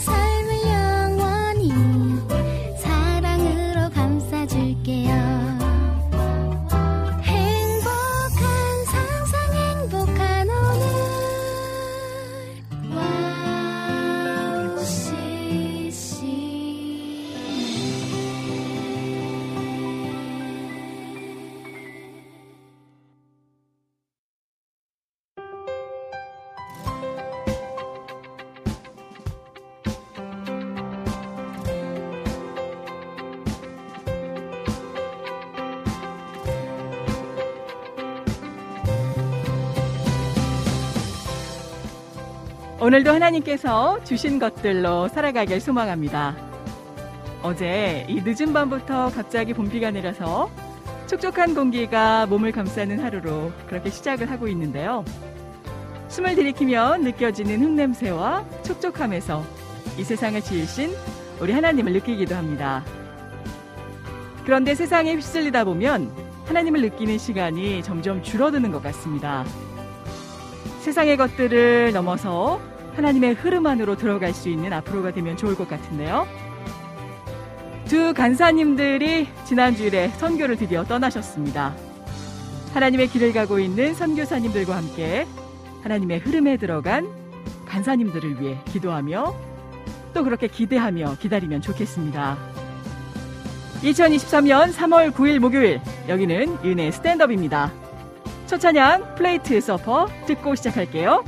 삶을 영원히 사랑으로 감싸줄게요 오늘도 하나님께서 주신 것들로 살아가길 소망합니다. 어제 이 늦은 밤부터 갑자기 봄비가 내려서 촉촉한 공기가 몸을 감싸는 하루로 그렇게 시작을 하고 있는데요. 숨을 들이키면 느껴지는 흙냄새와 촉촉함에서 이 세상을 지으신 우리 하나님을 느끼기도 합니다. 그런데 세상에 휩쓸리다 보면 하나님을 느끼는 시간이 점점 줄어드는 것 같습니다. 세상의 것들을 넘어서 하나님의 흐름 안으로 들어갈 수 있는 앞으로가 되면 좋을 것 같은데요. 두 간사님들이 지난주일에 선교를 드디어 떠나셨습니다. 하나님의 길을 가고 있는 선교사님들과 함께 하나님의 흐름에 들어간 간사님들을 위해 기도하며 또 그렇게 기대하며 기다리면 좋겠습니다. 2023년 3월 9일 목요일 여기는 은혜의 스탠드업입니다. 첫 찬양 플레이트 서퍼 듣고 시작할게요.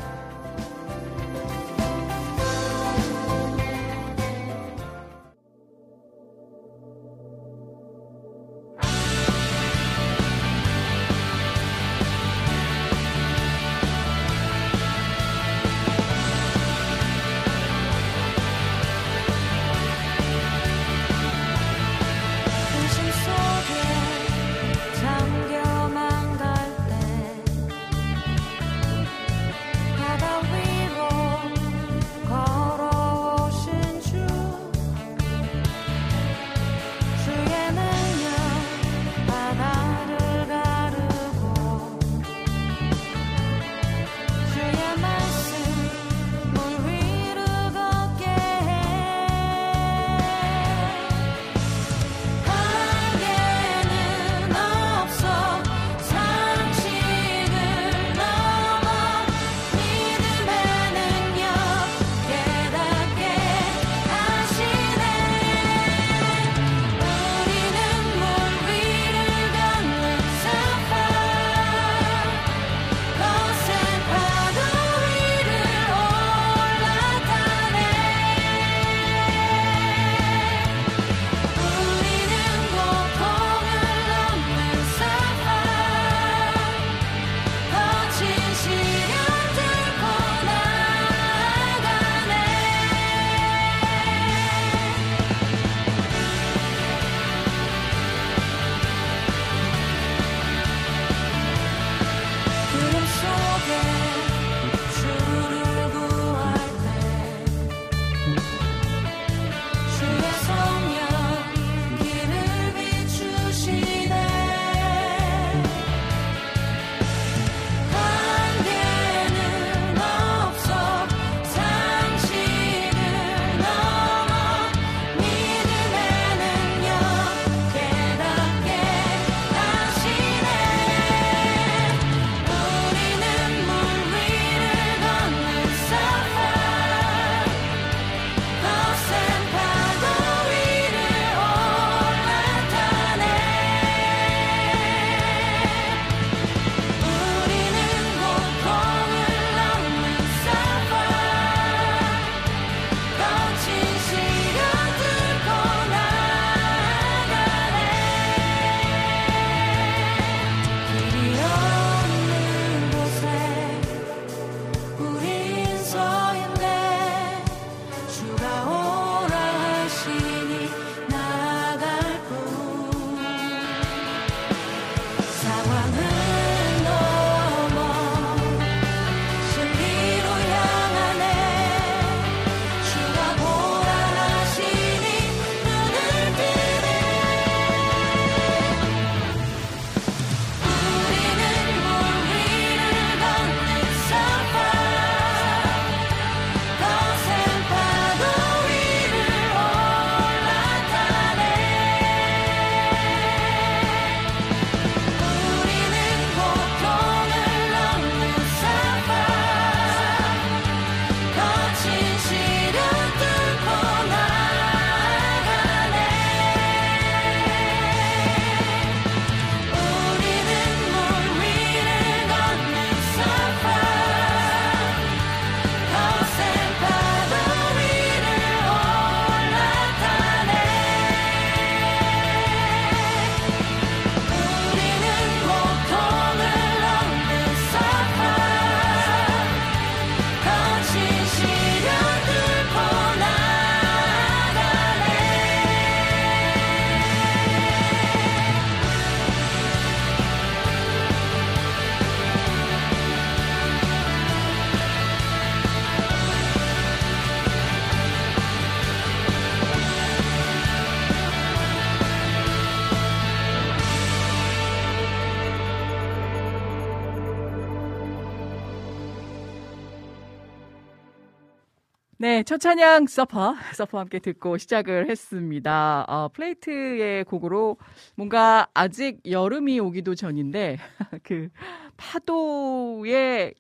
네, 첫 찬양 서퍼와 함께 듣고 시작을 했습니다. 플레이트의 곡으로 뭔가 아직 여름이 오기도 전인데 그 파도에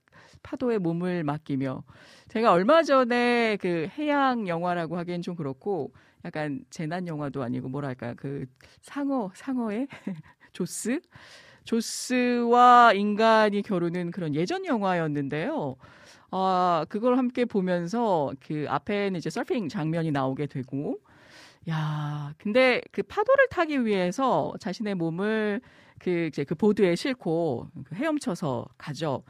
몸을 맡기며, 제가 얼마 전에 그 해양 영화라고 하기엔 좀 그렇고 약간 재난 영화도 아니고 뭐랄까 그 상어의 조스와 인간이 겨루는 그런 예전 영화였는데요. 그걸 함께 보면서 그 앞에는 이제 서핑 장면이 나오게 되고, 야, 근데 그 파도를 타기 위해서 자신의 몸을 그 보드에 싣고 헤엄쳐서 가죠.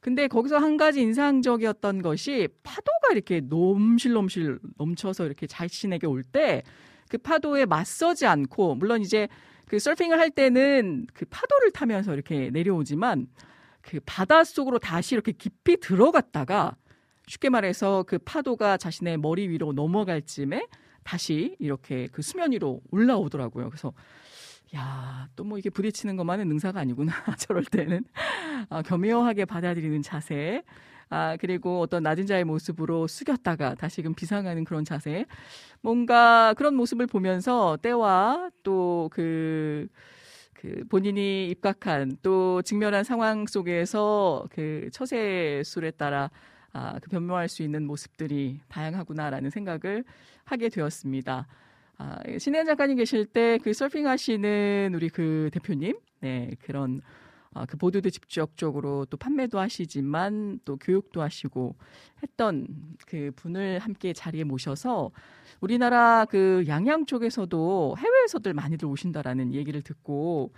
근데 거기서 한 가지 인상적이었던 것이 파도가 이렇게 넘실넘실 넘쳐서 이렇게 자신에게 올 때 그 파도에 맞서지 않고, 물론 이제 그 서핑을 할 때는 그 파도를 타면서 이렇게 내려오지만 그 바닷속으로 다시 이렇게 깊이 들어갔다가 쉽게 말해서 그 파도가 자신의 머리 위로 넘어갈 쯤에 다시 이렇게 그 수면 위로 올라오더라고요. 그래서 야, 또 뭐 이게 부딪히는 것만은 능사가 아니구나. 저럴 때는 교묘하게 받아들이는 자세, 그리고 어떤 낮은 자의 모습으로 숙였다가 다시금 비상하는 그런 자세, 뭔가 그런 모습을 보면서 때와 또 본인이 입각한 또 직면한 상황 속에서 그 처세술에 따라 그 변모할 수 있는 모습들이 다양하구나라는 생각을 하게 되었습니다. 신혜연 작가님 계실 때 그 서핑하시는 우리 그 대표님, 네, 그런 그 보드도 직접적으로 또 판매도 하시지만 또 교육도 하시고 했던 그 분을 함께 자리에 모셔서 우리나라 그 양양 쪽에서도 해외에서들 많이들 오신다라는 얘기를 듣고,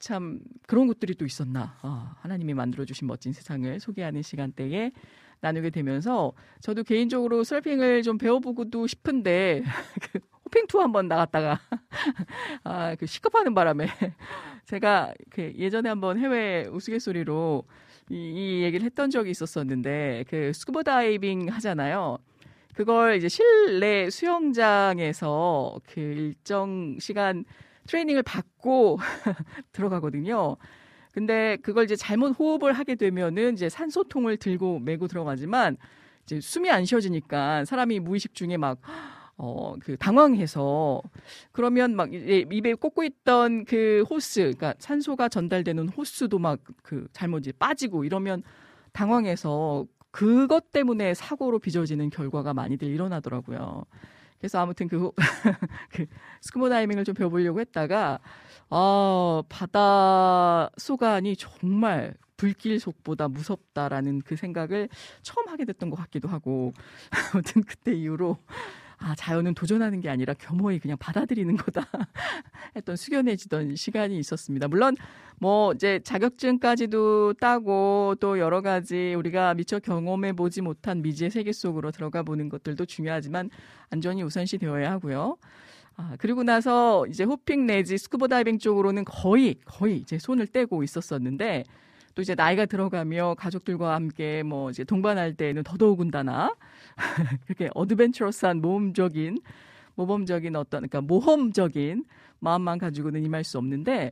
참 그런 것들이 또 있었나, 하나님이 만들어주신 멋진 세상을 소개하는 시간대에 나누게 되면서 저도 개인적으로 서핑을 좀 배워보고도 싶은데 호핑 투어 한번 나갔다가 그 시급하는 바람에 제가 그 예전에 한번 해외 우스갯소리로 이 얘기를 했던 적이 있었었는데, 그 스쿠버 다이빙 하잖아요. 그걸 이제 실내 수영장에서 그 일정 시간 트레이닝을 받고 들어가거든요. 근데 그걸 이제 잘못 호흡을 하게 되면은 이제 산소통을 들고 메고 들어가지만 이제 숨이 안 쉬어지니까 사람이 무의식 중에 막 그 당황해서, 그러면 막 입에 꽂고 있던 그 호스, 그러니까 산소가 전달되는 호스도 막 그 잘못 빠지고 이러면 당황해서 그것 때문에 사고로 빚어지는 결과가 많이들 일어나더라고요. 그래서 아무튼 그 스쿠버 다이빙을 좀 배워보려고 했다가, 바다 소간이 정말 불길 속보다 무섭다라는 그 생각을 처음 하게 됐던 것 같기도 하고, 아무튼 그때 이후로 자연은 도전하는 게 아니라 겸허히 그냥 받아들이는 거다 했던, 숙연해지던 시간이 있었습니다. 물론 뭐 이제 자격증까지도 따고 또 여러 가지 우리가 미처 경험해 보지 못한 미지의 세계 속으로 들어가 보는 것들도 중요하지만 안전이 우선시 되어야 하고요. 그리고 나서 이제 호핑 내지 스쿠버 다이빙 쪽으로는 거의 이제 손을 떼고 있었었는데, 또 이제 나이가 들어가며 가족들과 함께 뭐 이제 동반할 때에는 더더군다나 그렇게 어드벤처러스한 모험적인 마음만 가지고는 임할 수 없는데,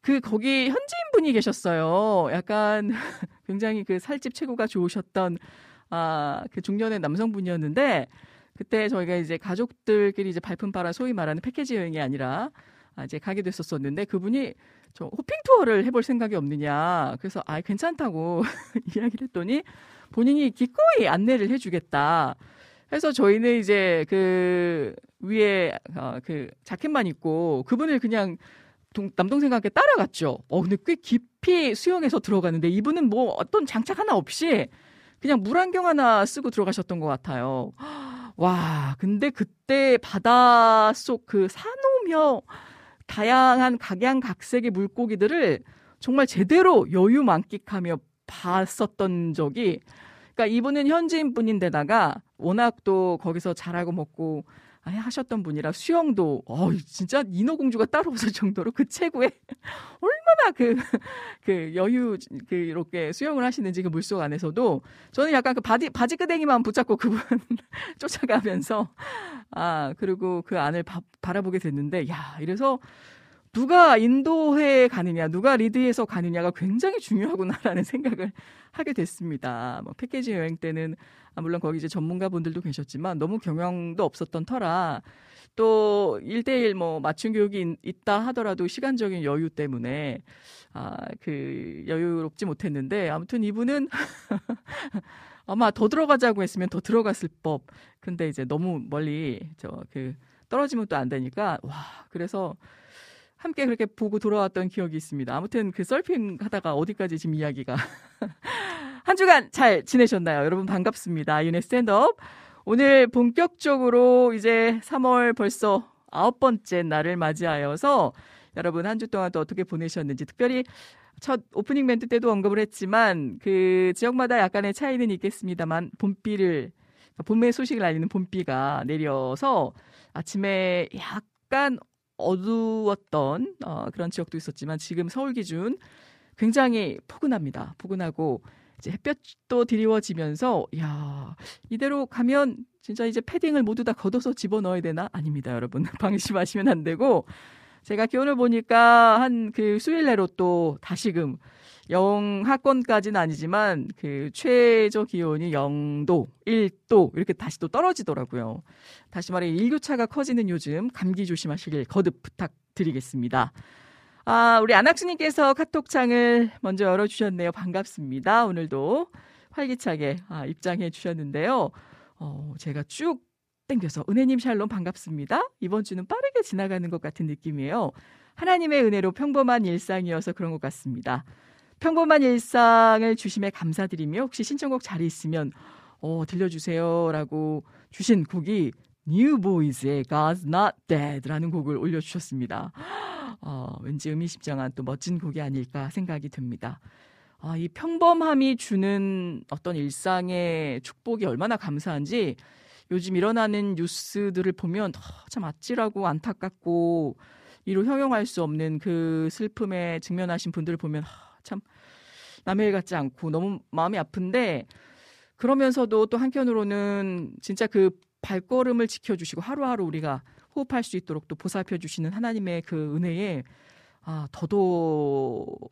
그 거기 현지인 분이 계셨어요. 약간 굉장히 그 살집 체구가 좋으셨던 그 중년의 남성분이었는데, 그때 저희가 이제 가족들끼리 이제 밟은 바라 소위 말하는 패키지 여행이 아니라 이제 가게 됐었었는데, 그분이 저 호핑 투어를 해볼 생각이 없느냐, 그래서 괜찮다고 이야기를 했더니 본인이 기꺼이 안내를 해주겠다. 그래서 저희는 이제 그 위에 그 자켓만 입고 그분을 그냥 남동생과 함께 따라갔죠. 근데 꽤 깊이 수영해서 들어가는데 이분은 뭐 어떤 장착 하나 없이 그냥 물안경 하나 쓰고 들어가셨던 것 같아요. 와, 근데 그때 바다 속 그 산호며 다양한 각양각색의 물고기들을 정말 제대로 여유 만끽하며 봤었던 적이, 그러니까 이분은 현지인 분인데다가 워낙 또 거기서 잘하고 먹고 하셨던 분이라 수영도 진짜 인어공주가 따로 없을 정도로 그 체구에 얼마나 그 여유 이렇게 수영을 하시는지, 그 물속 안에서도 저는 약간 그 바지 끄댕이만 붙잡고 그분 쫓아가면서 그리고 그 안을 바라보게 됐는데, 야, 이래서 누가 인도해 가느냐, 누가 리드해서 가느냐가 굉장히 중요하구나라는 생각을 하게 됐습니다. 뭐 패키지 여행 때는 물론 거기 이제 전문가분들도 계셨지만 너무 경영도 없었던 터라 또 1대1 뭐 맞춤 교육이 있다 하더라도 시간적인 여유 때문에 여유롭지 못했는데 아무튼 이분은 아마 더 들어가자고 했으면 더 들어갔을 법. 근데 이제 너무 멀리 떨어지면 또 안 되니까 그래서 함께 그렇게 보고 돌아왔던 기억이 있습니다. 아무튼 그 서핑 하다가 어디까지 지금 이야기가. 한 주간 잘 지내셨나요? 여러분 반갑습니다. 윤의 스탠드업. 오늘 본격적으로 이제 3월 벌써 9번째 날을 맞이하여서 여러분 한 주 동안 또 어떻게 보내셨는지 특별히 첫 오프닝 멘트 때도 언급을 했지만 그 지역마다 약간의 차이는 있겠습니다만 봄의 소식을 알리는 봄비가 내려서 아침에 약간 어두웠던 그런 지역도 있었지만 지금 서울 기준 굉장히 포근합니다. 포근하고 이제 햇볕도 드리워지면서 이대로 가면 진짜 이제 패딩을 모두 다 걷어서 집어넣어야 되나? 아닙니다, 여러분. 방심하시면 안 되고 제가 기온을 보니까 한 그 수일 내로 또 다시금 영하권까지는 아니지만 그 최저 기온이 0도, 1도 이렇게 다시 또 떨어지더라고요. 다시 말해 일교차가 커지는 요즘 감기 조심하시길 거듭 부탁드리겠습니다. 우리 안학수님께서 카톡창을 먼저 열어주셨네요. 반갑습니다. 오늘도 활기차게 입장해 주셨는데요. 제가 쭉 땡겨서 은혜님 샬롬 반갑습니다. 이번 주는 빠르게 지나가는 것 같은 느낌이에요. 하나님의 은혜로 평범한 일상이어서 그런 것 같습니다. 평범한 일상을 주심에 감사드리며 혹시 신청곡 자리 있으면 들려주세요라고 주신 곡이 뉴보이즈의 God's Not Dead라는 곡을 올려주셨습니다. 왠지 의미심장한 또 멋진 곡이 아닐까 생각이 듭니다. 이 평범함이 주는 어떤 일상의 축복이 얼마나 감사한지 요즘 일어나는 뉴스들을 보면 참 아찔하고 안타깝고 이로 형용할 수 없는 그 슬픔에 직면하신 분들을 보면 참 남의 일 같지 않고 너무 마음이 아픈데 그러면서도 또 한편으로는 진짜 그 발걸음을 지켜주시고 하루하루 우리가 호흡할 수 있도록 또 보살펴주시는 하나님의 그 은혜에 더더욱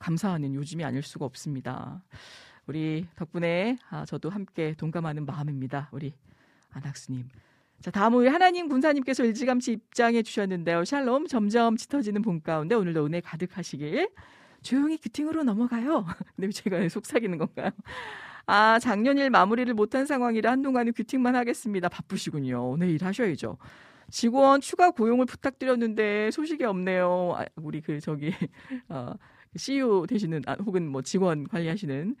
감사하는 요즘이 아닐 수가 없습니다. 우리 덕분에 저도 함께 동감하는 마음입니다. 우리 안학수님. 자, 다음 우리 하나님 군사님께서 일찌감치 입장해 주셨는데요. 샬롬 점점 짙어지는 봄 가운데 오늘도 은혜 가득하시길. 조용히 귀팅으로 넘어가요. 근데 제가 속삭이는 건가요? 작년 일 마무리를 못한 상황이라 한동안은 귀팅만 하겠습니다. 바쁘시군요. 오늘 일하셔야죠. 직원 추가 고용을 부탁드렸는데 소식이 없네요. 우리 CEO 되시는 혹은 뭐 직원 관리하시는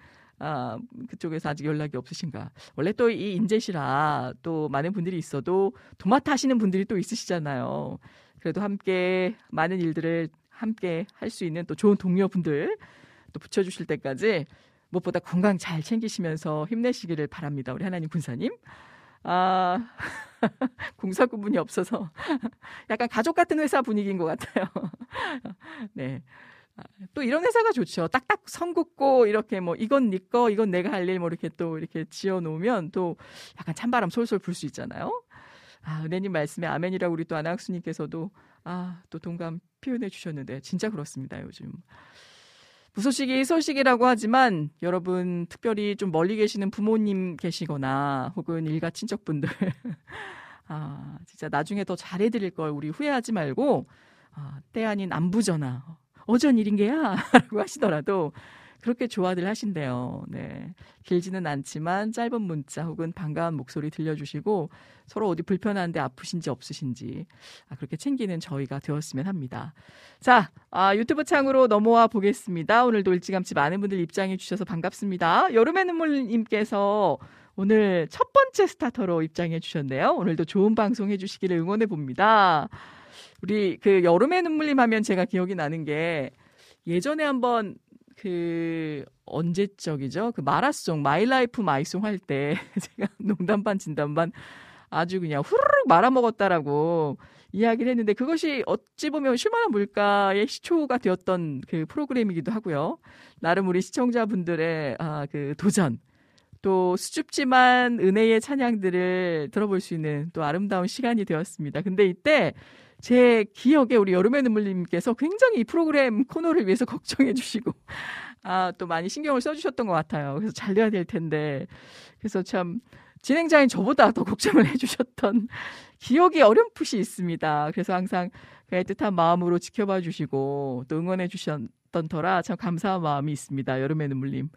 그쪽에서 아직 연락이 없으신가. 원래 또 이 인재시라 또 많은 분들이 있어도 도맡아 하시는 분들이 또 있으시잖아요. 그래도 함께 많은 일들을 함께 할 수 있는 또 좋은 동료분들 또 붙여주실 때까지 무엇보다 건강 잘 챙기시면서 힘내시기를 바랍니다. 우리 하나님 군사님. 공사구분이 없어서 약간 가족 같은 회사 분위기인 것 같아요. 네. 또 이런 회사가 좋죠. 딱딱 선 긋고 이렇게 뭐 이건 네 거, 이건 내가 할 일 뭐 이렇게 또 이렇게 지어 놓으면 또 약간 찬바람 솔솔 불 수 있잖아요. 은혜님 말씀에 아멘이라고 우리 또 안학수님께서도 또 동감 표현해 주셨는데 진짜 그렇습니다. 요즘 무소식이 소식이라고 하지만 여러분 특별히 좀 멀리 계시는 부모님 계시거나 혹은 일가 친척분들 진짜 나중에 더 잘해드릴 걸 우리 후회하지 말고 때 아닌 안부전화 어쩐 일인 게야? 라고 하시더라도 그렇게 좋아들 하신대요. 네. 길지는 않지만 짧은 문자 혹은 반가운 목소리 들려주시고 서로 어디 불편한데 아프신지 없으신지 그렇게 챙기는 저희가 되었으면 합니다. 자, 유튜브 창으로 넘어와 보겠습니다. 오늘도 일찌감치 많은 분들 입장해 주셔서 반갑습니다. 여름의 눈물님께서 오늘 첫 번째 스타터로 입장해 주셨네요. 오늘도 좋은 방송 해주시기를 응원해 봅니다. 우리 그 여름의 눈물님 하면 제가 기억이 나는 게 예전에 한번 언제적이죠? 마라송, 마이라이프 마이송 할 때 제가 농담반 진담반 아주 그냥 후루룩 말아먹었다라고 이야기를 했는데 그것이 어찌 보면 쉴만한 물가의 시초가 되었던 그 프로그램이기도 하고요. 나름 우리 시청자분들의 도전 또 수줍지만 은혜의 찬양들을 들어볼 수 있는 또 아름다운 시간이 되었습니다. 근데 이때 제 기억에 우리 여름의 눈물님께서 굉장히 이 프로그램 코너를 위해서 걱정해 주시고 아, 또 많이 신경을 써주셨던 것 같아요. 그래서 잘 돼야 될 텐데. 그래서 참 진행자인 저보다 더 걱정을 해주셨던 기억이 어렴풋이 있습니다. 그래서 항상 애틋한 마음으로 지켜봐 주시고 또 응원해 주셨던 터라 참 감사한 마음이 있습니다. 여름의 눈물님.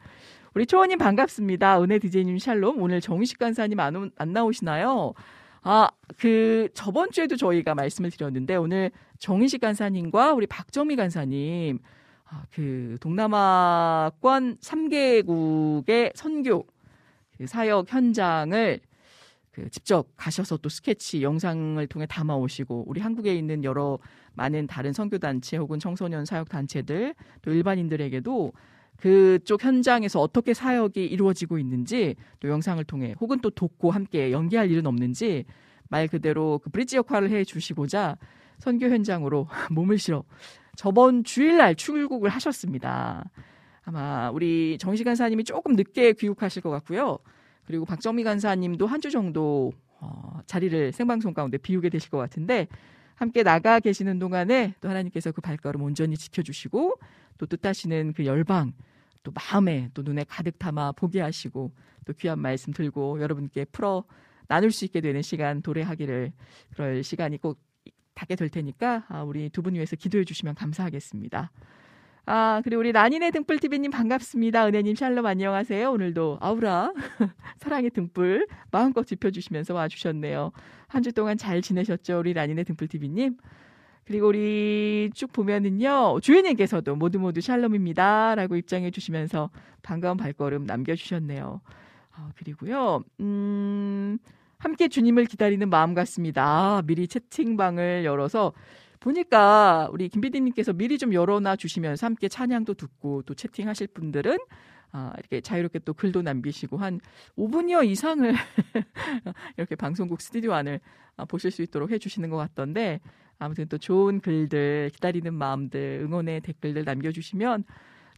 우리 초원님 반갑습니다. 은혜 DJ님 샬롬. 오늘 정식 간사님 안 나오시나요? 아, 저번 주에도 저희가 말씀을 드렸는데 오늘 정인식 간사님과 우리 박정미 간사님 동남아권 3개국의 선교 사역 현장을 직접 가셔서 또 스케치 영상을 통해 담아오시고 우리 한국에 있는 여러 많은 다른 선교단체 혹은 청소년 사역단체들 또 일반인들에게도 그쪽 현장에서 어떻게 사역이 이루어지고 있는지 또 영상을 통해 혹은 또 돕고 함께 연계할 일은 없는지 말 그대로 그 브릿지 역할을 해주시고자 선교 현장으로 몸을 실어 저번 주일날 출국을 하셨습니다. 아마 우리 정식 간사님이 조금 늦게 귀국하실 것 같고요. 그리고 박정미 간사님도 한 주 정도 자리를 생방송 가운데 비우게 되실 것 같은데 함께 나가 계시는 동안에 또 하나님께서 그 발걸음 온전히 지켜주시고 또 뜻하시는 그 열방 또 마음에 또 눈에 가득 담아 보게 하시고 또 귀한 말씀 들고 여러분께 풀어 나눌 수 있게 되는 시간 도래하기를 그럴 시간이 꼭 닿게 될 테니까 우리 두 분 위해서 기도해 주시면 감사하겠습니다. 아 그리고 우리 라니네 등불TV님 반갑습니다. 은혜님 샬롬 안녕하세요. 오늘도 아우라 사랑의 등불 마음껏 지펴주시면서 와주셨네요. 한 주 동안 잘 지내셨죠? 우리 라니네 등불TV님. 그리고 우리 쭉 보면은요. 주인님께서도 모두 샬롬입니다. 라고 입장해 주시면서 반가운 발걸음 남겨주셨네요. 그리고요. 함께 주님을 기다리는 마음 같습니다. 아, 미리 채팅방을 열어서 보니까 우리 김PD님께서 미리 좀 열어놔 주시면서 함께 찬양도 듣고 또 채팅하실 분들은 이렇게 자유롭게 또 글도 남기시고 한 5분여 이상을 이렇게 방송국 스튜디오 안을 보실 수 있도록 해주시는 것 같던데 아무튼 또 좋은 글들, 기다리는 마음들, 응원의 댓글들 남겨주시면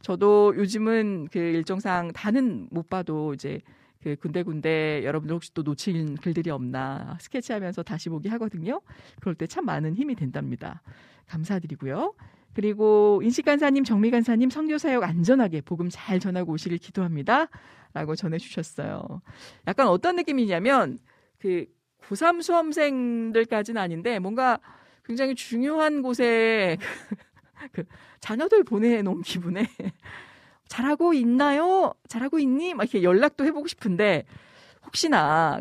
저도 요즘은 그 일정상 다는 못 봐도 이제 그 군데군데 여러분들 혹시 또 놓친 글들이 없나 스케치하면서 다시 보기 하거든요. 그럴 때 참 많은 힘이 된답니다. 감사드리고요. 그리고 인식 간사님, 정미 간사님 선교사역 안전하게 복음 잘 전하고 오시길 기도합니다. 라고 전해주셨어요. 약간 어떤 느낌이냐면 그 고3 수험생들까지는 아닌데 뭔가 굉장히 중요한 곳에 그 자녀들 보내놓은 기분에 잘하고 있나요? 잘하고 있니? 막 이렇게 연락도 해보고 싶은데 혹시나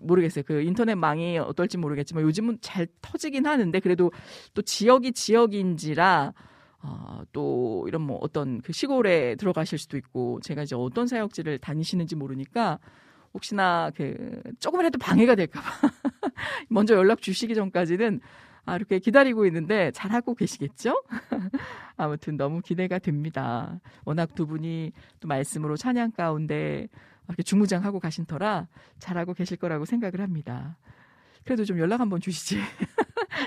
모르겠어요. 그 인터넷망이 어떨지 모르겠지만 요즘은 잘 터지긴 하는데 그래도 또 지역인지라 또 이런 어떤 그 시골에 들어가실 수도 있고 제가 이제 어떤 사역지를 다니시는지 모르니까 혹시나 조금이라도 방해가 될까봐 먼저 연락 주시기 전까지는. 이렇게 기다리고 있는데 잘하고 계시겠죠? 아무튼 너무 기대가 됩니다. 워낙 두 분이 또 말씀으로 찬양 가운데 이렇게 중무장하고 가신 터라 잘하고 계실 거라고 생각을 합니다. 그래도 좀 연락 한번 주시지.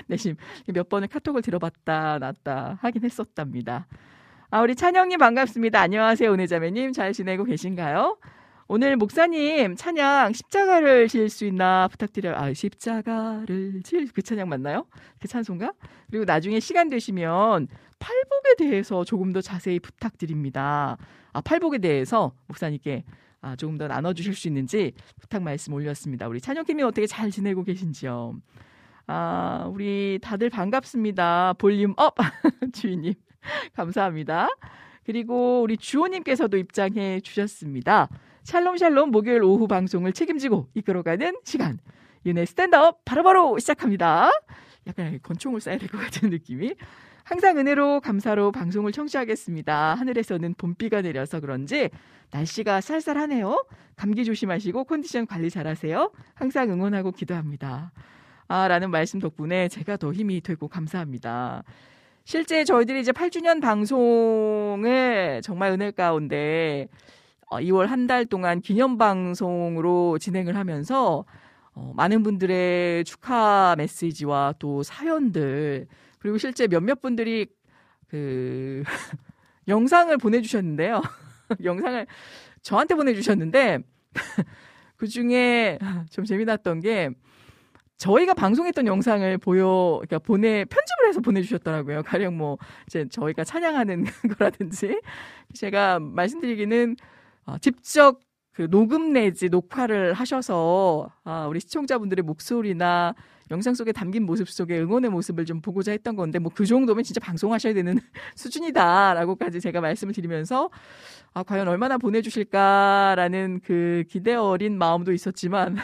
내심 몇 번을 카톡을 들어봤다 놨다 하긴 했었답니다. 우리 찬영님 반갑습니다. 안녕하세요. 은혜자매님 잘 지내고 계신가요? 오늘 목사님 찬양 십자가를 지을 수 있나 부탁드려요. 십자가를 지을 그 찬양 맞나요? 그 찬송가? 그리고 나중에 시간 되시면 팔복에 대해서 조금 더 자세히 부탁드립니다. 팔복에 대해서 목사님께 조금 더 나눠주실 수 있는지 부탁 말씀 올렸습니다. 우리 찬양팀이 어떻게 잘 지내고 계신지요? 우리 다들 반갑습니다. 볼륨 업! 주인님 감사합니다. 그리고 우리 주호님께서도 입장해 주셨습니다. 샬롬 목요일 오후 방송을 책임지고 이끌어가는 시간 윤의 스탠드업 바로바로 시작합니다. 약간 권총을 쏴야 될 것 같은 느낌이 항상 은혜로 감사로 방송을 청취하겠습니다. 하늘에서는 봄비가 내려서 그런지 날씨가 쌀쌀하네요. 감기 조심하시고 컨디션 관리 잘하세요. 항상 응원하고 기도합니다. 라는 말씀 덕분에 제가 더 힘이 되고 감사합니다. 실제 저희들이 이제 8주년 방송을 정말 은혜 가운데 2월 한 달 동안 기념방송으로 진행을 하면서 많은 분들의 축하 메시지와 또 사연들 그리고 실제 몇몇 분들이 영상을 보내주셨는데요. 영상을 저한테 보내주셨는데 그중에 좀 재미났던 게 저희가 방송했던 영상을 그러니까 편집을 해서 보내주셨더라고요. 가령 뭐, 이제 저희가 찬양하는 거라든지. 제가 말씀드리기는, 직접 그 녹음 내지 녹화를 하셔서, 우리 시청자분들의 목소리나 영상 속에 담긴 모습 속에 응원의 모습을 좀 보고자 했던 건데, 뭐 그 정도면 진짜 방송하셔야 되는 수준이다라고까지 제가 말씀을 드리면서, 과연 얼마나 보내주실까라는 그 기대 어린 마음도 있었지만,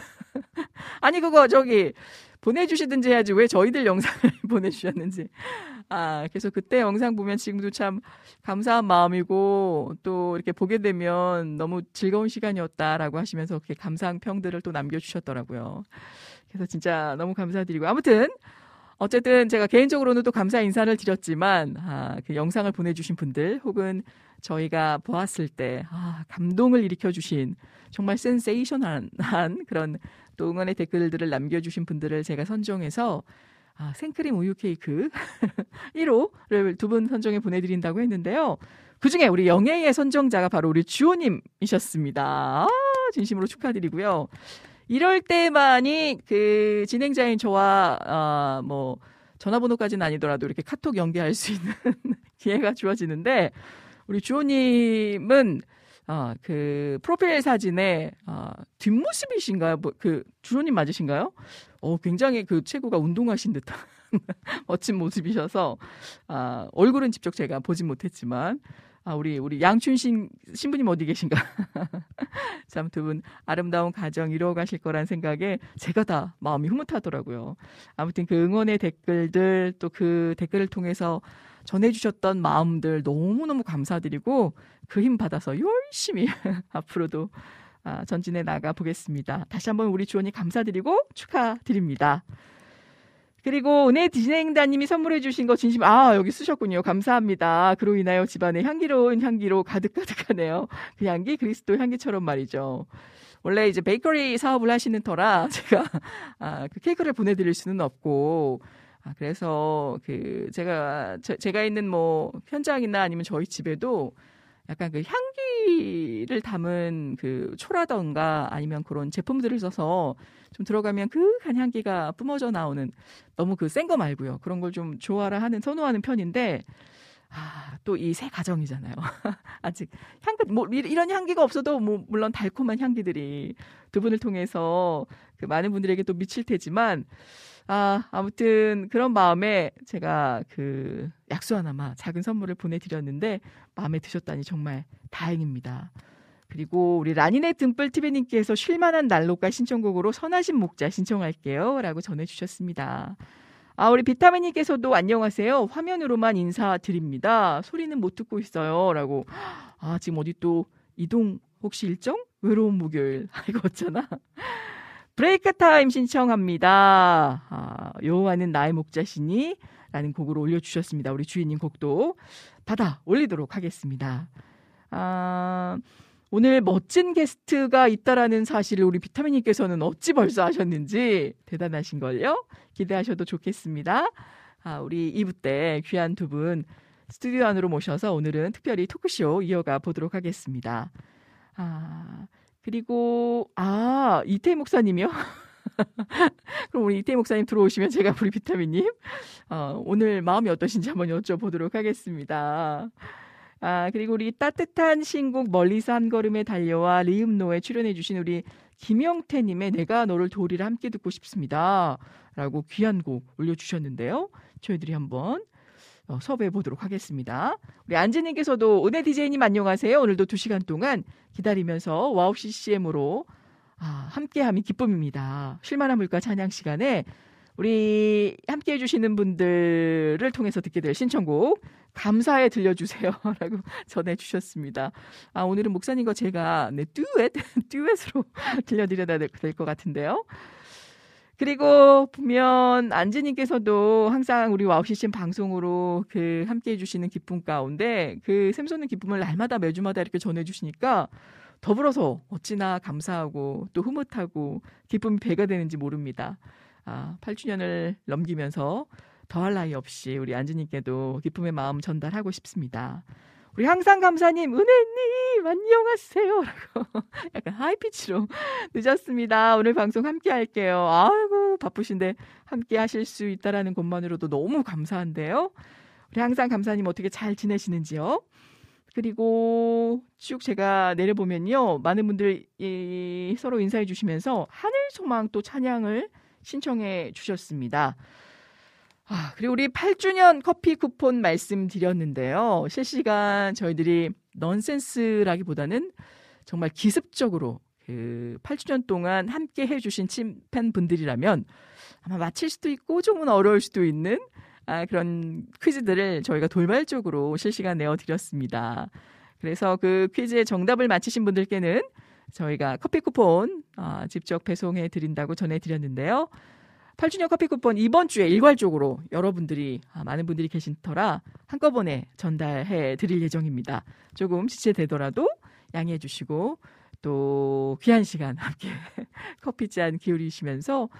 아니, 그거 저기, 보내주시든지 해야지 왜 저희들 영상을 보내주셨는지. 그래서 그때 영상 보면 지금도 참 감사한 마음이고 또 이렇게 보게 되면 너무 즐거운 시간이었다라고 하시면서 그렇게 감사한 평들을 또 남겨주셨더라고요. 그래서 진짜 너무 감사드리고 아무튼 어쨌든 제가 개인적으로는 또 감사 인사를 드렸지만 그 영상을 보내주신 분들 혹은 저희가 보았을 때 감동을 일으켜주신 정말 센세이셔널한 그런 또 응원의 댓글들을 남겨주신 분들을 제가 선정해서 생크림 우유 케이크 1호를 두 분 선정해 보내드린다고 했는데요. 그중에 우리 영예의 선정자가 바로 우리 주호님이셨습니다. 진심으로 축하드리고요. 이럴 때만이 그 진행자인 저와 뭐 전화번호까지는 아니더라도 이렇게 카톡 연계할 수 있는 기회가 주어지는데 우리 주호님은 그 프로필 사진의 뒷모습이신가요? 그 주호님 맞으신가요? 굉장히 그 체구가 운동하신 듯한 멋진 모습이셔서 얼굴은 직접 제가 보진 못했지만 우리 양춘신 신부님 어디 계신가? 참 두 분 아름다운 가정 이루어가실 거란 생각에 제가 다 마음이 흐뭇하더라고요. 아무튼 그 응원의 댓글들 또 그 댓글을 통해서 전해주셨던 마음들 너무너무 감사드리고 그 힘 받아서 열심히 앞으로도 전진해 나가보겠습니다. 다시 한번 우리 주원이 감사드리고 축하드립니다. 그리고 은혜 진행자님이 선물해 주신 거 진심 여기 쓰셨군요. 감사합니다. 그로 인하여 집안에 향기로운 향기로 가득가득하네요. 그 향기 그리스도 향기처럼 말이죠. 원래 이제 베이커리 사업을 하시는 터라 제가 그 케이크를 보내드릴 수는 없고 그래서 그 제가 있는 뭐 현장이나 아니면 저희 집에도 약간 그 향기를 담은 그 초라던가 아니면 그런 제품들을 써서 좀 들어가면 그윽한 향기가 뿜어져 나오는 너무 그 센 거 말고요. 그런 걸 좀 선호하는 편인데 또 이 새 가정이잖아요. 아직 뭐 이런 향기가 없어도 뭐 물론 달콤한 향기들이 두 분을 통해서 그 많은 분들에게 또 미칠 테지만 아무튼 그런 마음에 제가 그 약수 하나마 작은 선물을 보내드렸는데 마음에 드셨다니 정말 다행입니다. 그리고 우리 라니네 등불 TV님께서 쉴만한 난로가 신청곡으로 선하신 목자 신청할게요 라고 전해주셨습니다. 우리 비타민님께서도 안녕하세요. 화면으로만 인사드립니다. 소리는 못 듣고 있어요 라고 지금 어디 또 이동 혹시 일정? 외로운 목요일 이거 어쩌나? 브레이크 타임 신청합니다. 여호와는 나의 목자시니 라는 곡을 올려주셨습니다. 우리 주인님 곡도 받아 올리도록 하겠습니다. 오늘 멋진 게스트가 있다라는 사실을 우리 비타민님께서는 어찌 벌써 아셨는지 대단하신걸요. 기대하셔도 좋겠습니다. 우리 2부 때 귀한 두 분 스튜디오 안으로 모셔서 오늘은 특별히 토크쇼 이어가 보도록 하겠습니다. 그리고 이태희 목사님이요? 그럼 우리 이태희 목사님 들어오시면 제가 우리 비타민님 오늘 마음이 어떠신지 한번 여쭤보도록 하겠습니다. 그리고 우리 따뜻한 신곡 멀리서 한 걸음에 달려와 리음노에 출연해 주신 우리 김영태님의 내가 너를 도우리를 함께 듣고 싶습니다 라고 귀한 곡 올려주셨는데요. 저희들이 한번 섭외해 보도록 하겠습니다. 우리 안지님께서도 은혜 DJ님 안녕하세요. 오늘도 2시간 동안 기다리면서 와우CCM으로 함께함이 기쁨입니다. 쉴만한 물가 찬양 시간에 우리 함께해 주시는 분들을 통해서 듣게 될 신청곡 감사해 들려주세요 라고 전해주셨습니다. 오늘은 목사님과 제가 듀엣으로 들려드려야 될 것 같은데요. 그리고 보면 안지님께서도 항상 우리 와우CCM 방송으로 그 함께해 주시는 기쁨 가운데 그 샘솟는 기쁨을 날마다 매주마다 이렇게 전해주시니까 더불어서 어찌나 감사하고 또 흐뭇하고 기쁨이 배가 되는지 모릅니다. 8주년을 넘기면서 더할 나위 없이 우리 안지님께도 기쁨의 마음 전달하고 싶습니다. 우리 항상 감사님, 은혜님 안녕하세요 라고 약간 하이피치로 늦었습니다. 오늘 방송 함께 할게요. 아이고 바쁘신데 함께 하실 수 있다라는 것만으로도 너무 감사한데요. 우리 항상 감사님 어떻게 잘 지내시는지요? 그리고 쭉 제가 내려보면요, 많은 분들이 서로 인사해 주시면서 하늘소망 또 찬양을 신청해 주셨습니다. 아, 그리고 우리 8주년 커피 쿠폰 말씀드렸는데요. 실시간 저희들이 넌센스라기보다는 정말 기습적으로 그 8주년 동안 함께 해주신 팬분들이라면 아마 맞힐 수도 있고 조금은 어려울 수도 있는 그런 퀴즈들을 저희가 돌발적으로 실시간 내어드렸습니다. 그래서 그 퀴즈의 정답을 맞히신 분들께는 저희가 커피 쿠폰 직접 배송해 드린다고 전해드렸는데요. 8주년 커피 쿠폰 이번 주에 일괄적으로 여러분들이 많은 분들이 계신 터라 한꺼번에 전달해 드릴 예정입니다. 조금 지체되더라도 양해해 주시고 또 귀한 시간 함께 커피잔 기울이시면서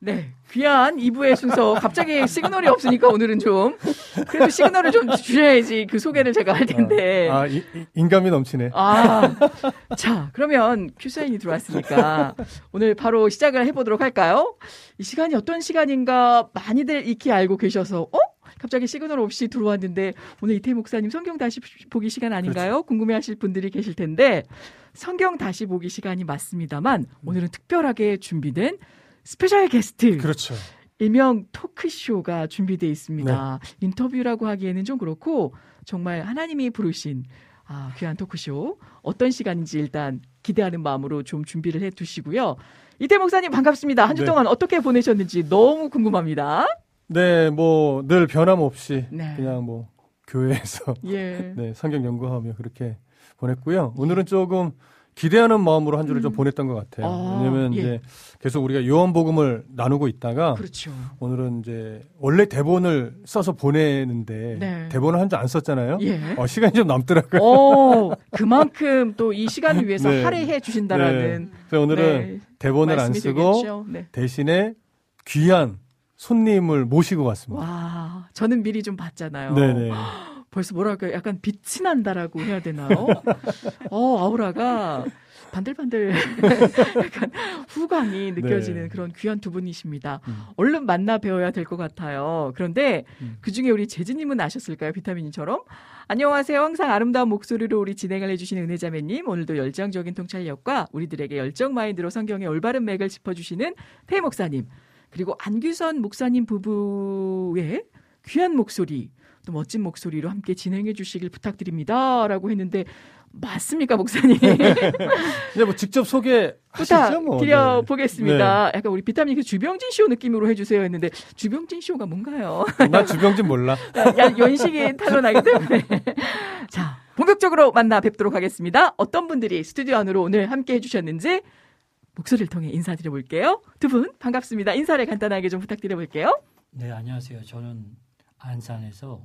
네. 귀한 2부의 순서. 갑자기 시그널이 없으니까 오늘은 좀. 그래도 시그널을 좀 주셔야지 그 소개를 제가 할 텐데. 인감이 넘치네. 자, 그러면 큐사인이 들어왔으니까 오늘 바로 시작을 해보도록 할까요? 이 시간이 어떤 시간인가 많이들 익히 알고 계셔서, 갑자기 시그널 없이 들어왔는데 오늘 이태희 목사님 성경 다시 보기 시간 아닌가요? 그렇죠. 궁금해하실 분들이 계실 텐데 성경 다시 보기 시간이 맞습니다만 오늘은 특별하게 준비된 스페셜 게스트, 그렇죠. 일명 토크쇼가 준비되어 있습니다. 네. 인터뷰라고 하기에는 좀 그렇고 정말 하나님이 부르신 귀한 토크쇼 어떤 시간인지 일단 기대하는 마음으로 좀 준비를 해두시고요. 이태 목사님 반갑습니다. 한 주 동안 어떻게 보내셨는지 너무 궁금합니다. 네, 뭐 늘 변함없이 그냥 뭐 교회에서 네, 성경 연구하며 그렇게 보냈고요. 오늘은 조금 기대하는 마음으로 한 주를 좀 보냈던 것 같아요. 왜냐하면 이제 계속 우리가 요한복음을 나누고 있다가 그렇죠. 오늘은 이제 원래 대본을 써서 보내는데 대본을 한 주 안 썼잖아요. 시간이 좀 남더라고요. 그만큼 또 이 시간을 위해서 할애해 주신다라는. 그래서 오늘은 대본을 안 쓰고 대신에 귀한 손님을 모시고 왔습니다. 와, 저는 미리 좀 봤잖아요. 네네. 벌써 뭐랄까요? 약간 빛이 난다라고 해야 되나요? 아우라가 반들반들 약간 후광이 느껴지는 그런 귀한 두 분이십니다. 얼른 만나 뵈어야 될 것 같아요. 그런데 그중에 우리 재진님은 아셨을까요? 비타민님처럼. 안녕하세요. 항상 아름다운 목소리로 우리 진행을 해주시는 은혜자매님. 오늘도 열정적인 통찰력과 우리들에게 열정 마인드로 성경의 올바른 맥을 짚어주시는 태희 목사님. 그리고 안귀선 목사님 부부의 귀한 목소리. 또 멋진 목소리로 함께 진행해 주시길 부탁드립니다. 라고 했는데 맞습니까 목사님? 네, 뭐 직접 소개하시죠. 뭐. 드려보겠습니다. 약간 우리 비타민이 주병진 쇼 느낌으로 해주세요 했는데 주병진 쇼가 뭔가요? 나 주병진 몰라. 연식이 탄로나기 때문에. 자, 본격적으로 만나 뵙도록 하겠습니다. 어떤 분들이 스튜디오 안으로 오늘 함께 해주셨는지 목소리를 통해 인사드려볼게요. 두 분 반갑습니다. 인사를 간단하게 좀 부탁드려볼게요. 네, 안녕하세요. 저는 안산에서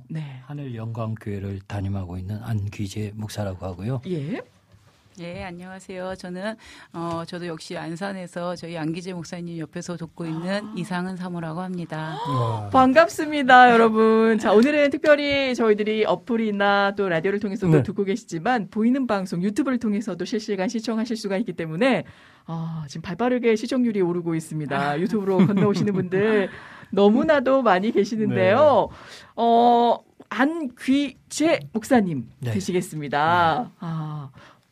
하늘영광교회를 담임하고 있는 안귀재 목사라고 하고요. 예, 안녕하세요. 저는 저도 역시 안산에서 저희 안귀재 목사님 옆에서 돕고 있는 이상은 사모라고 합니다. 반갑습니다, 여러분. 자, 오늘은 특별히 저희들이 어플이나 또 라디오를 통해서도 듣고 계시지만 보이는 방송 유튜브를 통해서도 실시간 시청하실 수가 있기 때문에 지금 발빠르게 시청률이 오르고 있습니다. 유튜브로 건너오시는 분들 너무나도 많이 계시는데요. 안귀재 목사님 되시겠습니다.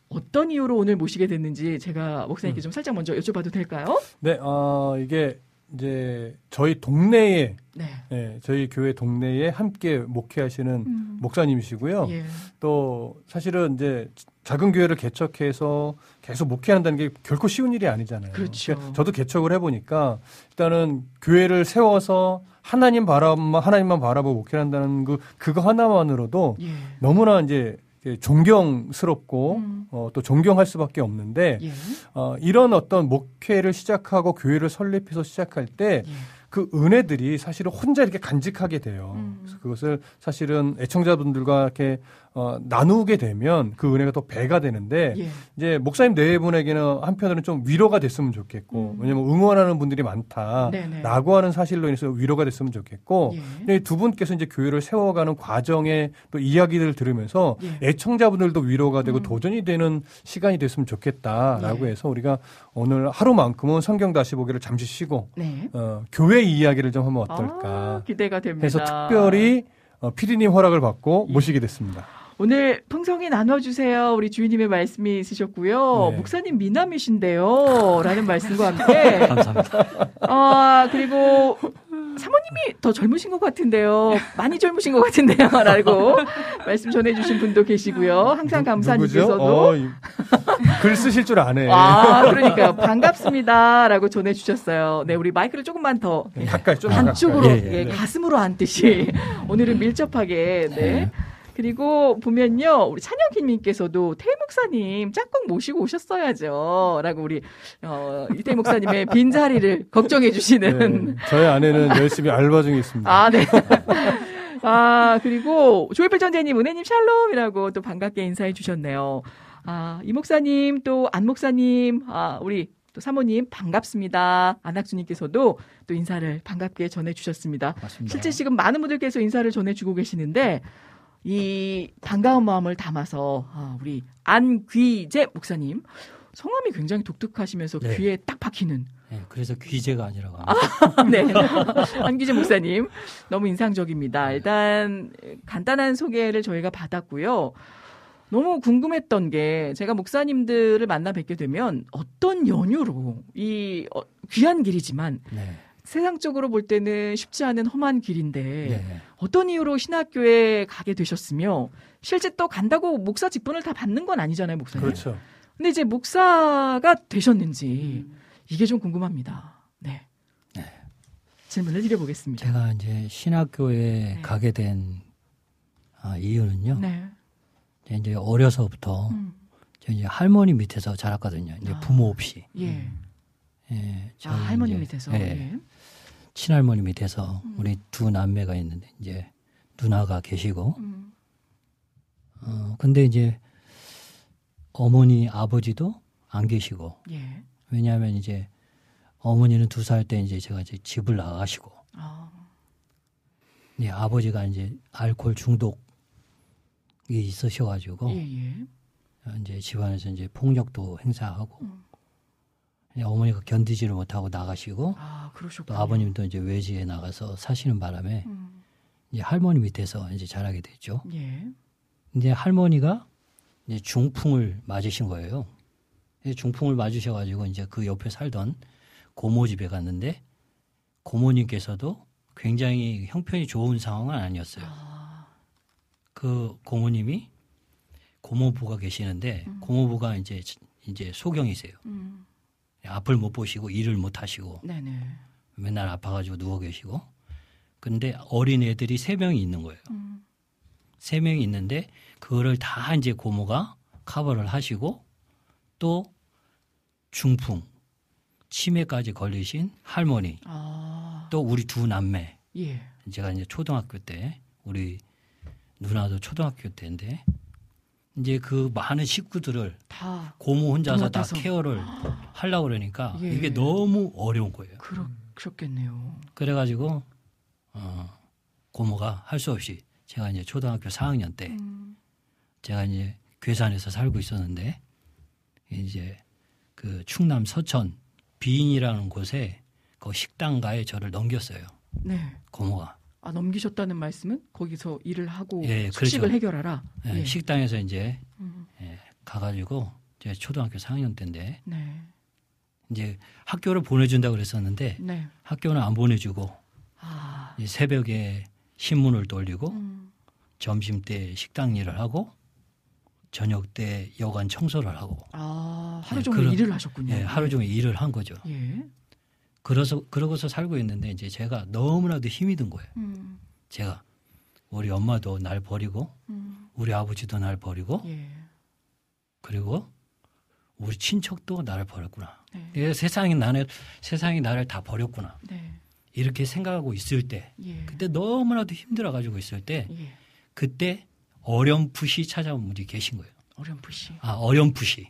어떤 이유로 오늘 모시게 됐는지 제가 목사님께 좀 살짝 먼저 여쭤봐도 될까요? 네, 이게 이제 저희 동네에 저희 교회 동네에 함께 목회하시는 목사님이시고요. 또 사실은 이제 작은 교회를 개척해서 계속 목회한다는 게 결코 쉬운 일이 아니잖아요. 그렇죠. 그러니까 저도 개척을 해보니까 일단은 교회를 세워서 하나님만 바라보고 목회한다는 그거 하나만으로도 너무나 이제 존경스럽고 또 존경할 수밖에 없는데 이런 어떤 목회를 시작하고 교회를 설립해서 시작할 때 그 은혜들이 사실은 혼자 이렇게 간직하게 돼요. 그래서 그것을 사실은 애청자분들과 이렇게 나누게 되면 그 은혜가 더 배가 되는데 예. 이제 목사님 네 분에게는 한편으로는 좀 위로가 됐으면 좋겠고 왜냐하면 응원하는 분들이 많다라고 네네. 하는 사실로 인해서 위로가 됐으면 좋겠고 예. 두 분께서 이제 교회를 세워가는 과정에 또 이야기들을 들으면서 예. 애청자분들도 위로가 되고 도전이 되는 시간이 됐으면 좋겠다라고 예. 해서 우리가 오늘 하루만큼은 성경 다시 보기를 잠시 쉬고 네. 교회 이야기를 좀 하면 어떨까 아, 기대가 됩니다. 해서 특별히 피디님 허락을 받고 예. 모시게 됐습니다. 오늘 풍성히 나눠주세요. 우리 주인님의 말씀이 있으셨고요. 네. 목사님 미남이신데요. 라는 말씀과 함께. 감사합니다. 그리고 사모님이 더 젊으신 것 같은데요. 많이 젊으신 것 같은데요. 라고 말씀 전해주신 분도 계시고요. 항상 감사님께서도. 글 쓰실 줄 아네. 그러니까요. 반갑습니다. 라고 전해주셨어요. 네, 우리 마이크를 조금만 더. 가까이 좀 안쪽으로. 예, 가슴으로 앉듯이. 오늘은 밀접하게. 네. 그리고 보면요, 우리 찬영기님께서도 태희 목사님 짝꿍 모시고 오셨어야죠. 라고 우리, 이태희 목사님의 빈자리를 걱정해주시는. 네, 저희 아내는 열심히 알바 중에 있습니다. 네. 그리고 조이필 전재님, 은혜님 샬롬이라고 또 반갑게 인사해주셨네요. 이 목사님, 또 안 목사님, 우리 또 사모님 반갑습니다. 안학수님께서도 또 인사를 반갑게 전해주셨습니다. 맞습니다. 실제 지금 많은 분들께서 인사를 전해주고 계시는데, 이 반가운 마음을 담아서 우리 안귀재 목사님 성함이 굉장히 독특하시면서 네. 귀에 딱 박히는 그래서 귀재가 아니라고 합니다. 네. 안귀재 목사님 너무 인상적입니다. 일단 간단한 소개를 저희가 받았고요. 너무 궁금했던 게 제가 목사님들을 만나 뵙게 되면 어떤 연유로 이 귀한 길이지만 네. 세상적으로 볼 때는 쉽지 않은 험한 길인데 네. 어떤 이유로 신학교에 가게 되셨으며 실제 또 간다고 목사 직분을 다 받는 건 아니잖아요, 목사님. 그렇죠. 근데 이제 목사가 되셨는지 이게 좀 궁금합니다. 네. 네. 질문을 드려보겠습니다. 제가 이제 신학교에 네. 가게 된 이유는요. 네. 이제 어려서부터 이제 할머니 밑에서 자랐거든요. 이제 부모 없이. 예. 예, 할머니 밑에서. 예. 예. 친할머니 밑에서 우리 두 남매가 있는데 이제 누나가 계시고 근데 이제 어머니 아버지도 안 계시고 예. 왜냐하면 이제 어머니는 2살 때 이제 제가 이제 집을 나가시고 네, 아버지가 이제 알코올 중독이 있으셔가지고 예예. 이제 집안에서 이제 폭력도 행사하고 어머니가 견디지를 못하고 나가시고 또 아버님도 이제 외지에 나가서 사시는 바람에 이제 할머니 밑에서 이제 자라게 됐죠. 예. 근데 할머니가 이제 중풍을 맞으신 거예요. 중풍을 맞으셔가지고 이제 그 옆에 살던 고모 집에 갔는데 고모님께서도 굉장히 형편이 좋은 상황은 아니었어요. 그 고모님이 고모부가 계시는데 고모부가 이제 소경이세요. 앞을 못 보시고 일을 못 하시고 네네. 맨날 아파가지고 누워 계시고 근데 어린 애들이 3명이 있는 거예요. 3명이 있는데 그거를 다 이제 고모가 커버를 하시고 또 중풍, 치매까지 걸리신 할머니 또 우리 두 남매 예. 제가 이제 초등학교 때 우리 누나도 초등학교 때인데 이제 그 많은 식구들을 다 고모 혼자서 다 케어를 하려고 그러니까 예. 이게 너무 어려운 거예요. 그렇겠네요. 그래가지고 고모가 할 수 없이 제가 이제 초등학교 4학년 때 제가 이제 괴산에서 살고 있었는데 이제 그 충남 서천 비인이라는 곳에 그 식당가에 저를 넘겼어요. 네. 고모가. 넘기셨다는 말씀은 거기서 일을 하고 예, 숙식을 그렇죠. 해결하라. 예, 예. 식당에서 이제 가가지고 제가 초등학교 4학년 때인데 네. 이제 학교를 보내준다고 그랬었는데 네. 학교는 안 보내주고 새벽에 신문을 돌리고 점심 때 식당 일을 하고 저녁 때 여관 청소를 하고 하루 종일 일을 하셨군요. 예, 하루 종일 일을 한 거죠. 예. 그러고서 살고 있는데 이제 제가 너무나도 힘이 든 거예요. 제가 우리 엄마도 날 버리고 우리 아버지도 날 버리고 예. 그리고 우리 친척도 나를 버렸구나. 네. 세상이 나를 다 버렸구나. 네. 이렇게 생각하고 있을 때 예. 그때 너무나도 힘들어가지고 있을 때 예. 그때 어렴풋이 찾아온 분이 계신 거예요. 어렴풋이. 아, 어렴풋이.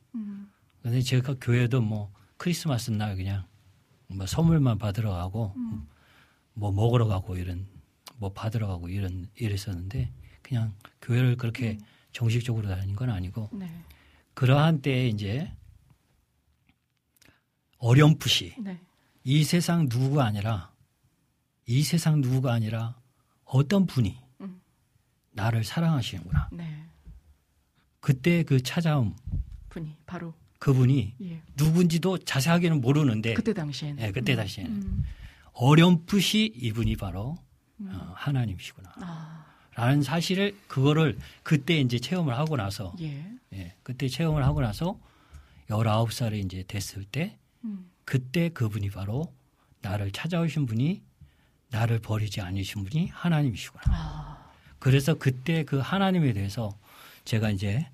근데 제가 교회도 뭐 크리스마스 날 그냥 뭐 선물만 받으러 가고 뭐 먹으러 가고 이런 뭐 받으러 가고 이런 이랬었는데 그냥 교회를 그렇게 정식적으로 다닌 건 아니고 네. 그러한 때에 이제 어렴풋이 네. 이 세상 누구가 아니라 이 세상 누구가 아니라 어떤 분이 나를 사랑하시는구나. 네. 그때 그 찾아온 분이 바로 그분이 예. 누군지도 자세하게는 모르는데 그때 당시에는 네, 그때 당시에는 어렴풋이 이분이 바로 하나님이시구나. 아. 라는 사실을 그거를 그때 이제 체험을 하고 나서 예. 예, 그때 체험을 하고 나서 19살에 이제 됐을 때 그때 그분이 바로 나를 찾아오신 분이 나를 버리지 않으신 분이 하나님이시구나. 아. 그래서 그때 그 하나님에 대해서 제가 이제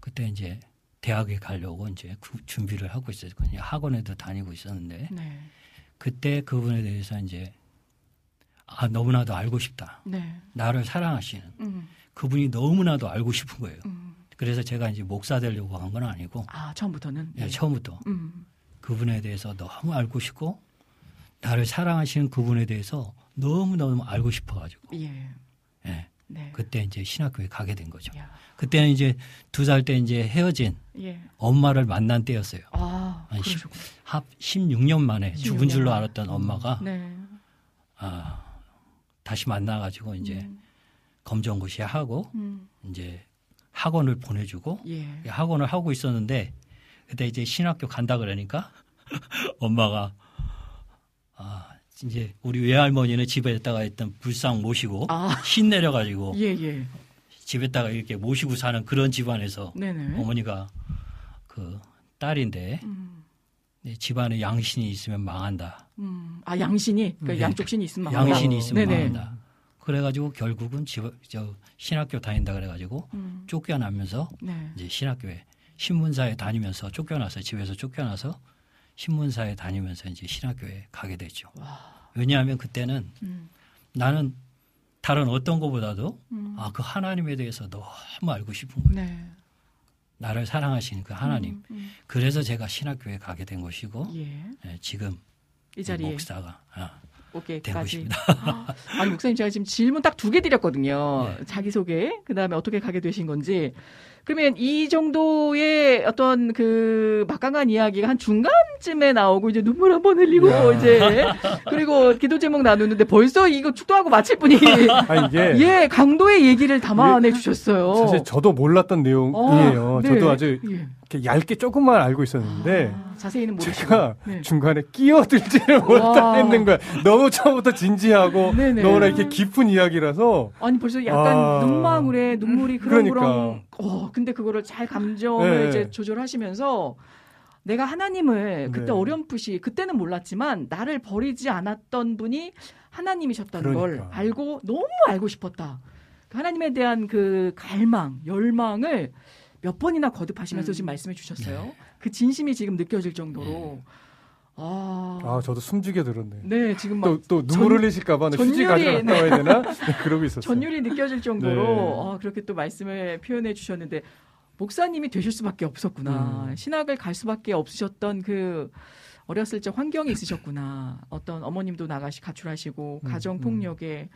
그때 이제 대학에 가려고 이제 준비를 하고 있었거든요. 학원에도 다니고 있었는데 네. 그때 그분에 대해서 이제 아, 너무나도 알고 싶다. 네. 나를 사랑하시는 그분이 너무나도 알고 싶은 거예요. 그래서 제가 이제 목사 되려고 한 건 아니고 아, 처음부터는? 네, 처음부터. 그분에 대해서 너무 알고 싶고 나를 사랑하시는 그분에 대해서 너무너무 알고 싶어가지고 예. 네. 네. 그때 이제 신학교에 가게 된 거죠. 야. 그때는 이제 2살 때 이제 헤어진 예. 엄마를 만난 때였어요. 아, 합 16년 만에 16년 죽은 줄로 알았던 엄마가 네. 아, 다시 만나가지고 이제 검정고시 하고 이제 학원을 보내주고 예. 학원을 하고 있었는데 그때 이제 신학교 간다 그러니까 엄마가 아, 이제 우리 외할머니는 집에다가 일단 불쌍 모시고 아. 신내려가지고 예, 예. 집에다가 이렇게 모시고 사는 그런 집안에서 네네. 어머니가 그 딸인데 집안에 양신이 있으면 망한다. 아 양신이? 그러니까 네. 양쪽 신이 있으면 망한다. 양신이 있으면 네네. 망한다. 그래가지고 결국은 신학교 다닌다 그래가지고 쫓겨나면서 네. 이제 신학교에 신문사에 다니면서 쫓겨나서 집에서 쫓겨나서 신문사에 다니면서 이제 신학교에 가게 됐죠. 와. 왜냐하면 그때는 나는 다른 어떤 것보다도 아, 그 하나님에 대해서 너무 알고 싶은 거예요. 네. 나를 사랑하시는 그 하나님. 그래서 제가 신학교에 가게 된 것이고 예. 예, 지금 이 자리에 목사가 된 것입니다. 아니 목사님 제가 지금 질문 딱 2개 드렸거든요. 네. 자기소개 그다음에 어떻게 가게 되신 건지. 그러면 이 정도의 어떤 그 막강한 이야기가 한 중간쯤에 나오고 이제 눈물 한번 흘리고 야. 이제 그리고 기도 제목 나누는데 벌써 이거 축도하고 마칠 분이 아, 이게 예 강도의 얘기를 담아내 주셨어요. 사실 저도 몰랐던 내용이에요. 아, 네. 저도 아주 예. 이렇게 얇게 조금만 알고 있었는데 아, 자세히는 모르시고 제가 네. 중간에 끼어들지를 못했는 거야. 너무 처음부터 진지하고 네네. 너무나 이렇게 깊은 이야기라서 아니 벌써 약간 아, 눈망울에 눈물이 그렁그렁 그러니까. 근데 그거를 잘 감정을 네. 이제 조절하시면서 내가 하나님을 그때 네. 어렴풋이 그때는 몰랐지만 나를 버리지 않았던 분이 하나님이셨다는 그러니까. 걸 알고 너무 알고 싶었다. 하나님에 대한 그 갈망, 열망을 몇 번이나 거듭하시면서 지금 말씀해 주셨어요. 네. 그 진심이 지금 느껴질 정도로. 네. 아, 저도 숨죽여 들었네. 네, 지금 막 또 눈물 흘리실까 봐 휴지 가져갔다 네. 와야 되나? 네, 그러고 있었어요. 전율이 느껴질 정도로 네. 아, 그렇게 또 말씀을 표현해 주셨는데 목사님이 되실 수밖에 없었구나. 신학을 갈 수밖에 없으셨던 그 어렸을 적 환경이 있으셨구나. 어떤 어머님도 가출하시고 가정폭력에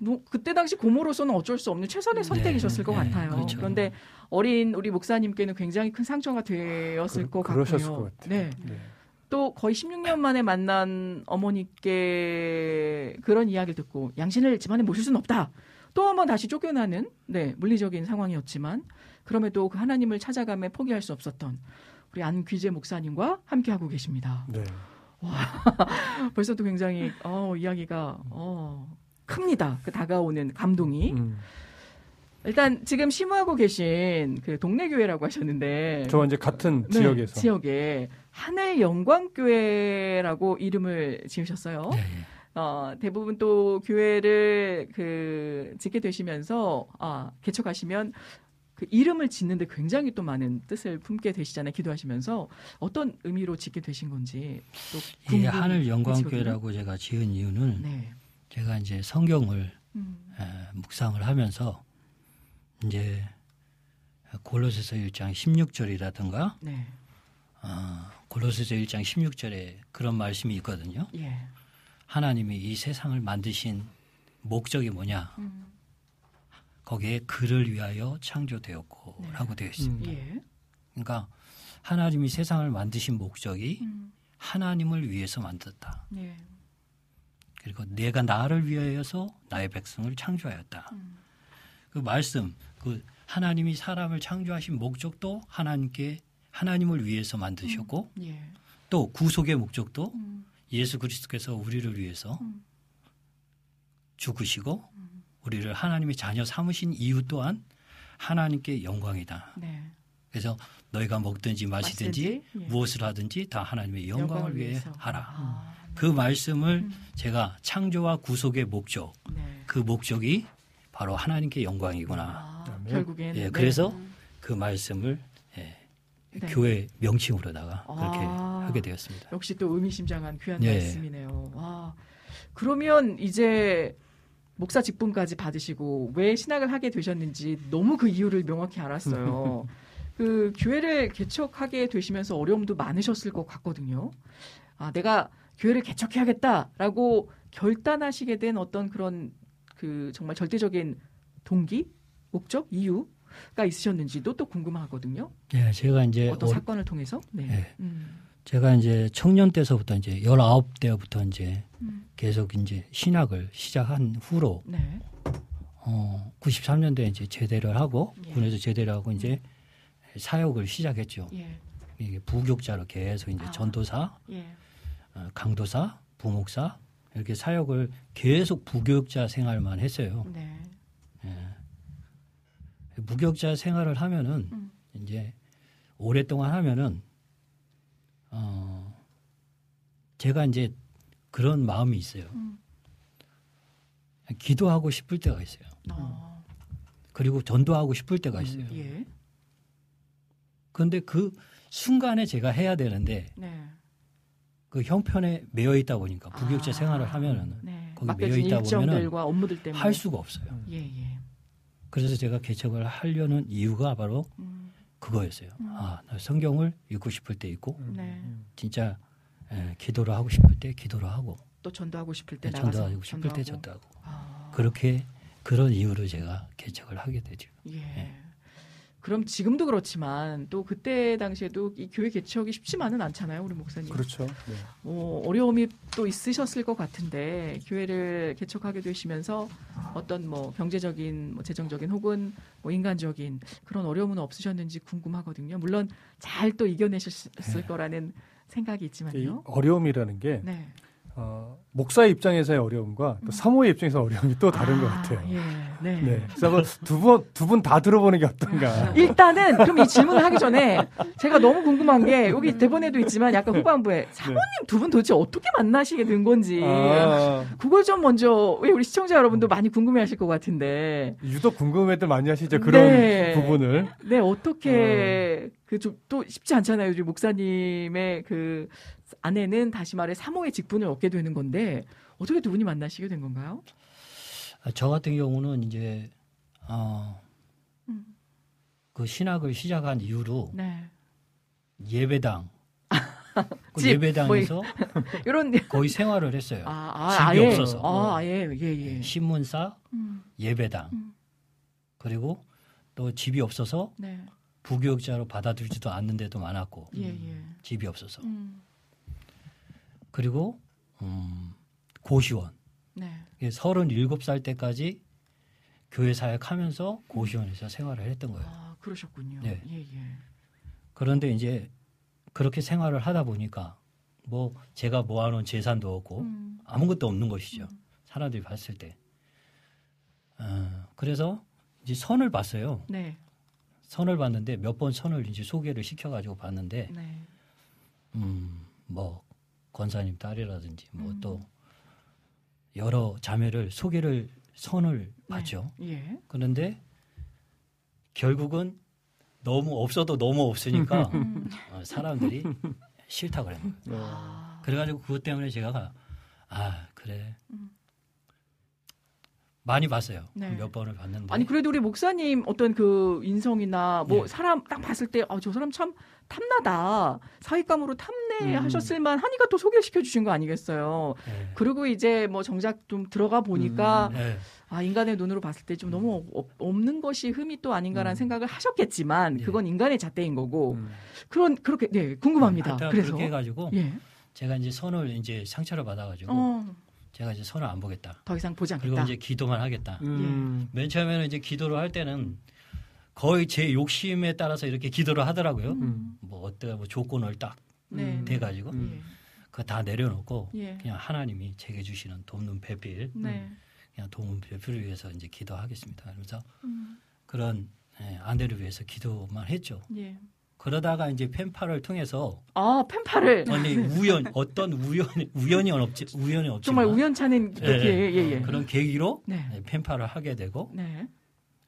뭐, 그때 당시 고모로서는 어쩔 수 없는 최선의 선택이셨을 네, 것 네, 같아요. 그렇죠. 그런데 어린 우리 목사님께는 굉장히 큰 상처가 되었을 것 같고요. 그러셨을 것 같아요. 네. 네. 또 거의 16년 만에 만난 어머니께 그런 이야기를 듣고 양신을 집안에 모실 수는 없다. 또 한 번 다시 쫓겨나는 네, 물리적인 상황이었지만 그럼에도 그 하나님을 찾아가며 포기할 수 없었던 우리 안귀재 목사님과 함께하고 계십니다. 네. 와, 벌써 또 굉장히 이야기가 큽니다. 그 다가오는 감동이. 일단 지금 심화하고 계신 그 동네 교회라고 하셨는데 저와 이제 같은 지역에서 지역에 하늘영광교회라고 이름을 지으셨어요. 네. 대부분 또 교회를 그 짓게 되시면서 개척하시면 그 이름을 짓는데 굉장히 또 많은 뜻을 품게 되시잖아요. 기도하시면서 어떤 의미로 짓게 되신 건지 또 궁금해요. 하늘영광교회라고 제가 지은 이유는 네. 제가 이제 성경을 묵상을 하면서 이제 골로세서 1장 16절이라든가 네. 골로세서 1장 16절에 그런 말씀이 있거든요. 예. 하나님이 이 세상을 만드신 목적이 뭐냐. 거기에 그를 위하여 창조되었고 네. 라고 되어 있습니다. 예. 그러니까 하나님이 세상을 만드신 목적이 하나님을 위해서 만들었다. 예. 그리고 내가 나를 위하여서 나의 백성을 창조하였다. 그 말씀, 그 하나님이 사람을 창조하신 목적도 하나님께 하나님을 위해서 만드셨고 예. 또 구속의 목적도 예수 그리스도께서 우리를 위해서 죽으시고 우리를 하나님의 자녀 삼으신 이유 또한 하나님께 영광이다. 네. 그래서 너희가 먹든지 마시든지 예. 무엇을 하든지 다 하나님의 영광을 위해 하라. 아, 네. 그 말씀을 제가 창조와 구속의 목적 네. 그 목적이 바로 하나님께 영광이구나. 아, 결국에는 예, 그래서 네. 그 말씀을 예, 네. 교회 명칭으로다가 그렇게 하게 되었습니다. 역시 또 의미심장한 귀한 예. 말씀이네요. 와, 그러면 이제 목사 직분까지 받으시고 왜 신학을 하게 되셨는지 너무 그 이유를 명확히 알았어요. 그 교회를 개척하게 되시면서 어려움도 많으셨을 것 같거든요. 아, 내가 교회를 개척해야겠다라고 결단하시게 된 어떤 그런 그 정말 절대적인 동기, 목적, 이유가 있으셨는지도 또 궁금하거든요. 네, 제가 이제 어떤 사건을 통해서 네. 네. 제가 이제 청년 때서부터 이제 19대부터 이제 계속 이제 신학을 시작한 후로 네. 93년도에 이제 제대를 하고 예. 군에서 제대를 하고 이제 사역을 시작했죠. 예. 이게 부교육자로 계속 이제 전도사, 예. 강도사, 부목사 이렇게 사역을 계속 부교육자 생활만 했어요. 네. 예. 부교육자 생활을 하면은 이제 오랫동안 하면은 제가 이제 그런 마음이 있어요. 기도하고 싶을 때가 있어요. 그리고 전도하고 싶을 때가 있어요. 예. 그런데 그 순간에 제가 해야 되는데 네. 그 형편에 매여 있다 보니까 부교육자 생활을 하면은 네. 거기 매여 있다 보면은 할 수가 없어요. 예. 그래서 제가 개척을 하려는 이유가 바로 그거였어요. 아, 나 성경을 읽고 싶을 때 읽고 네. 진짜 기도를 하고 싶을 때 기도를 하고 또 전도하고 싶을 때 전도하고 싶을 때 전도하고 그렇게 그런 이유로 제가 개척을 하게 되죠. 예. 예. 그럼 지금도 그렇지만 또 그때 당시에도 이 교회 개척이 쉽지만은 않잖아요, 우리 목사님. 그렇죠. 네. 어려움이 또 있으셨을 것 같은데 교회를 개척하게 되시면서 어떤 뭐 경제적인, 뭐 재정적인 혹은 뭐 인간적인 그런 어려움은 없으셨는지 궁금하거든요. 물론 잘 또 이겨내셨을 네. 거라는 생각이 있지만요. 어려움이라는 게 네. 목사의 입장에서의 어려움과 또 사모의 입장에서 어려움이 또 다른 것 같아요. 예, 네. 네. 그래서 두 분 다 들어보는 게 어떤가. 일단은 그럼 이 질문을 하기 전에 제가 너무 궁금한 게 여기 대본에도 있지만 약간 후반부에 사모님 네. 두 분 도대체 어떻게 만나시게 된 건지 그걸 좀 먼저 우리 시청자 여러분도 많이 궁금해하실 것 같은데 유독 궁금해들 많이 하시죠. 그런 네. 부분을. 네. 어떻게 그 좀 또 쉽지 않잖아요. 우리 목사님의 그 아내는 다시 말해 사모의 직분을 얻게 되는 건데 어떻게 두 분이 만나시게 된 건가요? 저 같은 경우는 이제 그 신학을 시작한 이후로 네. 예배당 그 예배당에서 이런 거의 생활을 했어요. 집이 없어서 신문사 예배당 그리고 또 집이 없어서 네. 부교육자로 받아들이지도 않는 데도 많았고 집이 없어서 그리고 고시원 네. 37살 때까지 교회 사역하면서 고시원에서 생활을 했던 거예요. 아, 그러셨군요. 네. 예. 그런데 이제 그렇게 생활을 하다 보니까 뭐 제가 모아놓은 재산도 없고 아무것도 없는 것이죠. 사람들이 봤을 때. 그래서 이제 선을 봤어요. 네. 선을 봤는데 몇 번 선을 이제 소개를 시켜가지고 봤는데 네. 뭐 권사님 딸이라든지 뭐 또 여러 자매를 소개를 선을 받죠. 네. 예. 그런데 결국은 너무 없어도 너무 없으니까 사람들이 싫다 그랬어요. 그래가지고 그것 때문에 제가 그래 많이 봤어요. 네. 몇 번을 봤는데. 아니 그래도 우리 목사님 어떤 그 인성이나 뭐 네. 사람 딱 봤을 때 아, 저 사람 참 탐나다. 사윗감으로 탐내하셨을 만하니까 또 소개시켜 주신 거 아니겠어요. 네. 그리고 이제 뭐 정작 좀 들어가 보니까 네. 아 인간의 눈으로 봤을 때 좀 너무 없는 것이 흠이 또 아닌가라는 생각을 하셨겠지만 그건 인간의 잣대인 거고 그런 그렇게 네 궁금합니다. 그래서 그렇게 해가지고 예. 제가 이제 선을 이제 상처를 받아가지고. 제가 이제 선을 안 보겠다. 더 이상 보지 않겠다. 그리고 이제 기도만 하겠다. 맨 처음에는 이제 기도를 할 때는 거의 제 욕심에 따라서 이렇게 기도를 하더라고요. 뭐 어때, 뭐 조건을 딱 대가지고 그거 다 내려놓고 예. 그냥 하나님이 제게 주시는 돕는 배필, 네. 그냥 돕는 배필을 위해서 이제 기도하겠습니다. 그러면서 그런 예, 아내를 위해서 기도만 했죠. 예. 그러다가 이제 펜파를 통해서 아 펜파를 아니 우연 어떤 우연이 없지 정말 우연찮은 예, 예, 예, 예. 그런 계기로 네. 펜파를 하게 되고 네.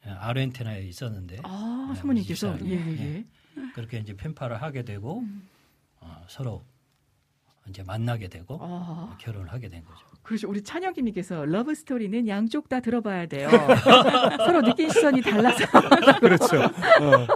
아르헨티나에 있었는데 아 네, 사모님께서 예, 예. 예. 그렇게 이제 펜파를 하게 되고 서로 이제 만나게 되고 결혼을 하게 된 거죠. 그렇죠. 우리 찬혁님께서 러브 스토리는 양쪽 다 들어봐야 돼요. 서로 느낀 시선이 달라서. 그렇죠.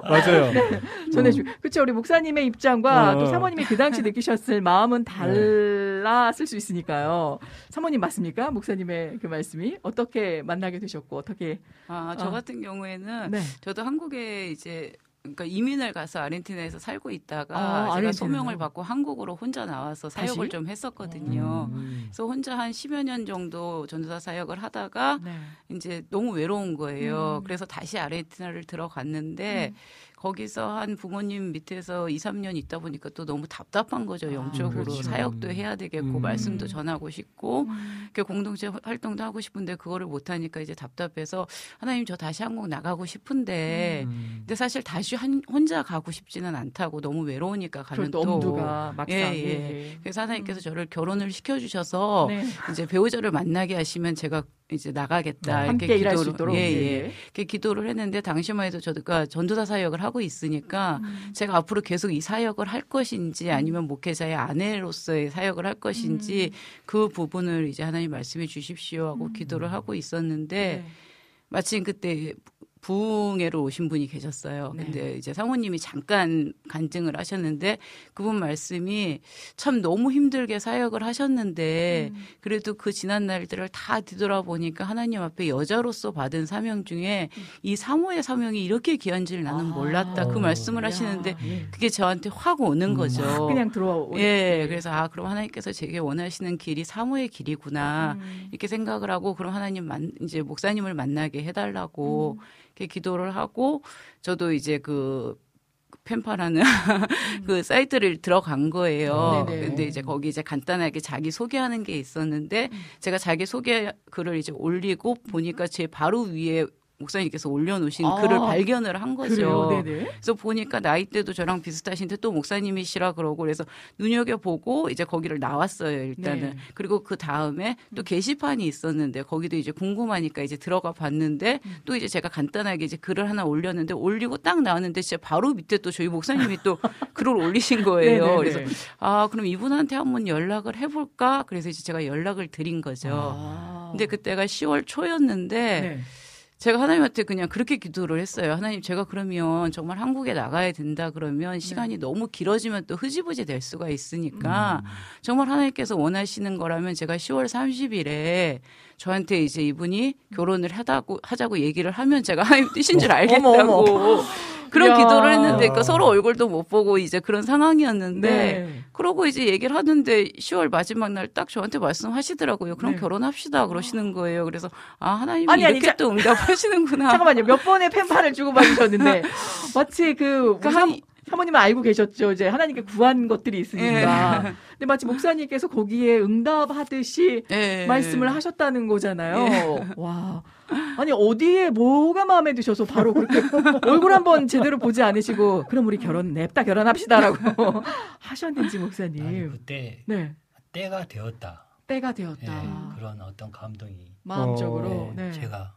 맞아요. 네, 전해주. 그렇죠. 우리 목사님의 입장과 또 사모님이 그 당시 느끼셨을 마음은 달랐을 수 있으니까요. 사모님 맞습니까? 목사님의 그 말씀이 어떻게 만나게 되셨고 어떻게? 아, 저 같은 경우에는 네. 저도 한국에 이제. 그러니까 이민을 가서 아르헨티나에서 살고 있다가 제가 아르헨티나. 소명을 받고 한국으로 혼자 나와서 사역을 다시? 좀 했었거든요. 그래서 혼자 한 10여 년 정도 전도사 사역을 하다가 네. 이제 너무 외로운 거예요. 그래서 다시 아르헨티나를 들어갔는데 거기서 한 부모님 밑에서 2, 3년 있다 보니까 또 너무 답답한 거죠. 영적으로. 그렇죠. 사역도 해야 되겠고 말씀도 전하고 싶고 이렇게 공동체 활동도 하고 싶은데 그거를 못하니까 이제 답답해서 하나님 저 다시 한국 나가고 싶은데 근데 사실 다시 혼자 가고 싶지는 않다고 너무 외로우니까 가면 또 엄두가 막상 예, 예. 그래서 하나님께서 저를 결혼을 시켜주셔서 네. 이제 배우자를 만나게 하시면 제가 이제 나가겠다. 함께 이렇게 일할 수 있도록. 예, 예. 이렇게 기도를 했는데 당시만 해도 저가 전도사 사역을 하고 있으니까 제가 앞으로 계속 이 사역을 할 것인지 아니면 목회자의 아내로서의 사역을 할 것인지 그 부분을 이제 하나님 말씀해 주십시오 하고 기도를 하고 있었는데 네. 마침 그때 부흥회로 오신 분이 계셨어요. 네. 근데 이제 사모님이 잠깐 간증을 하셨는데 그분 말씀이 참 너무 힘들게 사역을 하셨는데 그래도 그 지난 날들을 다 뒤돌아보니까 하나님 앞에 여자로서 받은 사명 중에 이 사모의 사명이 이렇게 귀한지를 나는 몰랐다. 그 말씀을 하시는데 그게 저한테 확 오는 거죠. 그냥 들어오고. 예. 그래서 아, 그럼 하나님께서 제게 원하시는 길이 사모의 길이구나. 이렇게 생각을 하고 그럼 하나님 이제 목사님을 만나게 해달라고 기도를 하고 저도 이제 그 펜파라는 그 사이트를 들어간 거예요. 근데 이제 거기 이제 간단하게 자기 소개하는 게 있었는데 제가 자기 소개 글을 이제 올리고 보니까 제 바로 위에 목사님께서 올려놓으신 글을 발견을 한 거죠. 그래서 보니까 나이대도 저랑 비슷하신데 또 목사님이시라 그러고 그래서 눈여겨보고 이제 거기를 나왔어요. 일단은. 네. 그리고 그 다음에 또 게시판이 있었는데 거기도 이제 궁금하니까 이제 들어가 봤는데 또 이제 제가 간단하게 이제 글을 하나 올렸는데 올리고 딱 나왔는데 진짜 바로 밑에 또 저희 목사님이 또 글을 올리신 거예요. 그래서 아 그럼 이분한테 한번 연락을 해볼까? 그래서 이제 제가 연락을 드린 거죠. 근데 그때가 10월 초였는데 네. 제가 하나님한테 그냥 그렇게 기도를 했어요. 하나님 제가 그러면 정말 한국에 나가야 된다 그러면 시간이 너무 길어지면 또 흐지부지 될 수가 있으니까 정말 하나님께서 원하시는 거라면 제가 10월 30일에 저한테 이제 이분이 결혼을 하자고 얘기를 하면 제가 하나님 뜻인 줄 알겠다고 어머. 그런 야. 기도를 했는데 그러니까 서로 얼굴도 못 보고 이제 그런 상황이었는데 그러고 이제 얘기를 하는데 10월 마지막 날 딱 저한테 말씀하시더라고요. 그럼 결혼합시다 그러시는 거예요. 그래서 아 하나님이 이렇게 또 응답하시는구나. 잠깐만요. 몇 번의 펜파를 주고받으셨는데 마치 그 사모님은 알고 계셨죠. 이제 하나님께 구한 것들이 있으니까. 근데 마치 목사님께서 거기에 응답하듯이 말씀을 하셨다는 거잖아요. 와. 아니 어디에 뭐가 마음에 드셔서 바로 그렇게 얼굴 한번 제대로 보지 않으시고 그럼 우리 결혼 냅다 결혼합시다라고 하셨는지 목사님. 아니, 그때 때가 되었다. 때가 되었다. 네, 그런 어떤 감동이 마음적으로 제가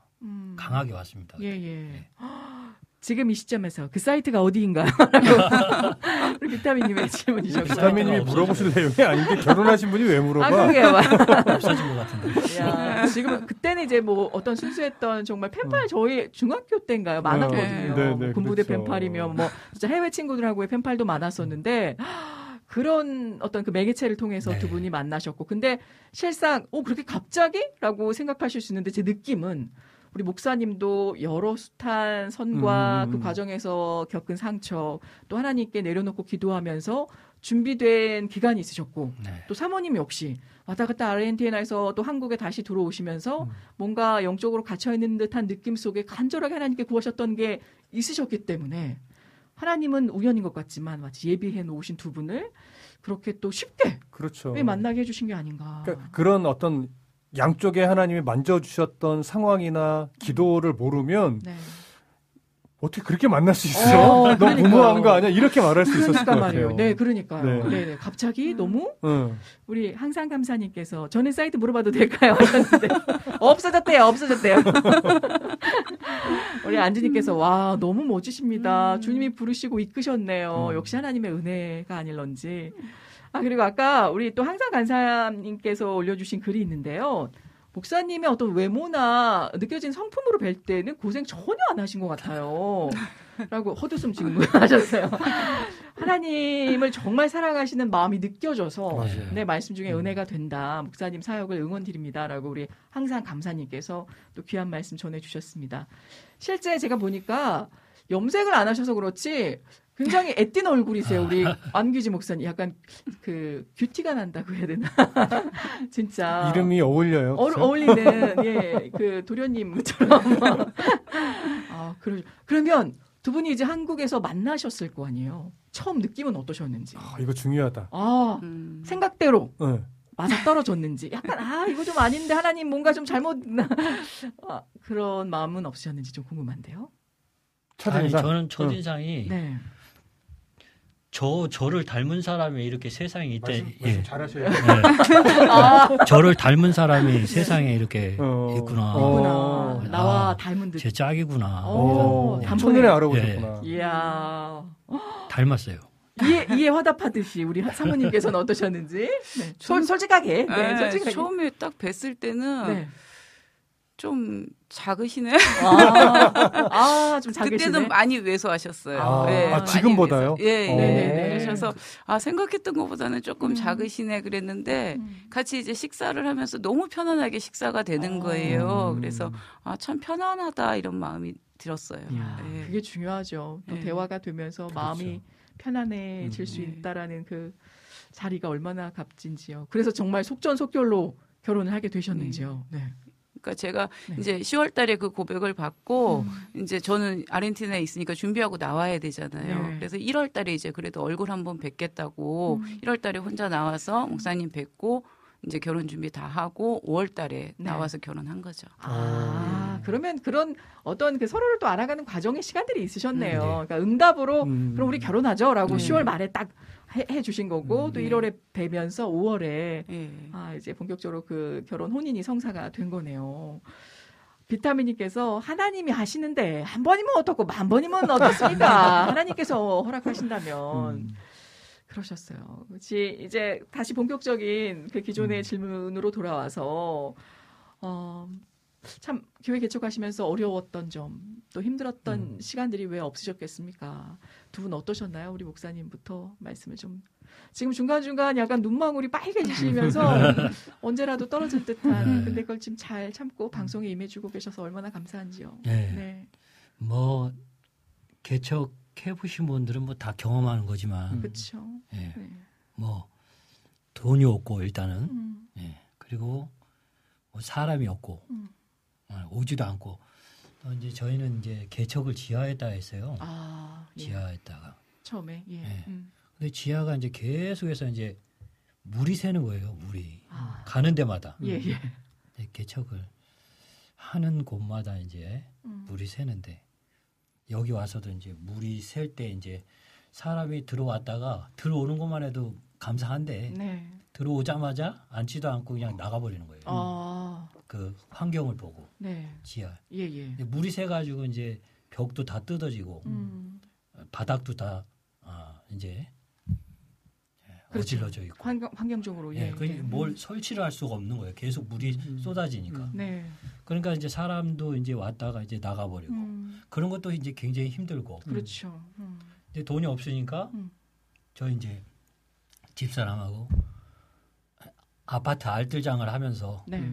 강하게 왔습니다. 예, 예. 지금 이 시점에서 그 사이트가 어디인가요? 라고 비타민님의 질문이셨어요. 비타민님이 물어보실 내용이 아닌데 결혼하신 분이 왜 물어봐? 아, 그게 없어진 것 같은데. 야, 지금 그때는 이제 뭐 어떤 순수했던 정말 펜팔 저희 중학교 때인가요? 많았거든요. 네네, 군부대 그렇죠. 펜팔이면 뭐 진짜 해외 친구들하고의 펜팔도 많았었는데 그런 어떤 그 매개체를 통해서 네. 두 분이 만나셨고 근데 실상 그렇게 갑자기? 라고 생각하실 수 있는데 제 느낌은 우리 목사님도 여러 숱한 선과 그 과정에서 겪은 상처 또 하나님께 내려놓고 기도하면서 준비된 기간이 있으셨고 네. 또 사모님 역시 왔다 갔다 아르헨티나에서 또 한국에 다시 들어오시면서 뭔가 영적으로 갇혀있는 듯한 느낌 속에 간절하게 하나님께 구하셨던 게 있으셨기 때문에 하나님은 우연인 것 같지만 마치 예비해 놓으신 두 분을 그렇게 또 쉽게 그렇죠. 만나게 해주신 게 아닌가. 그러니까 그런 어떤 양쪽에 하나님이 만져주셨던 상황이나 기도를 모르면 네. 어떻게 그렇게 만날 수 있어? 너 무모한 거 아니야? 이렇게 말할 수 있었을 것 같아요. 네, 그러니까요. 네. 네네. 갑자기 너무 우리 항상 감사님께서 저는 사이트 물어봐도 될까요? 없어졌대요. 우리 안지님께서 와 너무 멋지십니다. 주님이 부르시고 이끄셨네요. 역시 하나님의 은혜가 아닐런지. 아, 그리고 아까 우리 또 항상 간사님께서 올려주신 글이 있는데요. 목사님의 어떤 외모나 느껴진 성품으로 뵐 때는 고생 전혀 안 하신 것 같아요. 라고 헛웃음 지금 하셨어요. 하나님을 정말 사랑하시는 마음이 느껴져서 내 말씀 중에 은혜가 된다. 목사님 사역을 응원드립니다. 라고 우리 항상 감사님께서 또 귀한 말씀 전해주셨습니다. 실제 제가 보니까 염색을 안 하셔서 그렇지 굉장히 애띤 얼굴이세요. 우리 안귀재 목사님. 약간 그 큐티가 난다고 해야 되나? 진짜. 이름이 어울려요. 어울리는 예, 그 도련님처럼. 아, 그러면 두 분이 이제 한국에서 만나셨을 거 아니에요. 처음 느낌은 어떠셨는지. 아, 이거 중요하다. 아, 생각대로. 네. 맞아 떨어졌는지. 약간 이거 좀 아닌데 하나님 뭔가 좀 잘못 그런 마음은 없으셨는지 좀 궁금한데요. 첫인상. 아니, 저는 첫인상이 네. 저를 닮은 사람이 이렇게 세상에 있대. 말씀 잘하셔야 돼요. 네. 저를 닮은 사람이 세상에 이렇게 있구나. 나와 닮은 듯. 제 짝이구나. 단번에 알아보셨구나. 네. 이야. 닮았어요. 이에 화답하듯이 우리 사모님께서는 어떠셨는지. 네. 솔직하게. 네, 솔직하게. 처음에 딱 뵀을 때는. 네. 좀 작으시네. 좀 작으시네. 그때는 많이 왜소하셨어요. 네, 지금보다요? 네. 그래서 생각했던 것보다는 조금 작으시네 그랬는데 같이 이제 식사를 하면서 너무 편안하게 식사가 되는 거예요. 그래서 참 편안하다 이런 마음이 들었어요. 네. 그게 중요하죠. 또 대화가 되면서 그렇죠. 마음이 편안해질 수 있다라는 그 자리가 얼마나 값진지요. 그래서 정말 속전속결로 결혼을 하게 되셨는지요. 네. 그러니까 제가 이제 10월 달에 그 고백을 받고 이제 저는 아르헨티나에 있으니까 준비하고 나와야 되잖아요. 그래서 1월 달에 이제 그래도 얼굴 한번 뵙겠다고 1월 달에 혼자 나와서 목사님 뵙고 이제 결혼 준비 다 하고 5월 달에 나와서 결혼한 거죠. 그러면 그런 어떤 그 서로를 또 알아가는 과정의 시간들이 있으셨네요. 그러니까 응답으로 그럼 우리 결혼하죠라고 10월 말에 딱 해 주신 거고 또 1월에 뵈면서 5월에 이제 본격적으로 그 결혼 혼인이 성사가 된 거네요. 비타민님께서 하나님이 하시는데 한 번이면 어떻고 만 번이면 어떻습니까? 하나님께서 허락하신다면 그러셨어요. 그렇지 이제 다시 본격적인 그 기존의 질문으로 돌아와서 참 교회 개척하시면서 어려웠던 점 또 힘들었던 시간들이 왜 없으셨겠습니까? 두 분 어떠셨나요? 우리 목사님부터 말씀을 좀. 지금 중간중간 약간 눈망울이 빨개지시면서 언제라도 떨어질 듯한 근데 그걸 지금 잘 참고 방송에 임해주고 계셔서 얼마나 감사한지요. 네. 뭐 개척해보신 분들은 뭐 다 경험하는 거지만 그렇죠. 뭐 돈이 없고 일단은 그리고 뭐 사람이 없고 오지도 않고 또 이제 저희는 이제 개척을 지하에다 했어요. 지하에다가 처음에. 근데 지하가 이제 계속해서 이제 물이 새는 거예요. 물이 가는 데마다 개척을 하는 곳마다 이제 물이 새는데 여기 와서도 이제 물이 셀 때 이제 사람이 들어왔다가 들어오는 것만 해도 감사한데 들어오자마자 앉지도 않고 그냥 나가버리는 거예요. 그 환경을 보고 지하 물이 새가지고 이제 벽도 다 뜯어지고 바닥도 다 이제 어질러져 있고 환경적으로 예, 뭘 설치를 할 수가 없는 거예요. 계속 물이 쏟아지니까. 네. 그러니까 이제 사람도 이제 왔다가 이제 나가버리고 그런 것도 이제 굉장히 힘들고. 그렇죠. 근데 돈이 없으니까 저 이제 집사람하고 아파트 알뜰장을 하면서 네.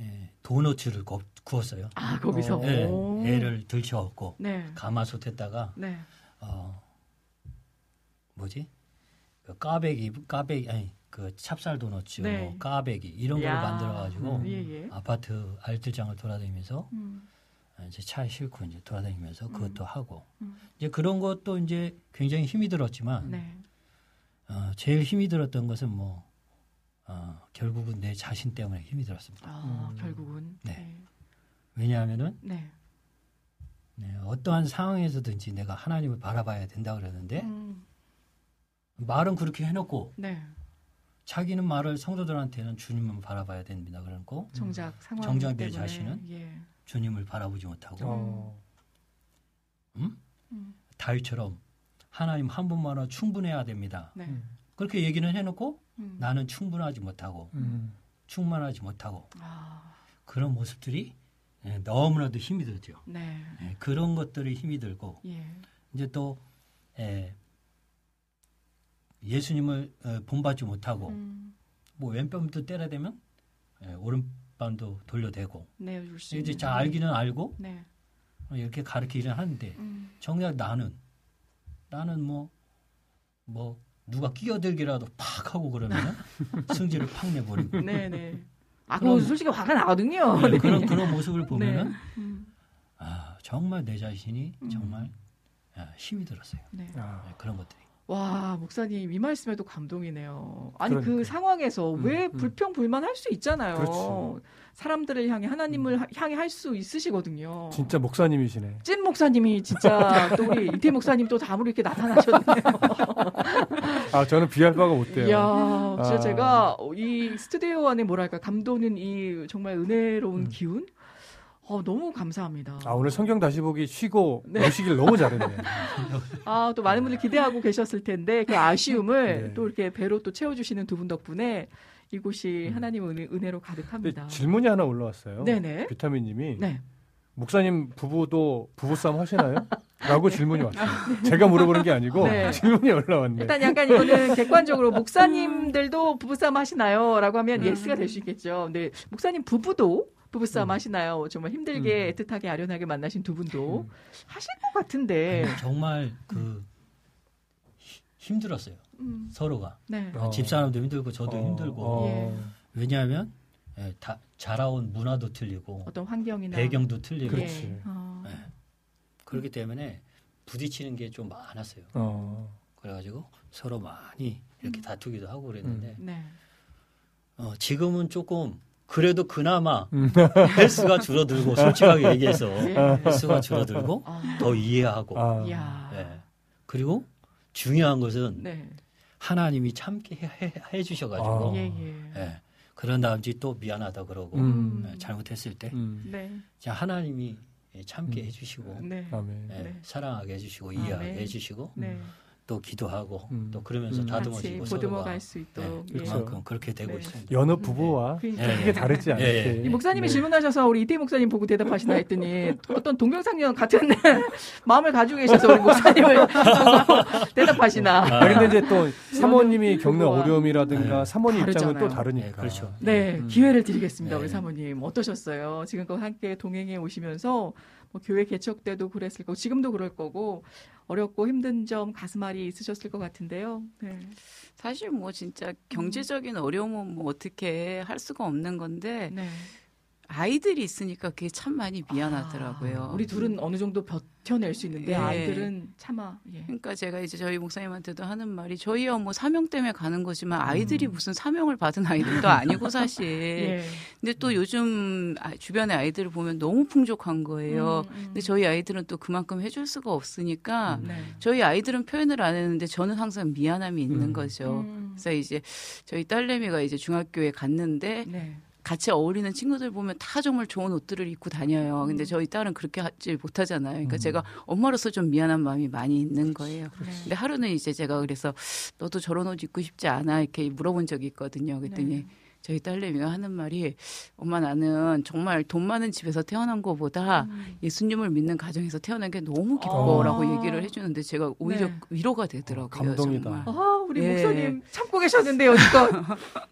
예, 도너츠를 구웠어요. 아 거기서 예, 애를 들쳐갖고 네. 가마솥에다가 네. 그 까베기 아니 그 찹쌀 도너츠 네. 뭐 까베기 이런 걸 만들어가지고 아파트 알뜰장을 돌아다니면서 이제 차에 싣고 이제 돌아다니면서 그것도 하고 이제 그런 것도 이제 굉장히 힘이 들었지만 네. 제일 힘이 들었던 것은 결국은 내 자신 때문에 힘이 들었습니다. 결국은 네. 네. 왜냐하면은 네. 네, 어떠한 상황에서든지 내가 하나님을 바라봐야 된다 그랬는데 말은 그렇게 해놓고 네. 자기는 말을 성도들한테는 주님만 바라봐야 됩니다 그러고 정작 내 자신은 예. 주님을 바라보지 못하고 다윗처럼 하나님 한 분만으로 충분해야 됩니다. 네. 그렇게 얘기는 해놓고 나는 충분하지 못하고 충만하지 못하고 그런 모습들이 너무나도 힘이 들죠. 네. 네, 그런 것들이 힘이 들고 이제 또 예수님을 본받지 못하고 뭐 왼뺨도 때려대면 오른뺨도 돌려대고 네, 이제 잘 알기는 알고 네. 이렇게 가르치기는 하는데 정작 나는 뭐 누가 끼어들기라도 팍 하고 그러면 승질을 팍 내버리고. 네네. 그럼 솔직히 화가 나거든요. 네, 네. 그런 모습을 보면은 네. 정말 내 자신이 정말 힘이 들었어요. 네. 네, 그런 것들이. 와, 목사님 이 말씀에도 감동이네요. 아니 그러니까. 그 상황에서 왜 불평불만할 수 있잖아요. 그렇죠. 사람들을 향해 하나님을 향해 할 수 있으시거든요. 진짜 목사님이시네. 찐 목사님이 진짜 또 우리 이태희 목사님 또 다음으로 이렇게 나타나셨네요. 저는 비할 바가 못 돼요. 이야, 진짜 제가 이 스튜디오 안에 뭐랄까 감도는 이 정말 은혜로운 기운? 너무 감사합니다. 오늘 성경 다시 보기 쉬고 오시길 네. 너무 잘했네요. 또 많은 분들 기대하고 계셨을 텐데 그 아쉬움을 네. 또 이렇게 배로 또 채워주시는 두 분 덕분에 이곳이 하나님의 은혜로 가득합니다. 질문이 하나 올라왔어요. 네네. 비타민님이 네. 목사님 부부도 부부싸움 하시나요? 라고 질문이 왔어요. 제가 물어보는 게 아니고 네. 질문이 올라왔네요. 일단 약간 이거는 객관적으로 목사님들도 부부싸움 하시나요? 라고 하면 예스가 될 수 있겠죠. 근데 목사님 부부도 부부싸움 하시나요? 정말 힘들게 애틋하게 아련하게 만나신 두 분도 하실 것 같은데 정말 힘들었어요. 서로가 네. 집사람도 힘들고 저도 힘들고 예. 왜냐하면 다 자라온 문화도 틀리고 어떤 환경이나 배경도 틀리고 그렇지. 예. 네. 그렇기 때문에 부딪히는 게 좀 많았어요. 그래가지고 서로 많이 이렇게 다투기도 하고 그랬는데 네. 지금은 조금 그래도 그나마 헬스가 줄어들고 솔직하게 얘기해서 헬스가 줄어들고 더 이해하고 네. 그리고 중요한 것은 네. 하나님이 참게 해 주셔가지고 네. 그런 다음지 또 미안하다 그러고 네. 잘못했을 때 네. 하나님이 참게 해주시고 네. 네. 사랑하게 해주시고 이해하게 해주시고 네. 또 기도하고 또 그러면서 다듬어지고 보듬어 갈 수 있도록 네, 그만큼 예. 그렇게 되고 네. 있습니다. 여느 부부와 크게 그러니까. 다르지 않게 예. 이 목사님이 질문하셔서 우리 이태희 목사님 보고 대답하시나 했더니 어떤 동병상련 같은 마음을 가지고 계셔서 우리 목사님을 보고 대답하시나. 근데 이제 또 사모님이 겪는 어려움이라든가 네. 사모님 다르잖아요. 입장은 또 다르니까. 네, 그렇죠. 네, 기회를 드리겠습니다. 네. 우리 사모님 어떠셨어요? 지금껏 함께 동행해 오시면서 뭐 교회 개척 때도 그랬을 거고 지금도 그럴 거고 어렵고 힘든 점 가슴앓이 있으셨을 것 같은데요. 네. 사실 뭐 진짜 경제적인 어려움은 뭐 어떻게 할 수가 없는 건데 네. 아이들이 있으니까 그게 참 많이 미안하더라고요. 우리 둘은 어느 정도 버텨낼 수 있는데 예. 아이들은 참아. 예. 그러니까 제가 이제 저희 목사님한테도 하는 말이 저희야 뭐 사명 때문에 가는 거지만 아이들이 무슨 사명을 받은 아이들도 아니고 사실. 예. 근데 또 요즘 주변의 아이들을 보면 너무 풍족한 거예요. 근데 저희 아이들은 또 그만큼 해줄 수가 없으니까 네. 저희 아이들은 표현을 안 했는데 저는 항상 미안함이 있는 거죠. 그래서 이제 저희 딸내미가 이제 중학교에 갔는데 네. 같이 어울리는 친구들 보면 다 정말 좋은 옷들을 입고 다녀요. 근데 저희 딸은 그렇게 하지 못하잖아요. 그러니까 제가 엄마로서 좀 미안한 마음이 많이 있는 거예요. 그렇지. 근데 하루는 이제 제가 그래서 너도 저런 옷 입고 싶지 않아? 이렇게 물어본 적이 있거든요. 그랬더니 네. 저희 딸내미가 하는 말이 엄마 나는 정말 돈 많은 집에서 태어난 것보다 예수님을 믿는 가정에서 태어난 게 너무 기뻐라고 아. 얘기를 해주는데 제가 오히려 네. 위로가 되더라고요. 감동이다. 아, 우리 예. 목사님 참고 계셨는데 여지껏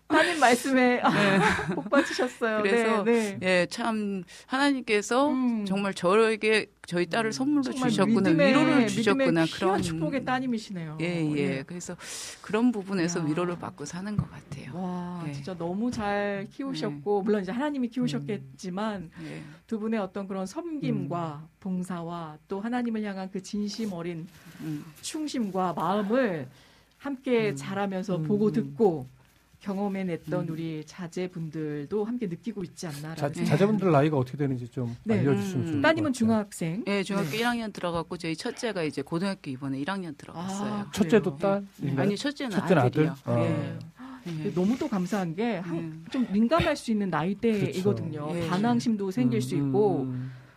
하는 말씀에 네. 복 받으셨어요. 그래서 네, 네. 예, 참 하나님께서 정말 저에게 저희 딸을 선물로 주셨구나. 믿음의, 위로를 주셨구나. 그런 축복의 따님이시네요. 예예. 예. 그래서 그런 부분에서 야. 위로를 받고 사는 것 같아요. 와 예. 진짜 너무 잘 키우셨고 물론 이제 하나님이 키우셨겠지만 예. 두 분의 어떤 그런 섬김과 봉사와 또 하나님을 향한 그 진심 어린 충심과 마음을 함께 자라면서 보고 듣고 경험해냈던 우리 자제분들도 함께 느끼고 있지 않나. 자제분들 나이가 어떻게 되는지 좀 네. 알려주시면 좋을 것 따님은 중학생? 네, 중학교 네. 1학년 들어갔고 저희 첫째가 이제 고등학교 이번에 1학년 들어갔어요. 아, 첫째도 딸? 네. 아니, 첫째는 아들이요. 아들? 네. 아. 네. 너무 또 감사한 게 좀 민감할 수 있는 나이대이거든요. 그렇죠. 네. 반항심도 생길 수 있고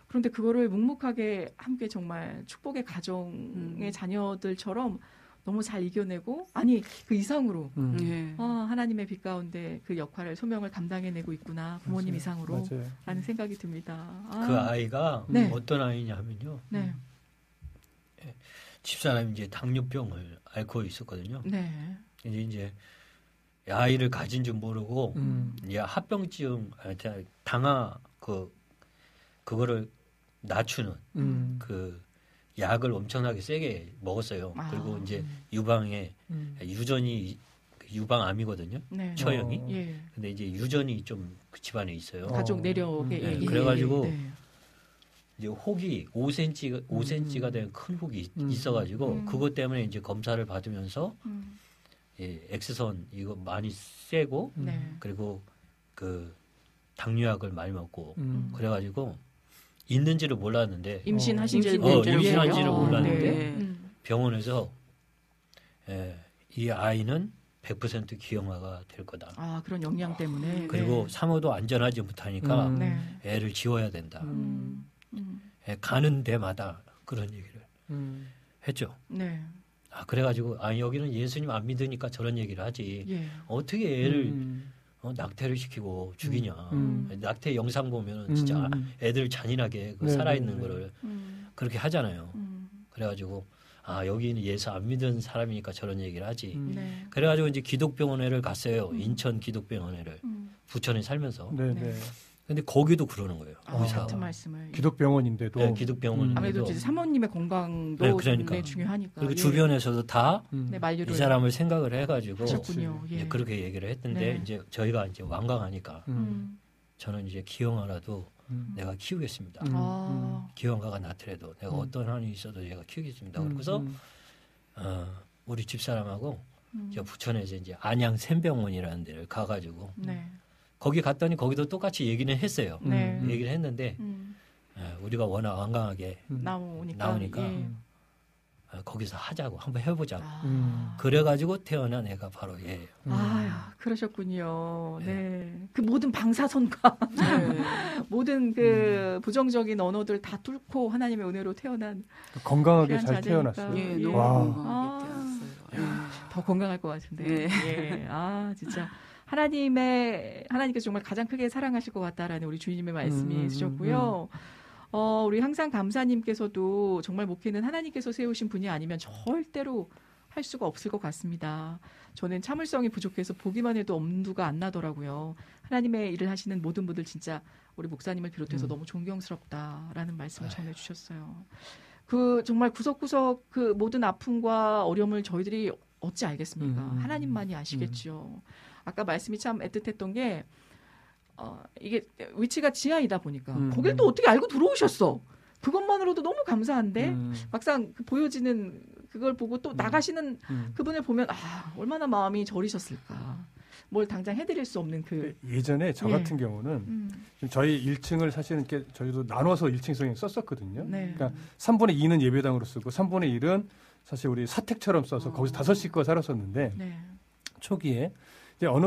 그런데 그거를 묵묵하게 함께 정말 축복의 가정의 자녀들처럼 너무 잘 이겨내고 아니 그 이상으로 하나님의 빛 가운데 그 역할을 소명을 감당해내고 있구나 부모님 맞아요. 이상으로 맞아요. 라는 생각이 듭니다. 아. 그 아이가 네. 어떤 아이냐면요 네. 집사람이 이제 당뇨병을 앓고 있었거든요. 네. 이제 아이를 가진 줄 모르고 이제 합병증 당하 그거를 낮추는 그 약을 엄청나게 세게 먹었어요. 아. 그리고 이제 유방에 유전이 유방암이거든요. 네. 처형이. 예. 근데 이제 유전이 좀 그 집안에 있어요. 가족 내력에. 네. 예. 그래가지고 네. 이제 혹이 5cm가 된 큰 혹이 있어가지고 그것 때문에 이제 검사를 받으면서 예, 엑스선 이거 많이 세고 그리고 그 당뇨약을 많이 먹고 그래가지고. 있는지를 몰랐는데 임신한지를 몰랐는데 네. 병원에서 이 아이는 100% 기형아가 될 거다. 아 그런 영양 때문에 그리고 네. 산후도 안전하지 못하니까 애를 지워야 된다. 가는 데마다 그런 얘기를 했죠. 네. 아 그래가지고 아 여기는 예수님 안 믿으니까 저런 얘기를 하지. 예. 어떻게 애를 낙태를 시키고 죽이냐. 낙태 영상 보면 진짜 애들 잔인하게 그 살아있는 거를 그렇게 하잖아요. 그래가지고 아 여기는 예수 안 믿은 사람이니까 저런 얘기를 하지. 네. 그래가지고 이제 기독병원회를 갔어요. 인천 기독병원회를 부천에 살면서. 네. 근데 거기도 그러는 거예요. 아, 의사가. 같은 말씀을. 기독병원인데도. 네, 기독병원인데도. 아무래도 이제 사모님의 건강도 네, 그러니까. 중요하니까. 그리고 예. 주변에서도 다 이 사람을 생각을 해가지고 예. 이제 그렇게 얘기를 했는데 네. 이제 저희가 이제 완강하니까 저는 이제 기형아라도 내가 키우겠습니다. 기형아가 낳더라도 내가 어떤 한이 있어도 내가 키우겠습니다. 그래서 우리 집사람하고 부천에서 이제 안양 샘병원이라는 데를 가가지고. 거기 갔더니 거기도 똑같이 얘기는 했어요. 얘기를 했는데 우리가 워낙 완강하게 나오니까 예. 거기서 하자고 한번 해보자고. 아. 그래가지고 태어난 애가 바로 얘예요. 아, 그러셨군요. 네, 그 모든 방사선과 모든 그 부정적인 언어들 다 뚫고 하나님의 은혜로 태어난 건강하게 잘 태어났어요. 예, 너무 건강하게 태어났어요. 더 건강할 것 같은데. 예. 아, 진짜. 하나님께서 정말 가장 크게 사랑하실 것 같다라는 우리 주님의 말씀이 있으셨고요. 우리 항상 감사님께서도 정말 목회는 하나님께서 세우신 분이 아니면 절대로 할 수가 없을 것 같습니다. 저는 참을성이 부족해서 보기만 해도 엄두가 안 나더라고요. 하나님의 일을 하시는 모든 분들 진짜 우리 목사님을 비롯해서 너무 존경스럽다라는 말씀을 전해주셨어요. 그 정말 구석구석 그 모든 아픔과 어려움을 저희들이 어찌 알겠습니까? 하나님만이 아시겠죠. 아까 말씀이 참 애틋했던 게 이게 위치가 지하이다 보니까 거길 또 어떻게 알고 들어오셨어. 그것만으로도 너무 감사한데 막상 보여지는 그걸 보고 또 나가시는 그분을 보면 아 얼마나 마음이 저리셨을까. 뭘 당장 해드릴 수 없는 그 예전에 저 같은 경우는 저희 1층을 사실은 이렇게 저희도 나눠서 1층성에 썼었거든요. 네. 그러니까 3분의 2는 예배당으로 쓰고 3분의 1은 사실 우리 사택처럼 써서 거기서 5 식구가 살았었는데 초기에 이제 어느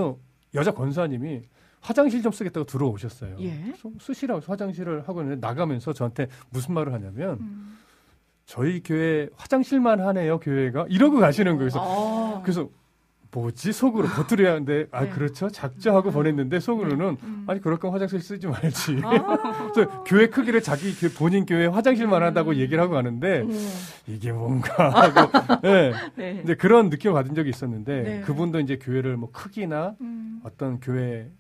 여자 권사님이 화장실 좀 쓰겠다고 들어오셨어요. 예? 쓰시라고 화장실을 하고 있는데 나가면서 저한테 무슨 말을 하냐면 저희 교회 화장실만 하네요, 교회가. 이러고 가시는 거예요. 그래서 뭐지? 속으로 버텨야 하는데 아, 네. 그렇죠? 작죠? 하고 보냈는데 속으로는 아니, 그럴 거면 화장실 쓰지 말지. 그래서 교회 크기를 자기 본인 교회 화장실만 한다고 얘기를 하고 가는데 이게 뭔가 하고 네. 네. 이제 그런 느낌을 받은 적이 있었는데 네. 그분도 이제 교회를 뭐 크기나 어떤 교회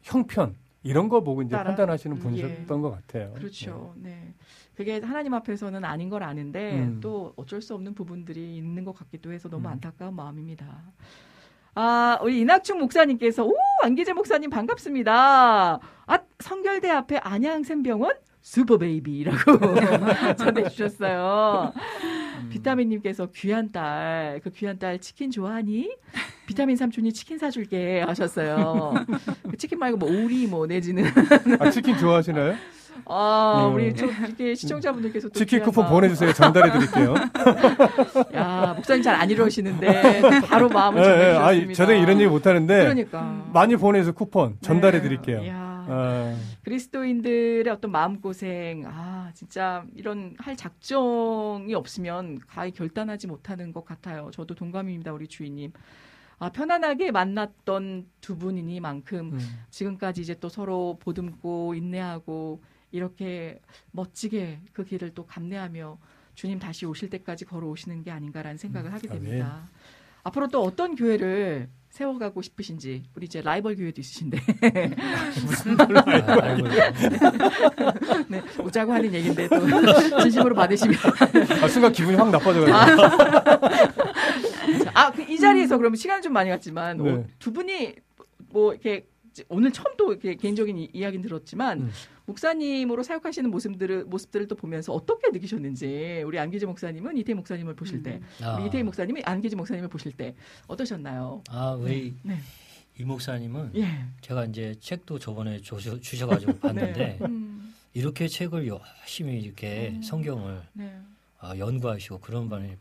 형편 이런 거 보고 이제 판단하시는 분이셨던 것 같아요. 그렇죠. 네. 네. 그게 하나님 앞에서는 아닌 걸 아는데 또 어쩔 수 없는 부분들이 있는 것 같기도 해서 너무 안타까운 마음입니다. 아, 우리 이낙춘 목사님께서 오, 안귀재 목사님 반갑습니다. 아, 성결대 앞에 안양샘병원 슈퍼베이비라고 전해주셨어요. 비타민님께서 귀한 딸, 그 귀한 딸 치킨 좋아하니? 비타민 삼촌이 치킨 사줄게 하셨어요. 치킨 말고 뭐 오리 뭐 내지는. 아, 치킨 좋아하시나요? 아, 우리 좀 이렇게 시청자분들께서 또 치킨 쿠폰 보내주세요. 전달해 드릴게요. 야, 목사님 잘 안 이러시는데 바로 마음을 전해주셨습니다. 저도 이런 얘기 못하는데 그러니까. 많이 보내서 쿠폰 전달해 드릴게요. 네. 아. 그리스도인들의 어떤 마음고생, 아, 진짜 이런 할 작정이 없으면 가히 결단하지 못하는 것 같아요. 저도 동감입니다, 우리 주인님. 아, 편안하게 만났던 두 분이니만큼 지금까지 이제 또 서로 보듬고 인내하고 이렇게 멋지게 그 길을 또 감내하며 주님 다시 오실 때까지 걸어오시는 게 아닌가라는 생각을 하게 됩니다. 아멘. 앞으로 또 어떤 교회를 세워가고 싶으신지, 우리 이제 라이벌 교회도 있으신데. 무슨 말로 라이벌이야. 네, 웃자고 하는 얘기인데 또 진심으로 받으시면. 아, 순간 기분이 확 나빠져가지고. 아, 그 이 자리에서 그러면 시간이 좀 많이 갔지만 네. 두 분이 뭐 이렇게 오늘 처음 또 이렇게 개인적인 이야기는 들었지만 목사님으로 사역하시는 모습들을 또 보면서 어떻게 느끼셨는지, 우리 안귀재 목사님은 이태희 목사님을 보실 때, 우리 이태희 목사님이 안귀재 목사님을 보실 때 어떠셨나요? 아, 우리 이 목사님은 제가 이제 책도 저번에 주셔가지고 봤는데 네. 이렇게 책을 열심히 이렇게 성경을 연구하시고 그런 반에.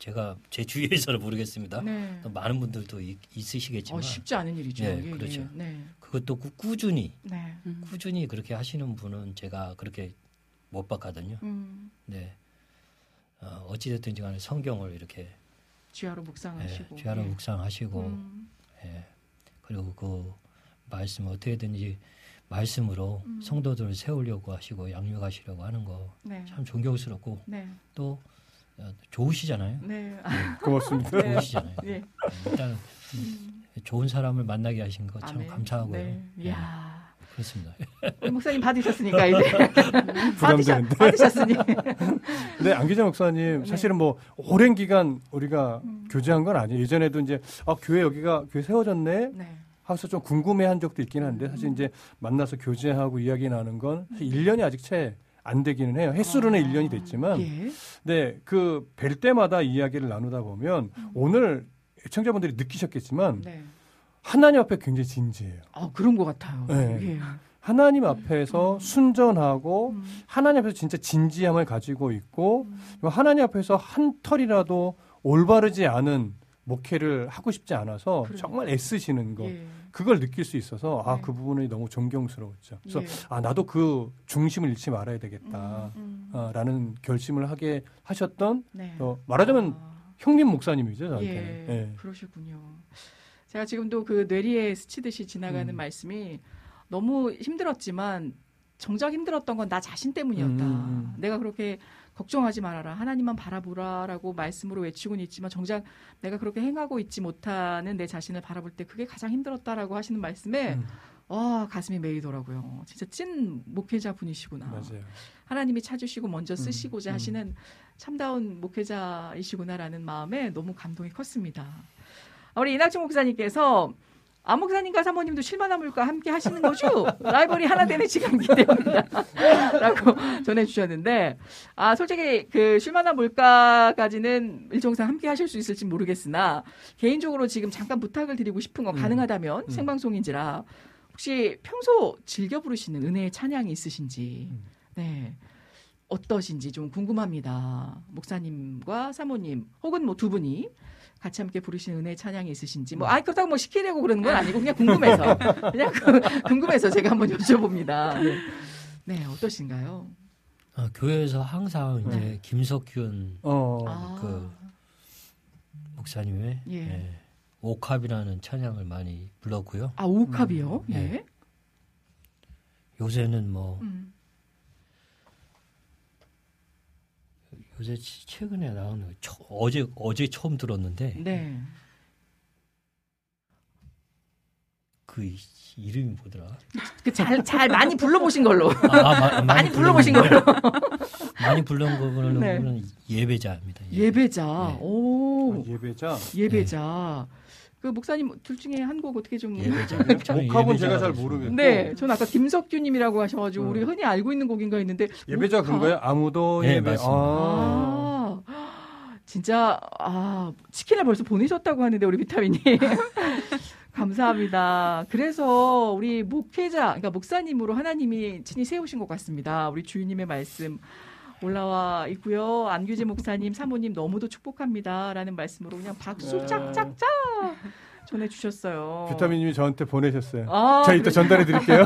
제가 제 주위에서는 모르겠습니다. 네. 또 많은 분들도 있으시겠지만 쉽지 않은 일이죠. 네, 예, 그렇죠. 예, 네. 그것도 꾸준히 꾸준히 그렇게 하시는 분은 제가 그렇게 못 봤거든요. 네, 어찌됐든지 간에 성경을 이렇게 주야로 묵상하시고, 예, 주야로 묵상하시고, 예, 그리고 그 말씀 어떻게든지 말씀으로 성도들을 세우려고 하시고 양육하시려고 하는 거 참 존경스럽고 또. 좋으시잖아요. 네. 고맙습니다. 네. 좋으시잖아요. 네. 일단 좋은 사람을 만나게 하신 거 참 감사하고요. 네. 네. 이야. 그렇습니다. 목사님 받으셨으니까 이제 부담되는데. 네, 안귀재 목사님 사실은 뭐 오랜 기간 우리가 교제한 건 아니에요. 예전에도 이제 아, 교회 여기가 교회 세워졌네. 네. 하면서 좀 궁금해한 적도 있긴 한데 사실 이제 만나서 교제하고 이야기 나눈 건 1년이 아직 채 안 되기는 해요. 횟수로는 1년이 됐지만 예. 네, 그 뵐 때마다 이야기를 나누다 보면 오늘 청자분들이 느끼셨겠지만 하나님 앞에 굉장히 진지해요. 아, 그런 것 같아요. 네. 예. 하나님 앞에서 순전하고 하나님 앞에서 진짜 진지함을 가지고 있고 하나님 앞에서 한 털이라도 올바르지 않은 목회를 하고 싶지 않아서 정말 애쓰시는 거 그걸 느낄 수 있어서 아, 그 부분이 너무 존경스러웠죠. 그래서 아, 나도 그 중심을 잃지 말아야 되겠다라는 결심을 하게 하셨던 말하자면 형님 목사님이죠, 저한테는. 예. 예. 그러시군요. 제가 지금도 그 뇌리에 스치듯이 지나가는 말씀이 너무 힘들었지만 정작 힘들었던 건 나 자신 때문이었다. 내가 그렇게 걱정하지 말아라. 하나님만 바라보라라고 말씀으로 외치고는 있지만 정작 내가 그렇게 행하고 있지 못하는 내 자신을 바라볼 때 그게 가장 힘들었다라고 하시는 말씀에 가슴이 메이더라고요. 진짜 찐 목회자분이시구나. 맞아요. 하나님이 찾으시고 먼저 쓰시고자 하시는 참다운 목회자이시구나라는 마음에 너무 감동이 컸습니다. 우리 이낙준 목사님께서 안 목사님과 사모님도 실만화물과 함께 하시는 거죠? 라이벌이 하나 되는 시간이기 때문이다. 라고 전해주셨는데, 아, 솔직히 그 실만화물과까지는 일정상 함께 하실 수 있을지 모르겠으나, 개인적으로 지금 잠깐 부탁을 드리고 싶은 건 가능하다면 생방송인지라, 혹시 평소 즐겨 부르시는 은혜의 찬양이 있으신지, 네. 어떠신지 좀 궁금합니다. 목사님과 사모님, 혹은 뭐 두 분이 같이 함께 부르시는 은혜의 찬양이 있으신지. 뭐 아이 그렇다고 뭐 시키려고 그러는 건 아니고 그냥 궁금해서 그냥 궁금해서 제가 한번 여쭤봅니다. 네, 네 어떠신가요? 아, 교회에서 항상 이제 김석균 그 목사님의 예, 오캅이라는 찬양을 많이 불렀고요. 아 오캅이요? 예. 네. 요새는 뭐 요새 최근에 나오는 어제 처음 들었는데 네. 그 이름이 뭐더라? 그 잘 많이 불러보신 걸로. 많이 불러보신 걸로. 많이 불러본 거는 네. 예배자입니다. 예배자. 네. 오. 아, 예배자. 네. 그 목사님 둘 중에 한 곡 어떻게 좀 목합은 제가 잘 모르겠고. 네, 전 아까 김석규님이라고 하셔가지고 우리 흔히 알고 있는 곡인가 했는데 예배자 근거예요. 아무도 네, 예배. 아. 진짜 치킨을 벌써 보내셨다고 하는데 우리 비타민님. 감사합니다. 그래서 우리 목회자, 그러니까 목사님으로 하나님이 친히 세우신 것 같습니다. 우리 주님의 말씀 올라와 있고요. 안귀재 목사님, 사모님 너무도 축복합니다라는 말씀으로 그냥 박수 짝짝짝 전해주셨어요. 비타민님이 저한테 보내셨어요. 제가 이따 전달해드릴게요.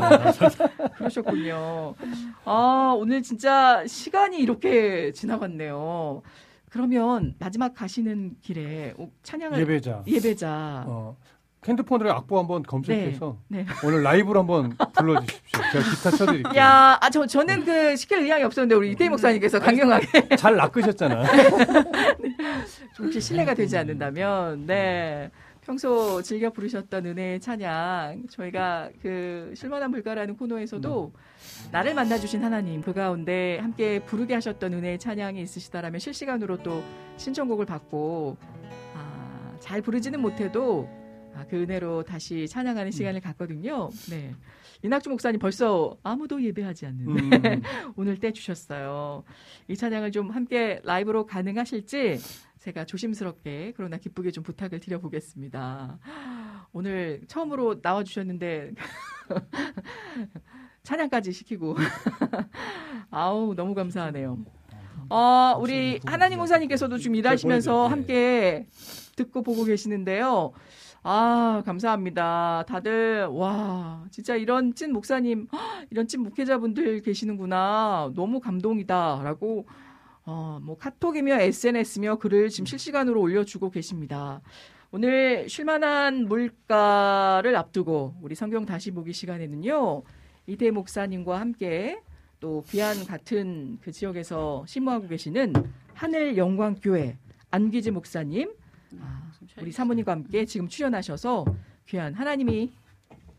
그러셨군요. 아 오늘 진짜 시간이 이렇게 지나갔네요. 그러면 마지막 가시는 길에 찬양을 예배자. 핸드폰으로 악보 한번 검색해서 네. 오늘 라이브로 한번 불러주십시오. 제가 기타 쳐드릴게요. 야, 저는 그 시킬 의향이 없었는데 우리 이태희 목사님께서 강경하게 잘 낚으셨잖아. 네. 혹시 실례가 되지 않는다면 네 평소 즐겨 부르셨던 은혜의 찬양 저희가 그 실만한 불가라는 코너에서도 나를 만나주신 하나님 그 가운데 함께 부르게 하셨던 은혜의 찬양이 있으시다라면 실시간으로 또 신청곡을 받고 잘 부르지는 못해도 그 은혜로 다시 찬양하는 시간을 갖거든요. 네. 이낙주 목사님 벌써 아무도 예배하지 않는데 오늘 때 주셨어요. 이 찬양을 좀 함께 라이브로 가능하실지 제가 조심스럽게 그러나 기쁘게 좀 부탁을 드려보겠습니다. 오늘 처음으로 나와주셨는데 찬양까지 시키고 아우 너무 감사하네요. 우리 하나님 목사님께서도 지금 일하시면서 함께 듣고 보고 계시는데요. 감사합니다. 다들 와 진짜 이런 찐 목사님 이런 찐 목회자분들 계시는구나. 너무 감동이다라고 뭐 카톡이며 SNS며 글을 지금 실시간으로 올려주고 계십니다. 오늘 쉴만한 물가를 앞두고 우리 성경 다시 보기 시간에는요. 이태희 목사님과 함께 또 귀한 같은 그 지역에서 신무하고 계시는 하늘영광교회 안귀재 목사님 우리 사모님과 함께 지금 출연하셔서 귀한 하나님이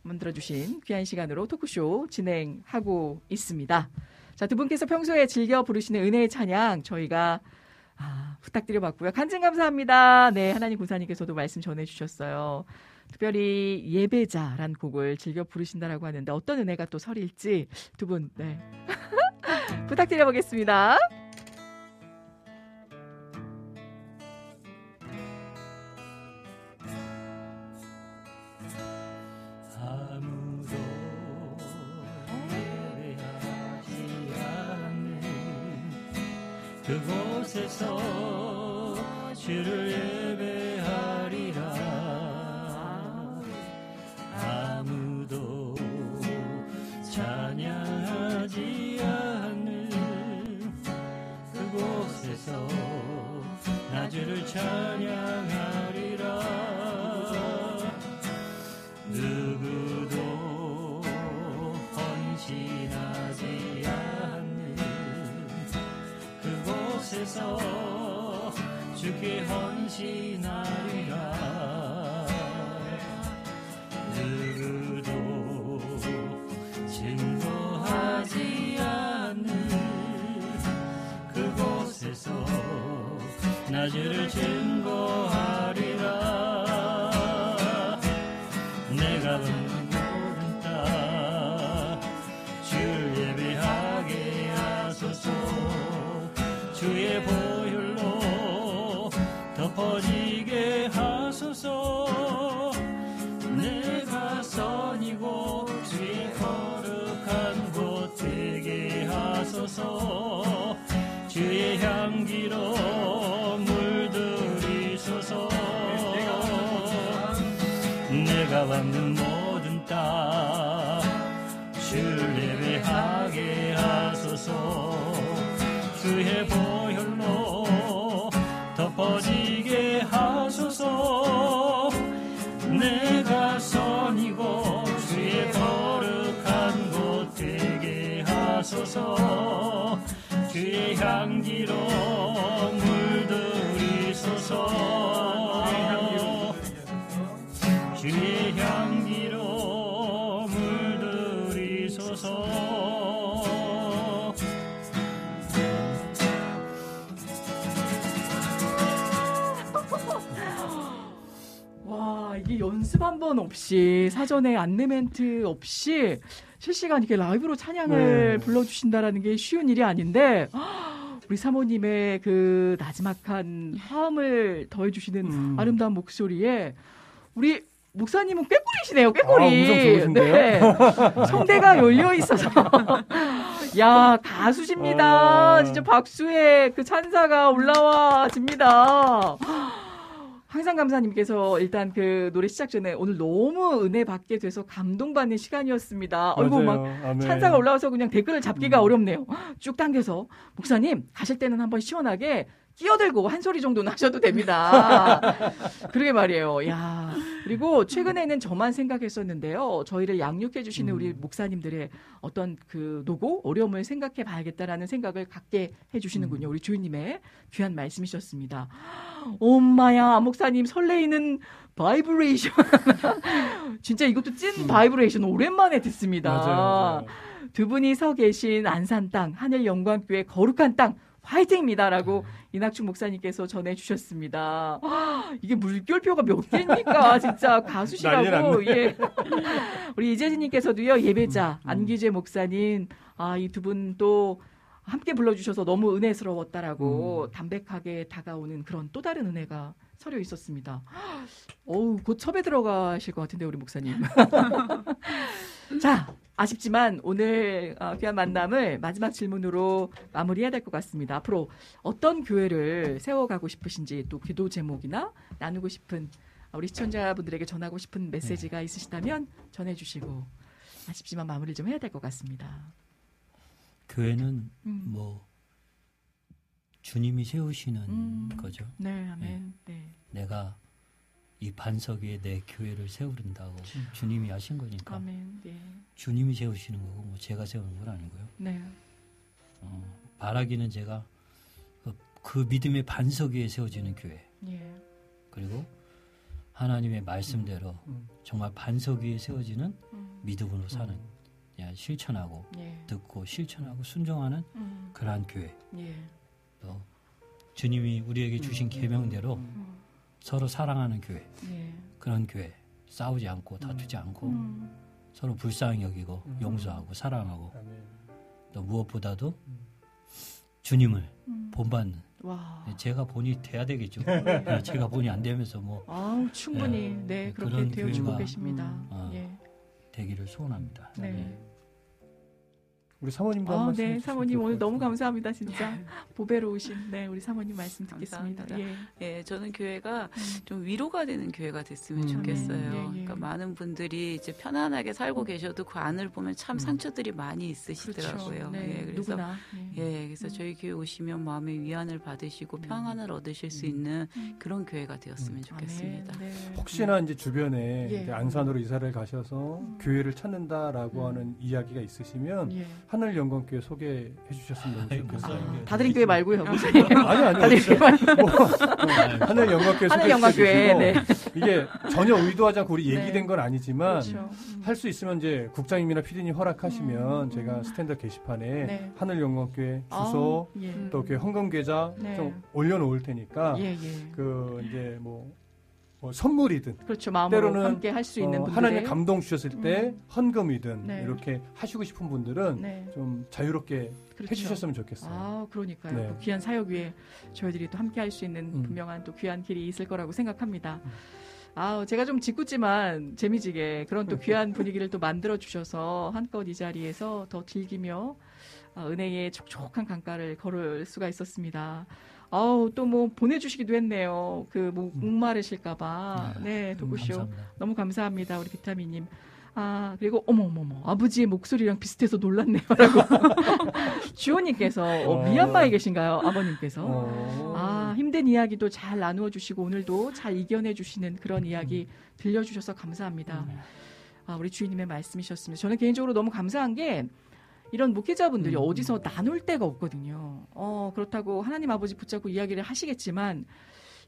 만들어주신 귀한 시간으로 토크쇼 진행하고 있습니다. 자, 두 분께서 평소에 즐겨 부르시는 은혜의 찬양 저희가 부탁드려봤고요. 간증 감사합니다. 네, 하나님 군사님께서도 말씀 전해주셨어요. 특별히 예배자란 곡을 즐겨 부르신다라고 하는데 어떤 은혜가 또 서릴지 두 분 네. 부탁드려보겠습니다. 그곳에서 주를 예배하리라. 아무도 찬양하지 않는 그곳에서 나 주를 찬양하리라. 누구도 헌신하지 그곳에서 주께 헌신하리라. 누구도 증거하지 않는 그곳에서 나 주를 증거하리라. 내가 본 모든 땅 주를 예배하게 하소서. 주의 보혈로 덮어지게 하소서. 내가 선이고 주의 거룩한 곳 되게 하소서. 주의 향기로 물들이소서. 내가 밟는 모든 땅 주를 예배하게 하소서. 그의 보혈로 덮어지게 하소서. 내가 선이고 주의 거룩한 곳 되게 하소서. 주의 향기로 물들이소서. 주의 향기로 물들이소서. 와, 이게 연습 한 번 없이 사전에 안내 멘트 없이 실시간 이렇게 라이브로 찬양을 불러주신다라는 게 쉬운 일이 아닌데 우리 사모님의 그 나지막한 화음을 더해주시는 아름다운 목소리에 우리 목사님은 꾀꼬리시네요. 꾀꼬리. 아, 네. 성대가 열려 있어서 야 가수십니다. 진짜 박수에 그 찬사가 올라와집니다. 항상 감사님께서 일단 그 노래 시작 전에 오늘 너무 은혜 받게 돼서 감동받는 시간이었습니다. 아이고 막 찬사가 올라와서 그냥 댓글을 잡기가 어렵네요. 쭉 당겨서 목사님 가실 때는 한번 시원하게 끼어들고 한 소리 정도는 하셔도 됩니다. 그러게 말이에요. 야, 그리고 최근에는 저만 생각했었는데요. 저희를 양육해 주시는 우리 목사님들의 어떤 그 노고, 어려움을 생각해 봐야겠다라는 생각을 갖게 해 주시는군요. 우리 주인님의 귀한 말씀이셨습니다. 엄마야, 목사님 설레이는 바이브레이션. 진짜 이것도 찐 바이브레이션 오랜만에 듣습니다. 맞아요. 두 분이 서 계신 안산 땅, 하늘영광교회 거룩한 땅 화이팅입니다라고 이낙춘 목사님께서 전해주셨습니다. 와, 이게 물결표가 몇 개입니까? 진짜 가수시라고. 예. 우리 이재진님께서도요. 예배자 안귀재 목사님 아, 이 두 분 또 함께 불러주셔서 너무 은혜스러웠다라고 담백하게 다가오는 그런 또 다른 은혜가 서려 있었습니다. 어우, 곧 첩에 들어가실 것 같은데 우리 목사님. 자, 아쉽지만 오늘 귀한 만남을 마지막 질문으로 마무리해야 될 것 같습니다. 앞으로 어떤 교회를 세워가고 싶으신지 또 기도 제목이나 나누고 싶은 우리 시청자분들에게 전하고 싶은 메시지가 있으시다면 전해주시고 아쉽지만 마무리를 좀 해야 될 것 같습니다. 교회는 뭐 주님이 세우시는 거죠. 네, 아멘. 네. 네. 내가 이 반석 위에 내 교회를 세우른다고 주님이 하신 거니까. 아멘. 네. 주님이 세우시는 거고 뭐 제가 세우는 건 아니고요. 네. 바라기는 제가 그 믿음의 반석 위에 세워지는 교회. 예. 그리고 하나님의 말씀대로 정말 반석 위에 세워지는 믿음으로 사는 실천하고 듣고 실천하고 순종하는 그러한 교회. 예. 또 주님이 우리에게 주신 계명대로 서로 사랑하는 교회. 예. 그런 교회. 싸우지 않고 다투지 않고 서로 불쌍히 여기고 용서하고 사랑하고. 아멘. 또 무엇보다도 주님을 본받는. 와. 제가 본이 돼야 되겠죠. 네. 제가 본이 안 되면서 뭐 아우, 충분히 네, 그렇게 되어주고 계십니다. 되기를 소원합니다. 네. 네. 우리 사모님도 한 말씀 해주시면. 네, 사모님 오늘 너무 감사합니다. 진짜 보배로 오신 네, 우리 사모님 말씀 듣겠습니다. 예. 예, 저는 교회가 좀 위로가 되는 교회가 됐으면 좋겠어요. 네, 예, 예. 그러니까 많은 분들이 이제 편안하게 살고 계셔도 그 안을 보면 참 상처들이 많이 있으시더라고요. 그렇죠. 네, 예, 그래서 누구나. 예, 그래서 저희 교회 오시면 마음의 위안을 받으시고 평안을 얻으실 수 있는 그런 교회가 되었으면 좋겠습니다. 아, 네. 네. 혹시나 이제 주변에 이제 안산으로 이사를 가셔서 교회를 찾는다라고 하는 이야기가 있으시면 하늘영광교회 소개해 주셨으면 좋겠어요. 아, 다들 교회 말고요. 아니 하늘영광교회 소개해 네. 이게 전혀 의도하지 않고 우리 얘기된 건 아니지만 그렇죠. 할 수 있으면 이제 국장님이나 피디님 허락하시면 제가 스탠드 게시판에 하늘영광교회 주소 또 교회 헌금 계좌 좀 올려놓을 테니까 그 이제 뭐 선물이든 그렇죠. 때로는 함께 할 수 있는 하나님의 감동 주셨을 때 헌금이든 이렇게 하시고 싶은 분들은 좀 자유롭게 그렇죠. 해주셨으면 좋겠어요. 아, 그러니까요. 네. 또 귀한 사역 위에 저희들이 또 함께 할 수 있는 분명한 또 귀한 길이 있을 거라고 생각합니다. 아, 제가 좀 짓궂지만 재미지게 그런 또 귀한 분위기를 또 만들어 주셔서 한껏 이 자리에서 더 즐기며 은혜의 촉촉한 강가를 걸을 수가 있었습니다. 아우, 또 뭐 보내주시기도 했네요. 그 뭐 목마르실까봐. 네, 도구쇼. 감사합니다. 너무 감사합니다, 우리 비타민님. 아, 그리고 어머머머, 아버지의 목소리랑 비슷해서 놀랐네요라고. 주호님께서 미얀마에 계신가요, 아버님께서? 아, 힘든 이야기도 잘 나누어 주시고 오늘도 잘 이겨내 주시는 그런 이야기 들려주셔서 감사합니다. 아, 우리 주인님의 말씀이셨습니다. 저는 개인적으로 너무 감사한 게 이런 목회자분들이 어디서 나눌 데가 없거든요. 그렇다고 하나님 아버지 붙잡고 이야기를 하시겠지만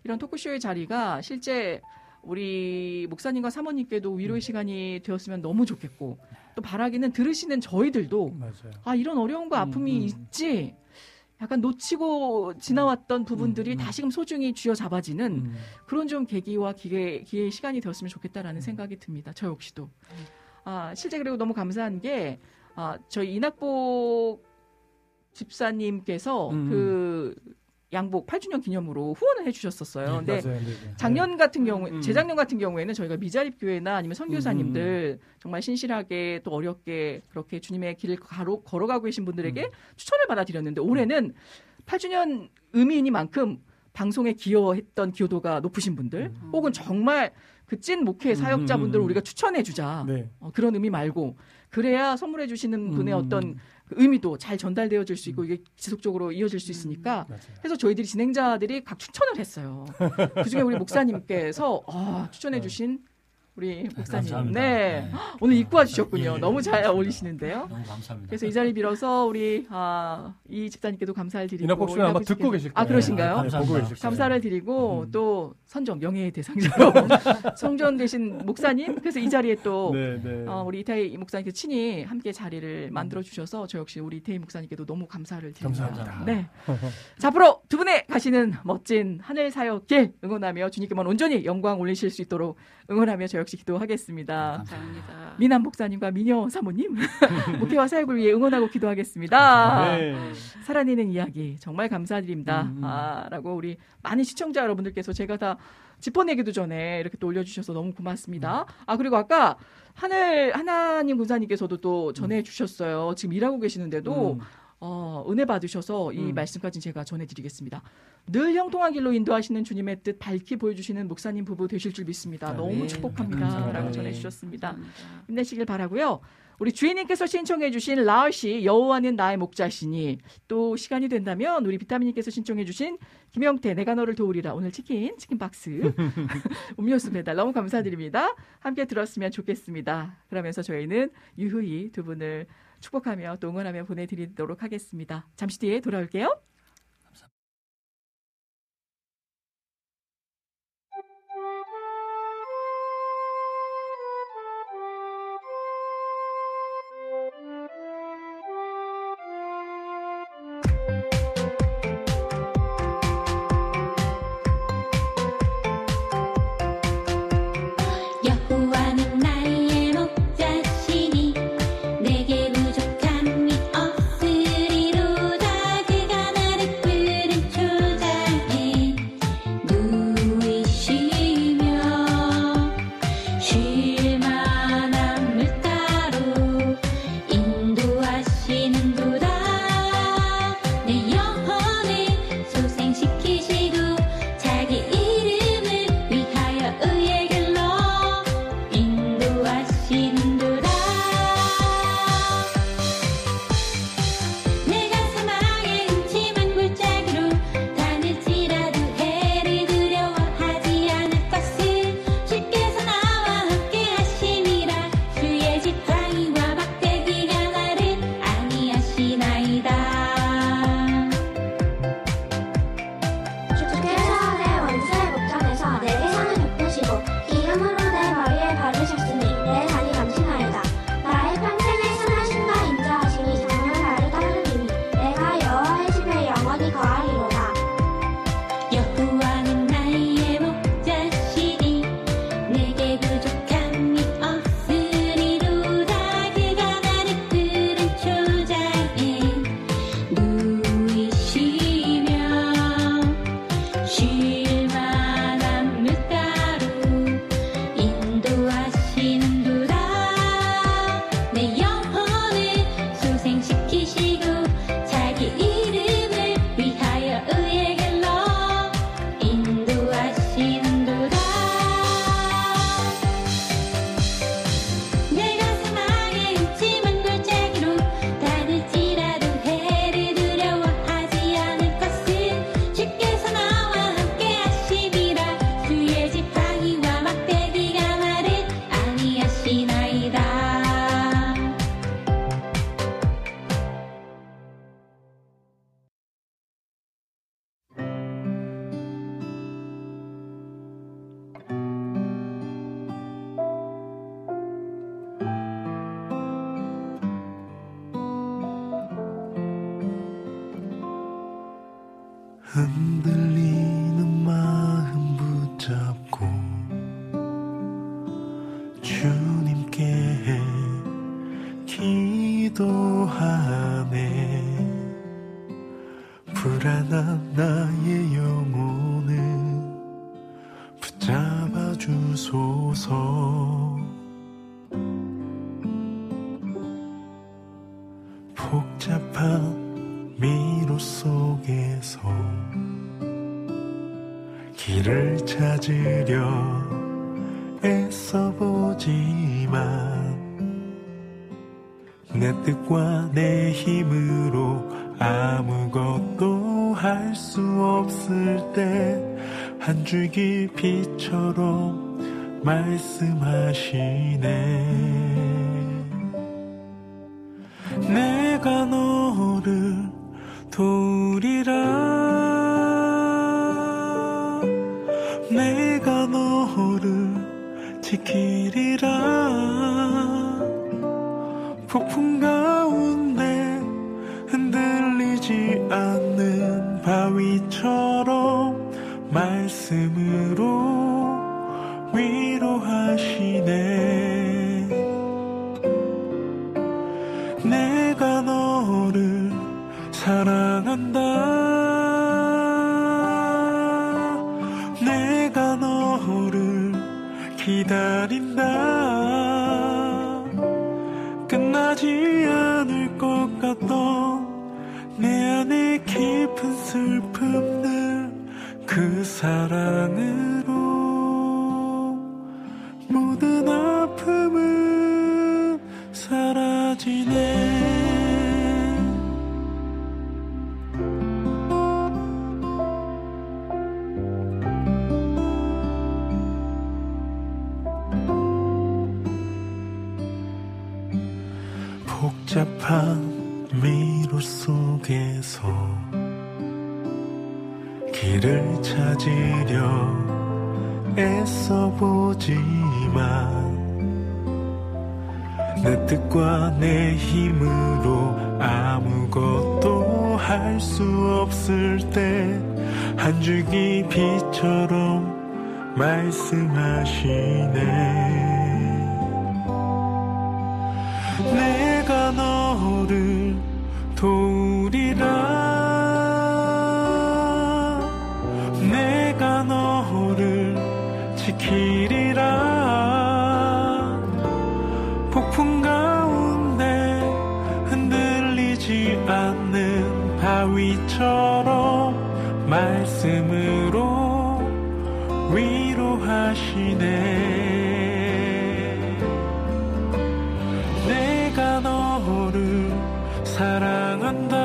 이런 토크쇼의 자리가 실제 우리 목사님과 사모님께도 위로의 시간이 되었으면 너무 좋겠고, 또 바라기는 들으시는 저희들도 맞아요. 아, 이런 어려움과 아픔이 있지, 약간 놓치고 지나왔던 부분들이 다시금 소중히 쥐어잡아지는 그런 좀 계기와 기회의 시간이 되었으면 좋겠다라는 생각이 듭니다. 저 역시도. 아, 실제 그리고 너무 감사한 게 저희 이낙복 집사님께서 그 양복 8주년 기념으로 후원을 해주셨었어요. 네, 근데 맞아요. 작년 같은 경우에, 재작년 같은 경우에는 저희가 미자립교회나 아니면 선교사님들 정말 신실하게 또 어렵게 그렇게 주님의 길을 걸어가고 계신 분들에게 추천을 받아드렸는데, 올해는 8주년 의미이니만큼 방송에 기여했던 기여도가 높으신 분들, 혹은 정말 그 찐 목회 사역자분들을 우리가 추천해주자. 네. 그런 의미 말고, 그래야 선물해주시는 분의 어떤 그 의미도 잘 전달되어질 수 있고 이게 지속적으로 이어질 수 있으니까 해서 저희들이 진행자들이 각 추천을 했어요. 그중에 우리 목사님께서 추천해주신 우리 목사님, 네, 오늘 입고 와주셨군요. 예, 너무 잘 어울리시는데요. 너무 감사합니다. 그래서 이 자리 빌어서 우리 이 집사님께도 감사를 드리고, 이낙복 씨는 아마 듣고 계실 거예요. 아, 그러신가요? 감사합니다. 감사를 드리고 또 선정 명예의 대상자로 선정되신 목사님, 그래서 이 자리에 또 우리 이태희 목사님께서 친히 함께 자리를 만들어 주셔서 저 역시 우리 이태희 목사님께도 너무 감사를 드립니다. 감사합니다. 네. 자, 앞으로 두 분의 가시는 멋진 하늘 사역길 응원하며 주님께만 온전히 영광 올리실 수 있도록 응원하며 저 역시 기도하겠습니다. 감사합니다. 미남 목사님과 미녀 사모님, 목회와 사역을 위해 응원하고 기도하겠습니다. 네. 살아내는 이야기 정말 감사드립니다. 라고 우리 많은 시청자 여러분들께서 제가 다 짚어내기도 전에 이렇게 또 올려주셔서 너무 고맙습니다. 아, 그리고 아까 하나님 군사님께서도 또 전해주셨어요. 지금 일하고 계시는데도 은혜 받으셔서 이 말씀까지 제가 전해드리겠습니다. 늘 형통한 길로 인도하시는 주님의 뜻 밝히 보여주시는 목사님 부부 되실 줄 믿습니다. 너무 축복합니다. 라고 전해주셨습니다. 힘내시길 바라고요. 우리 주인님께서 신청해 주신 라우시 여호와는 나의 목자시니, 또 시간이 된다면 우리 비타민님께서 신청해 주신 김영태 내가 너를 도우리라, 오늘 치킨 박스 음료수 배달 너무 감사드립니다. 함께 들었으면 좋겠습니다. 그러면서 저희는 유후히 두 분을 축복하며 또 응원하며 보내드리도록 하겠습니다. 잠시 뒤에 돌아올게요. 감사합니다. 흔들리는 마음 붙잡고 주님께 기도하네. 불안한 나의 영혼을 붙잡아 주소서. 복잡한 미로 속에서 길을 찾으려 애써보지만 내 뜻과 내 힘으로 아무것도 할 수 없을 때 한 줄기 빛처럼 말씀하시네. 내가 너를 도우리라. 내가 너를 지키리라. 폭풍 가운데 흔들리지 않는 바위처럼 말씀으로 위로하시네. 내가 너를 사랑한다. 내가 너를 기다린다. 끝나지 않을 것 같던 내 안의 깊은 슬픔 늘 그 사랑으로 모든 아픔은 사라지네. 복잡한 미로 속에서 길을 찾으려 애써보지만 내 뜻과 내 힘으로 아무것도 할 수 없을 때 한 줄기 빛처럼 말씀하시네. 내가 너를 도우리라. 내가 너를 지키리라. 폭풍 가운데 흔들리지 않는 바위처럼 말씀으로 위로하시네. 내가 너를 사랑한다.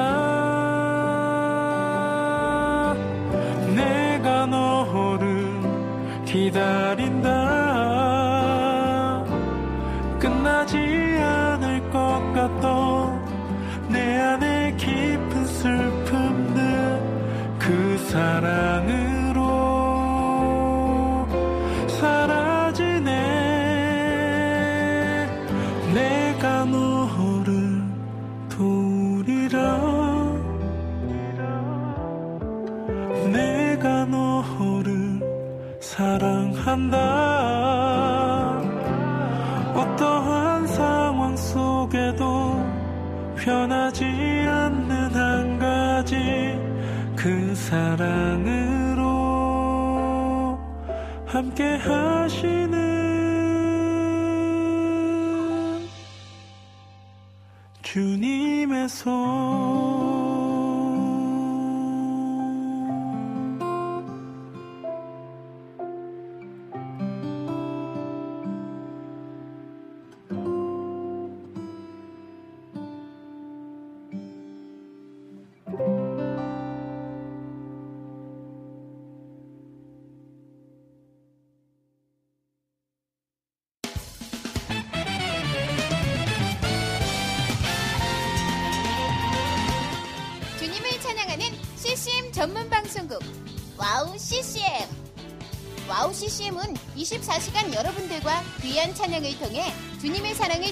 내가 너를 기다린다. 끝나지 않을 것 같던 내 안의 깊은 슬픔 늘 그 사랑으로 사라지네. 내가 너를 도우리라. 내가 너를 사랑한다. 어떠한 상황 속에도 변하지 않는 한 가지 그 사랑으로 함께 하시는 주님의 손. 와우CCM. 와우CCM은 24시간 여러분들과 귀한 찬양을 통해 주님의 사랑을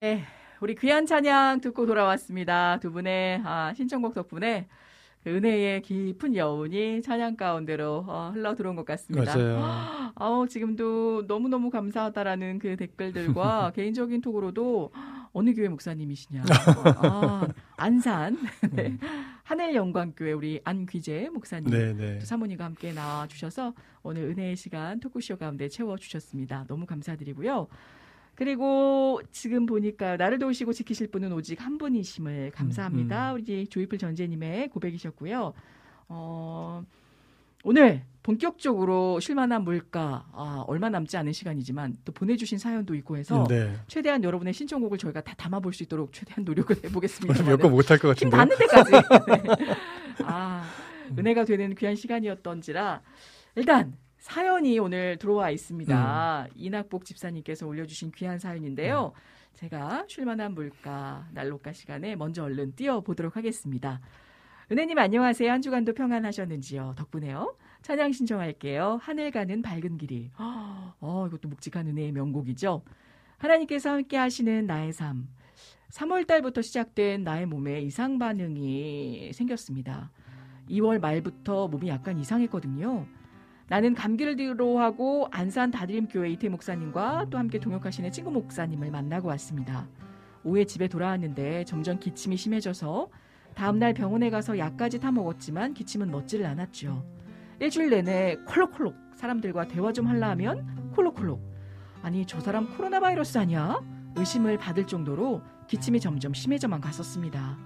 네, 우리 귀한 찬양 듣고 돌아왔습니다. 두 분의 신청곡 덕분에 은혜의 깊은 여운이 찬양 가운데로 흘러 들어온 것 같습니다. 맞아요. 지금도 너무너무 감사하다라는 그 댓글들과 개인적인 톡으로도 어느 교회 목사님이시냐. 안산. 네. 하늘영광교회 우리 안귀재 목사님, 네네. 사모님과 함께 나와주셔서 오늘 은혜의 시간 토크쇼 가운데 채워주셨습니다. 너무 감사드리고요. 그리고 지금 보니까 나를 도우시고 지키실 분은 오직 한 분이심을 감사합니다. 우리 조이풀 전재님의 고백이셨고요. 오늘 본격적으로 쉴만한 물가 얼마 남지 않은 시간이지만 또 보내주신 사연도 있고 해서 네. 최대한 여러분의 신청곡을 저희가 다 담아볼 수 있도록 최대한 노력을 해보겠습니다. 몇 건 못할 것 같은데. 힘 닿는 데까지. 네. 은혜가 되는 귀한 시간이었던지라 일단 사연이 오늘 들어와 있습니다. 이낙복 집사님께서 올려주신 귀한 사연인데요. 제가 쉴만한 물가, 난로가 시간에 먼저 얼른 뛰어보도록 하겠습니다. 은혜님 안녕하세요. 한 주간도 평안하셨는지요? 덕분에요. 찬양 신청할게요. 하늘 가는 밝은 길이. 이것도 묵직한 은혜의 명곡이죠. 하나님께서 함께 하시는 나의 삶. 3월 달부터 시작된 나의 몸에 이상 반응이 생겼습니다. 2월 말부터 몸이 약간 이상했거든요. 나는 감기를 뒤로 하고 안산 다드림교회 이태희 목사님과 또 함께 동역하시는 친구 목사님을 만나고 왔습니다. 오후에 집에 돌아왔는데 점점 기침이 심해져서 다음날 병원에 가서 약까지 타먹었지만 기침은 멎지를 않았죠. 일주일 내내 콜록콜록 사람들과 대화 좀 하려 하면 콜록콜록 아니 저 사람 코로나 바이러스 아니야? 의심을 받을 정도로 기침이 점점 심해져만 갔었습니다.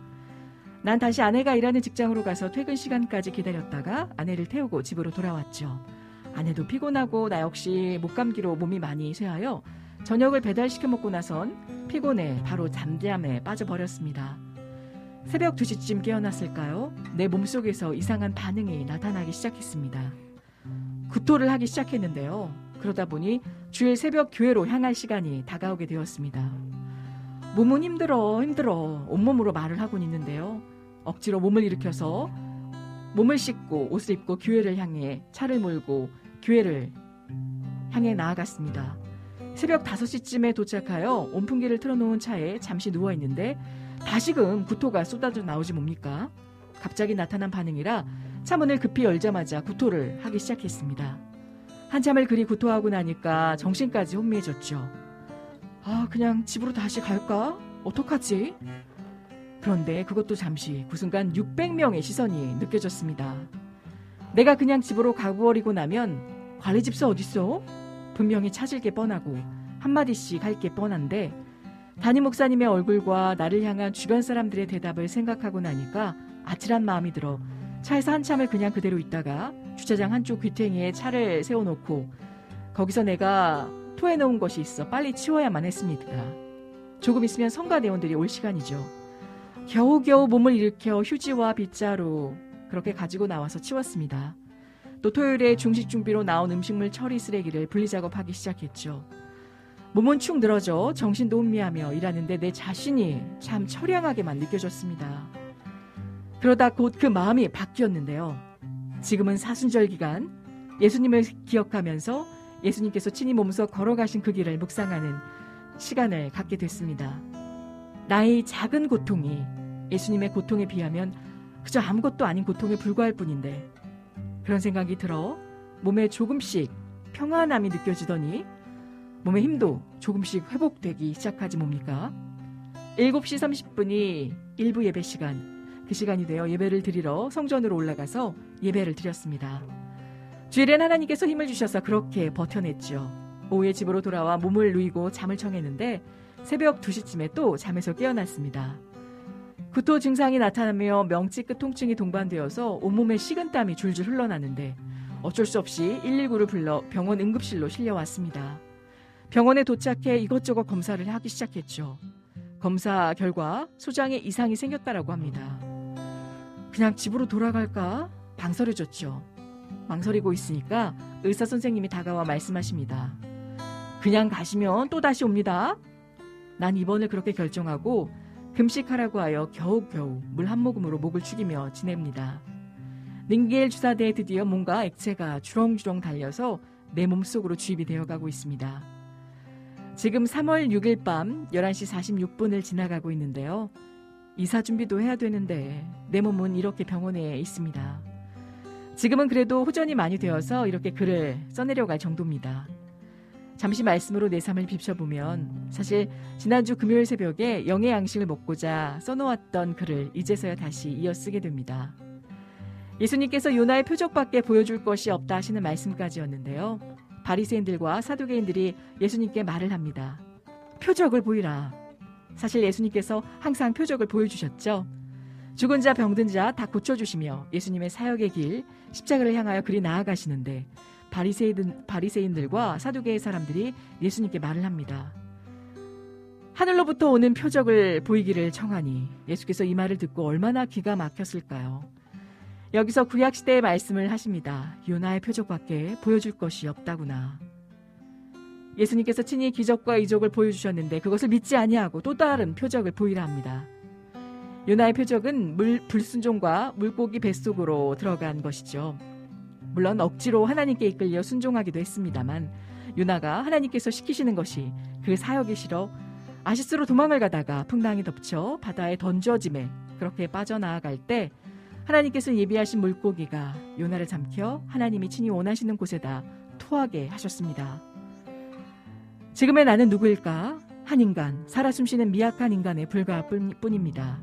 난 다시 아내가 일하는 직장으로 가서 퇴근 시간까지 기다렸다가 아내를 태우고 집으로 돌아왔죠. 아내도 피곤하고 나 역시 목감기로 몸이 많이 쇠하여 저녁을 배달시켜 먹고 나선 피곤해 바로 잠잠에 빠져버렸습니다. 새벽 2시쯤 깨어났을까요? 내 몸속에서 이상한 반응이 나타나기 시작했습니다. 구토를 하기 시작했는데요. 그러다 보니 주일 새벽 교회로 향할 시간이 다가오게 되었습니다. 몸은 힘들어 온몸으로 말을 하곤 있는데요. 억지로 몸을 일으켜서 몸을 씻고 옷을 입고 교회를 향해 차를 몰고 교회를 향해 나아갔습니다. 새벽 5시쯤에 도착하여 온풍기를 틀어놓은 차에 잠시 누워있는데 다시금 구토가 쏟아져 나오지 뭡니까? 갑자기 나타난 반응이라 차문을 급히 열자마자 구토를 하기 시작했습니다. 한참을 그리 구토하고 나니까 정신까지 혼미해졌죠. 그냥 집으로 다시 갈까? 어떡하지? 그런데 그것도 잠시 그 순간 600명의 시선이 느껴졌습니다. 내가 그냥 집으로 가버리고 나면 관리집사 어딨어? 분명히 찾을 게 뻔하고 한마디씩 할 게 뻔한데 담임 목사님의 얼굴과 나를 향한 주변 사람들의 대답을 생각하고 나니까 아찔한 마음이 들어 차에서 한참을 그냥 그대로 있다가 주차장 한쪽 귀퉁이에 차를 세워놓고 거기서 내가 토해놓은 것이 있어 빨리 치워야만 했습니다. 조금 있으면 성가대원들이 올 시간이죠. 겨우겨우 몸을 일으켜 휴지와 빗자루 그렇게 가지고 나와서 치웠습니다. 또 토요일에 중식 준비로 나온 음식물 처리 쓰레기를 분리작업하기 시작했죠. 몸은 축 늘어져 정신도 혼미하며 일하는데 내 자신이 참 처량하게만 느껴졌습니다. 그러다 곧 그 마음이 바뀌었는데요. 지금은 사순절 기간 예수님을 기억하면서 예수님께서 친히 몸소 걸어가신 그 길을 묵상하는 시간을 갖게 됐습니다. 나의 작은 고통이 예수님의 고통에 비하면 그저 아무것도 아닌 고통에 불과할 뿐인데 그런 생각이 들어 몸에 조금씩 평안함이 느껴지더니 몸의 힘도 조금씩 회복되기 시작하지 뭡니까? 7시 30분이 일부 예배 시간, 그 시간이 되어 예배를 드리러 성전으로 올라가서 예배를 드렸습니다. 주일엔 하나님께서 힘을 주셔서 그렇게 버텨냈죠. 오후에 집으로 돌아와 몸을 누이고 잠을 청했는데 새벽 2시쯤에 또 잠에서 깨어났습니다. 구토 증상이 나타나며 명치 끝 통증이 동반되어서 온몸에 식은땀이 줄줄 흘러나는데 어쩔 수 없이 119를 불러 병원 응급실로 실려왔습니다. 병원에 도착해 이것저것 검사를 하기 시작했죠. 검사 결과 소장에 이상이 생겼다라고 합니다. 그냥 집으로 돌아갈까? 망설여졌죠. 망설이고 있으니까 의사 선생님이 다가와 말씀하십니다. 그냥 가시면 또 다시 옵니다. 난 입원을 그렇게 결정하고 금식하라고 하여 겨우겨우 물 한 모금으로 목을 축이며 지냅니다. 링겔 주사대에 드디어 뭔가 액체가 주렁주렁 달려서 내 몸속으로 주입이 되어가고 있습니다. 지금 3월 6일 밤 11시 46분을 지나가고 있는데요. 이사 준비도 해야 되는데 내 몸은 이렇게 병원에 있습니다. 지금은 그래도 호전이 많이 되어서 이렇게 글을 써내려갈 정도입니다. 잠시 말씀으로 내 삶을 비춰보면 사실 지난주 금요일 새벽에 영의 양식을 먹고자 써놓았던 글을 이제서야 다시 이어쓰게 됩니다. 예수님께서 요나의 표적밖에 보여줄 것이 없다 하시는 말씀까지였는데요. 바리새인들과 사두개인들이 예수님께 말을 합니다. 표적을 보이라. 사실 예수님께서 항상 표적을 보여주셨죠. 죽은 자 병든 자 다 고쳐주시며 예수님의 사역의 길 십자가를 향하여 그리 나아가시는데 바리새인들과 사두개의 사람들이 예수님께 말을 합니다. 하늘로부터 오는 표적을 보이기를 청하니 예수께서 이 말을 듣고 얼마나 기가 막혔을까요? 여기서 구약시대의 말씀을 하십니다. 요나의 표적밖에 보여줄 것이 없다구나. 예수님께서 친히 기적과 이적을 보여주셨는데 그것을 믿지 아니하고 또 다른 표적을 보이라 합니다. 요나의 표적은 불순종과 물고기 뱃속으로 들어간 것이죠. 물론 억지로 하나님께 이끌려 순종하기도 했습니다만 요나가 하나님께서 시키시는 것이 그 사역이 싫어 아시스로 도망을 가다가 풍랑이 덮쳐 바다에 던져짐에 그렇게 빠져나아갈 때 하나님께서 예비하신 물고기가 요나를 삼켜 하나님이 친히 원하시는 곳에다 토하게 하셨습니다. 지금의 나는 누구일까? 한 인간, 살아 숨쉬는 미약한 인간에 불과할 뿐입니다.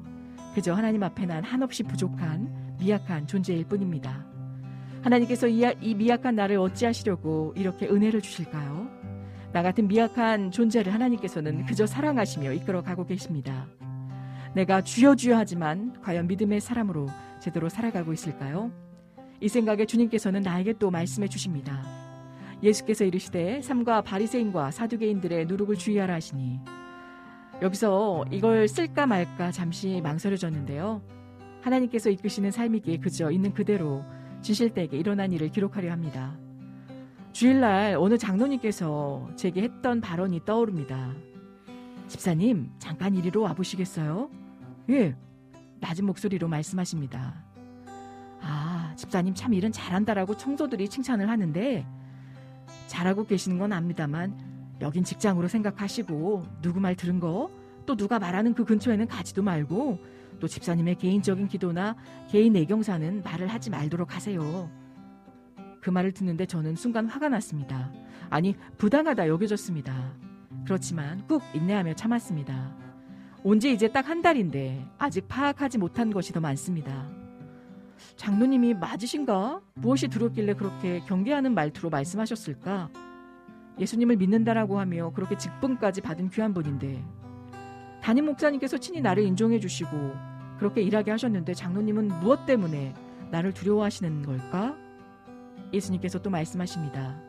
그저 하나님 앞에 난 한없이 부족한 미약한 존재일 뿐입니다. 하나님께서 이 미약한 나를 어찌하시려고 이렇게 은혜를 주실까요? 나 같은 미약한 존재를 하나님께서는 그저 사랑하시며 이끌어가고 계십니다. 내가 주여 주여 하지만 과연 믿음의 사람으로 제대로 살아가고 있을까요? 이 생각에 주님께서는 나에게 또 말씀해 주십니다. 예수께서 이르시되 삼가 바리새인과 사두개인들의 누룩을 주의하라 하시니 여기서 이걸 쓸까 말까 잠시 망설여졌는데요. 하나님께서 이끄시는 삶이기에 그저 있는 그대로 진실되게 일어난 일을 기록하려 합니다. 주일날 어느 장로님께서 제게 했던 발언이 떠오릅니다. 집사님, 잠깐 이리로 와보시겠어요? 예, 낮은 목소리로 말씀하십니다. 아, 집사님 참 일은 잘한다라고 청소들이 칭찬을 하는데 잘하고 계시는 건 압니다만 여긴 직장으로 생각하시고 누구 말 들은 거 또 누가 말하는 그 근처에는 가지도 말고 또 집사님의 개인적인 기도나 개인 애경사는 말을 하지 말도록 하세요. 그 말을 듣는데 저는 순간 화가 났습니다. 아니, 부당하다 여겨졌습니다. 그렇지만 꾹 인내하며 참았습니다. 온 지 이제 딱 한 달인데 아직 파악하지 못한 것이 더 많습니다. 장로님이 맞으신가? 무엇이 두렵길래 그렇게 경계하는 말투로 말씀하셨을까? 예수님을 믿는다라고 하며 그렇게 직분까지 받은 귀한 분인데 담임 목사님께서 친히 나를 인정해 주시고 그렇게 일하게 하셨는데 장로님은 무엇 때문에 나를 두려워하시는 걸까? 예수님께서 또 말씀하십니다.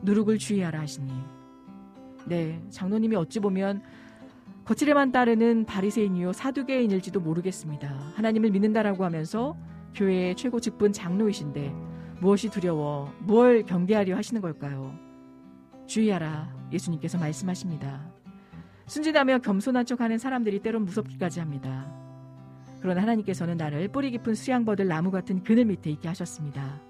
누룩을 주의하라 하시니 네, 장로님이 어찌 보면 거칠에만 따르는 바리새인이요 사두개인일지도 모르겠습니다. 하나님을 믿는다라고 하면서 교회의 최고 직분 장로이신데 무엇이 두려워, 뭘 경계하려 하시는 걸까요? 주의하라, 예수님께서 말씀하십니다. 순진하며 겸손한 척하는 사람들이 때론 무섭기까지 합니다. 그러나 하나님께서는 나를 뿌리 깊은 수양버들 나무 같은 그늘 밑에 있게 하셨습니다.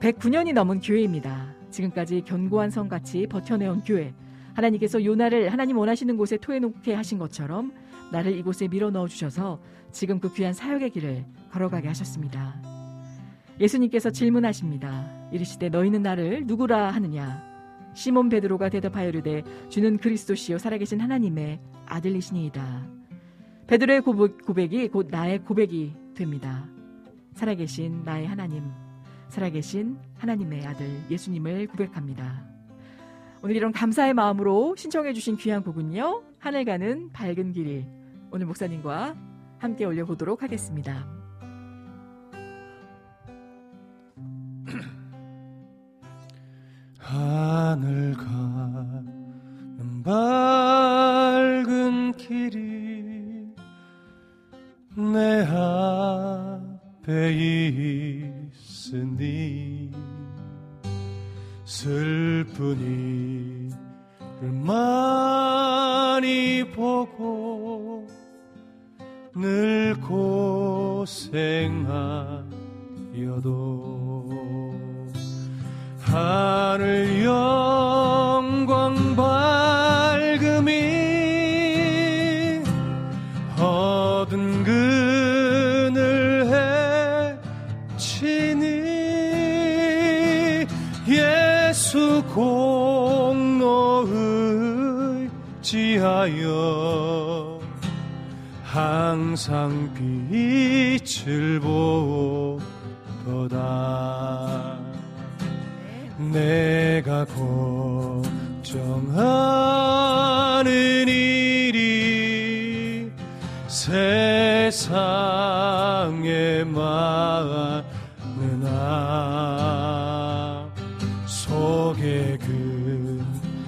109년이 넘은 교회입니다. 지금까지 견고한 성같이 버텨내온 교회. 하나님께서 요나를 하나님 원하시는 곳에 토해놓게 하신 것처럼 나를 이곳에 밀어넣어주셔서 지금 그 귀한 사역의 길을 걸어가게 하셨습니다. 예수님께서 질문하십니다. 이르시되 너희는 나를 누구라 하느냐? 시몬 베드로가 대답하여 이르되 주는 그리스도시요 살아계신 하나님의 아들이시니이다. 베드로의 고백이 곧 나의 고백이 됩니다. 살아계신 나의 하나님, 살아계신 하나님의 아들 예수님을 고백합니다. 오늘 이런 감사의 마음으로 신청해 주신 귀한 곡은요. 하늘 가는 밝은 길. 오늘 목사님과 함께 올려보도록 하겠습니다. 하늘 가는 밝은 길이 내 앞에 있으니 슬픈 이를 많이 보고 늘 고생하여도 하늘 영광 밝음이 어두운 그늘 헤치니 예수 공로 의지하여 항상 빛을 보도다. 내가 걱정하는 일이 세상에 많으나 속에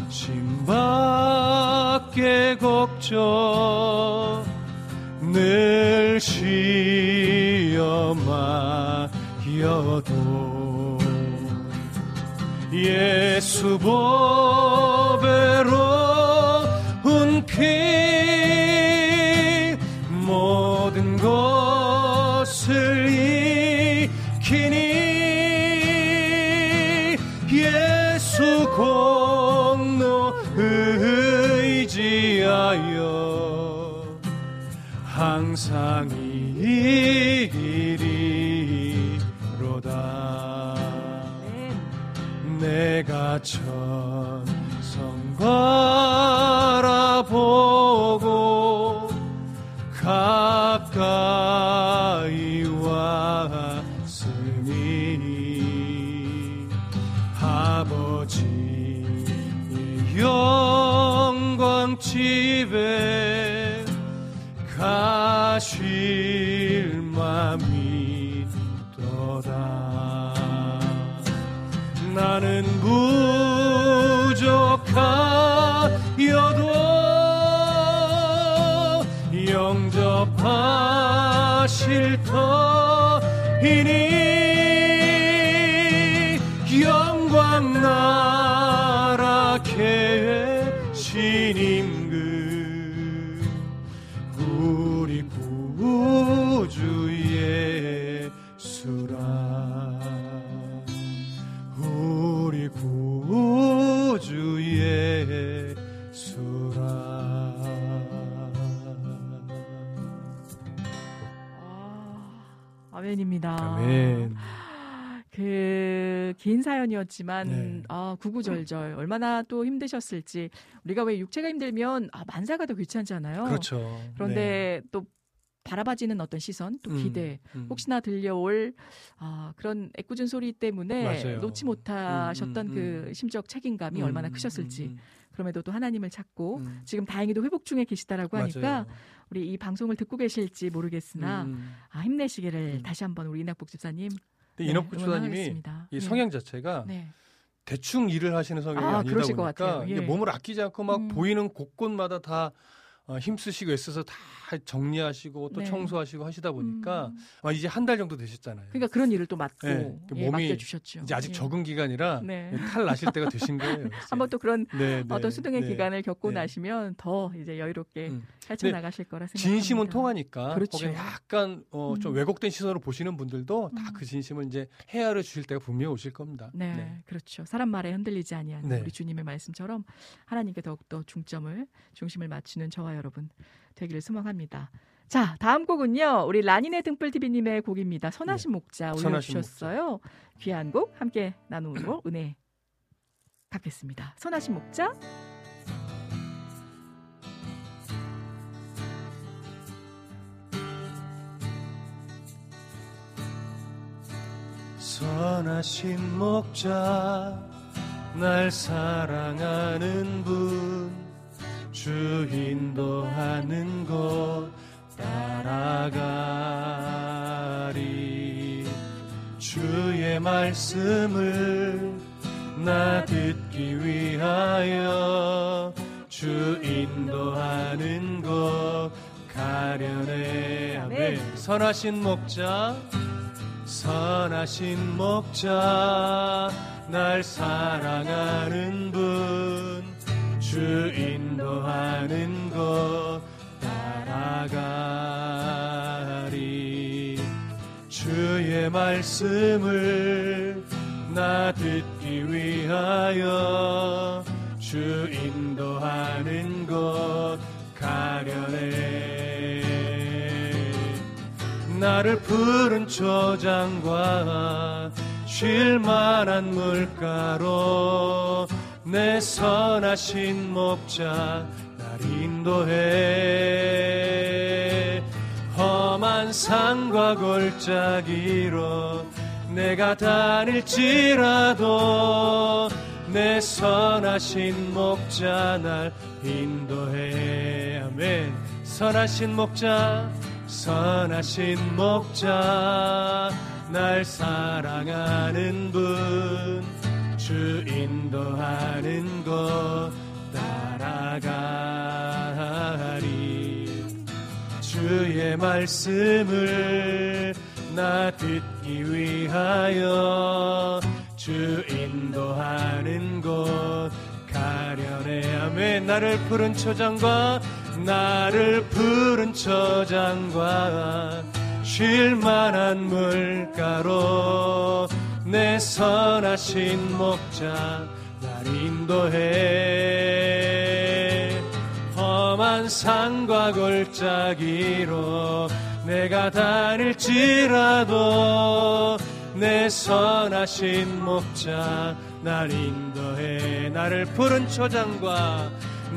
근심밖에 걱정 늘 시험하여도 예수 보배로운 피 모든 것을 익히니 예수 공로 의지하여 항상 이기리로다. 내가 천성 바라보고 가까이 왔으니 아버지의 영광 집에 가실 맘이 떠다. 나는 부족하여도 영접하실 터이니 영광 나라 계획 신임금 우리 구주 예수라. 우리 구주 예수라. 아멘입니다. 아멘. 긴 사연이었지만 네. 구구절절 얼마나 또 힘드셨을지. 우리가 왜 육체가 힘들면 만사가 더 귀찮잖아요. 그렇죠. 그런데 네. 또 바라봐지는 어떤 시선, 또 기대, 혹시나 들려올 그런 애꿎은 소리 때문에 맞아요. 놓지 못하셨던 그 심적 책임감이 얼마나 크셨을지. 그럼에도 또 하나님을 찾고 지금 다행히도 회복 중에 계시다라고 맞아요. 하니까 우리 이 방송을 듣고 계실지 모르겠으나 힘내시기를 다시 한번 우리 이낙복 집사님 네, 이낙복 집사님이 이 성향 자체가 네. 대충 일을 하시는 성향이 아니다 보니까 예. 몸을 아끼지 않고 막 보이는 곳곳마다 다 힘쓰시고 애써서 다 정리하시고 또 네. 청소하시고 하시다 보니까 이제 한 달 정도 되셨잖아요. 그러니까 그런 일을 또 맡고 네. 예, 몸이 맡겨주셨죠. 이제 아직 예. 적응 기간이라 네. 탈 나실 때가 되신 거예요. 한번 또 그런 네, 네, 어떤 수능의 네. 기간을 겪고 네. 나시면 더 이제 여유롭게 헤쳐나가실 거라 생각합니다. 진심은 통하니까 그렇죠. 약간 좀 왜곡된 시선으로 보시는 분들도 다 그 진심을 이제 헤아려 주실 때가 분명히 오실 겁니다. 네, 네. 그렇죠. 사람 말에 흔들리지 아니하는 네. 우리 주님의 말씀처럼 하나님께 더욱더 중심을 맞추는 저와 여러분 되기를 소망합니다. 자, 다음 곡은요. 우리 라니네 등불TV님의 곡입니다. 선하신 목자 올려주셨어요. 목자. 귀한 곡 함께 나누고 은혜 갚겠습니다. 선하신 목자. 선하신 목자 날 사랑하는 분 주 인도하는 것 따라 나가리. 주의 말씀을 나 듣기 위하여 주 인도하는 것 가려네. 아멘. 선하신 목자, 선하신 목자, 날 사랑하는 분 주 인도하는 것 따라가리. 주의 말씀을 나 듣기 위하여 주 인도하는 것 가려네. 나를 푸른 초장과 쉴만한 물가로 내 선하신 목자 날 인도해. 험한 산과 골짜기로 내가 다닐지라도 내 선하신 목자 날 인도해. 아멘. 선하신 목자, 선하신 목자, 날 사랑하는 분 주 인도하는 것 따라가리. 주의 말씀을 나 듣기 위하여 주 인도하는 것 가려네. 아멘. 나를 푸른 초장과, 나를 푸른 초장과 쉴만한 물가로 내 선하신 목자 날 인도해. 험한 산과 골짜기로 내가 다닐지라도 내 선하신 목자 날 인도해. 나를 푸른 초장과,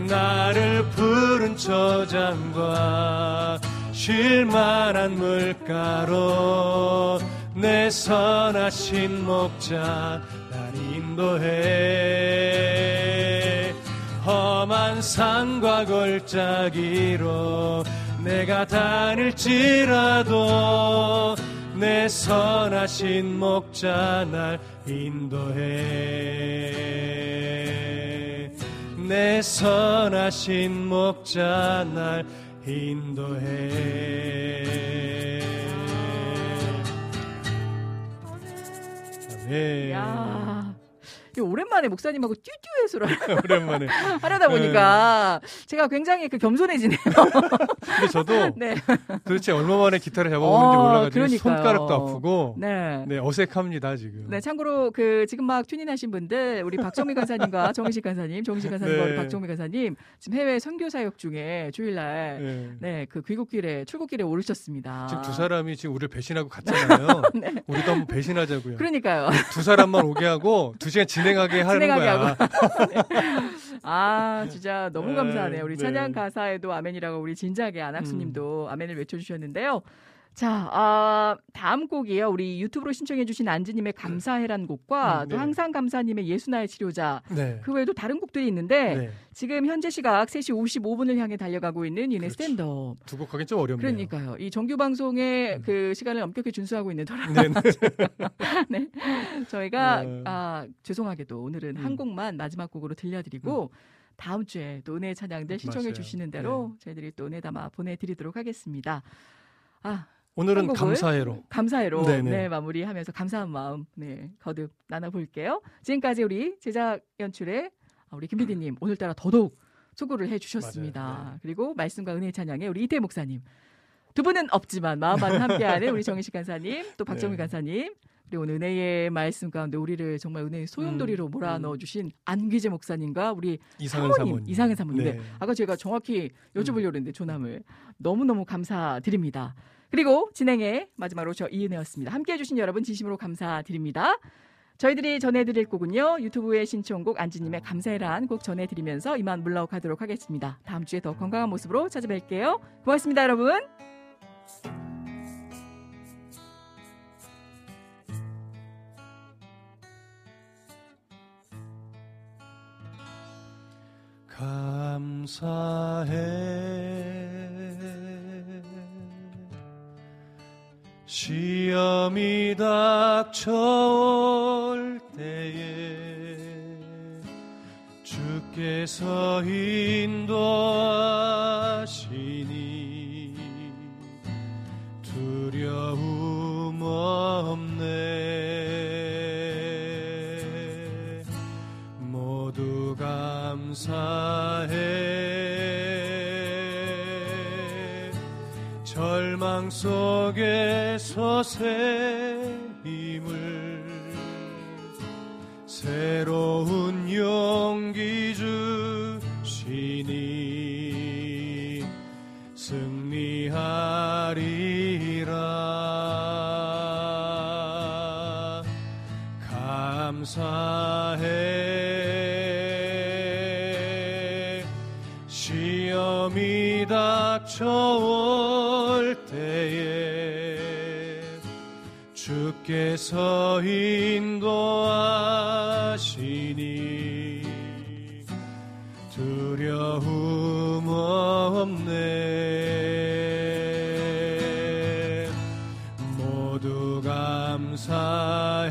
나를 푸른 초장과 쉴만한 물가로 내 선하신 목자 날 인도해. 험한 산과 골짜기로 내가 다닐지라도 내 선하신 목자 날 인도해. 내 선하신 목자 날 인도해. 예. 야, 오랜만에 목사님하고 듀엣으로 오랜만에 하려다 보니까 제가 굉장히 겸손해지네요. 근데 저도 네. 도대체 얼마만에 기타를 잡아보는지 몰라가지고 그러니까요. 손가락도 아프고 네, 어색합니다 지금. 네, 참고로 그 지금 막 튜닝하신 분들 우리 박정미 간사님과 정희식 간사님, 정희식 간사님과 네. 박정미 간사님 지금 해외 선교 사역 중에 주일날 그 귀국길에 출국길에 오르셨습니다. 지금 두 사람이 지금 우리를 배신하고 갔잖아요. 네. 우리도 한번 배신하자고요. 그러니까요. 두 사람만 오게 하고 2시간 진행하게 하는 거야. 아, 진짜 너무 감사하네요. 우리 찬양 가사에도 아멘이라고 우리 진작에 안학수님도 아멘을 외쳐주셨는데요. 자, 다음 곡이에요. 우리 유튜브로 신청해주신 안지님의 감사해란 곡과 또 항상 감사님의 예수 나의 치료자. 네. 그 외에도 다른 곡들이 있는데 지금 현재 시각 3시 55분을 향해 달려가고 있는 윤의 스탠드업. 두 곡 하긴 좀 어렵네요. 그러니까요. 이 정규 방송의 그 시간을 엄격히 준수하고 있는 터라. 네. 저희가 죄송하게도 오늘은 한 곡만 마지막 곡으로 들려드리고 다음 주에 또 은혜의 찬양들 신청해주시는 대로 저희들이 또 은혜 담아 보내드리도록 하겠습니다. 아, 오늘은 감사해로 네, 마무리하면서 감사한 마음 거듭 나눠볼게요. 지금까지 우리 제작 연출의 우리 김 PD님 오늘따라 더더욱 수고를 해주셨습니다. 맞아요, 네. 그리고 말씀과 은혜 찬양에 우리 이태희 목사님, 두 분은 없지만 마음만 함께하는 우리 정희식 간사님, 또 박정희 간사님, 그리고 오늘 은혜의 말씀 가운데 우리를 정말 은혜의 소용돌이로 몰아넣어주신 안귀재 목사님과 우리 이상은 사모님. 네. 아까 제가 정확히 여쭤보려고 했는데 조남을 너무너무 감사드립니다. 그리고 진행의 마지막으로 저 이은혜였습니다. 함께해 주신 여러분 진심으로 감사드립니다. 저희들이 전해드릴 곡은요, 유튜브의 신청곡 안지님의 감사해란 곡 전해드리면서 이만 물러가도록 하겠습니다. 다음 주에 더 건강한 모습으로 찾아뵐게요. 고맙습니다, 여러분. 감사해. 시험이 닥쳐올 때에 주께서 인도하시니 두려움 없네. 모두 감사해. 절망 속에서 새 힘을 새로운 용기 주시니 승리하리라. 감사해. 시험이 닥쳐올 때에 주께서 인도하시니 두려움 없네. 모두 감사해.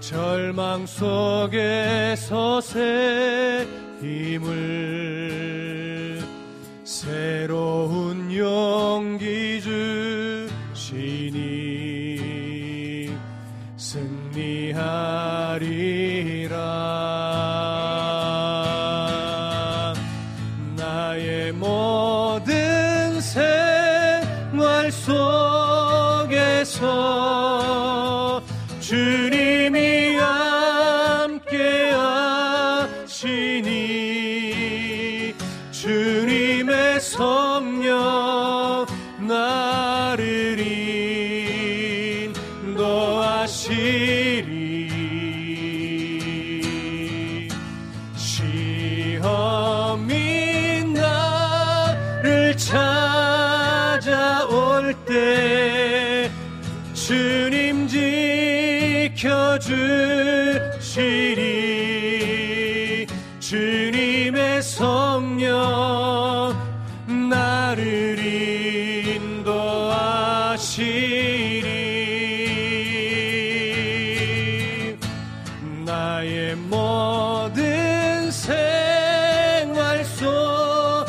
절망 속에서 새 힘을 새로운 용기 주시니 승리하리라. 나의 모든 생활 속에서 주님이 함께 하시니 주님의 성령 나를 인도하시리. 시험이 나를 찾아올 때 주님 지켜주시리. 주님의 성령 나를 인도하시리. 나의 모든 생활 속에서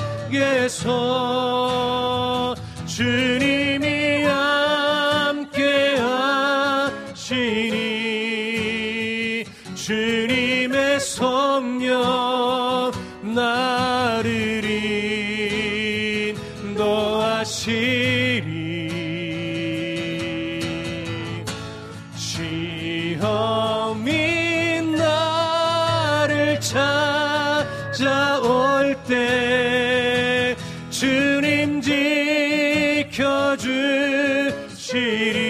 주님이 함께 하시니 주님의 성령 나를 인도하시리. 시험이 나를 찾아올 때 주님 지켜주시리.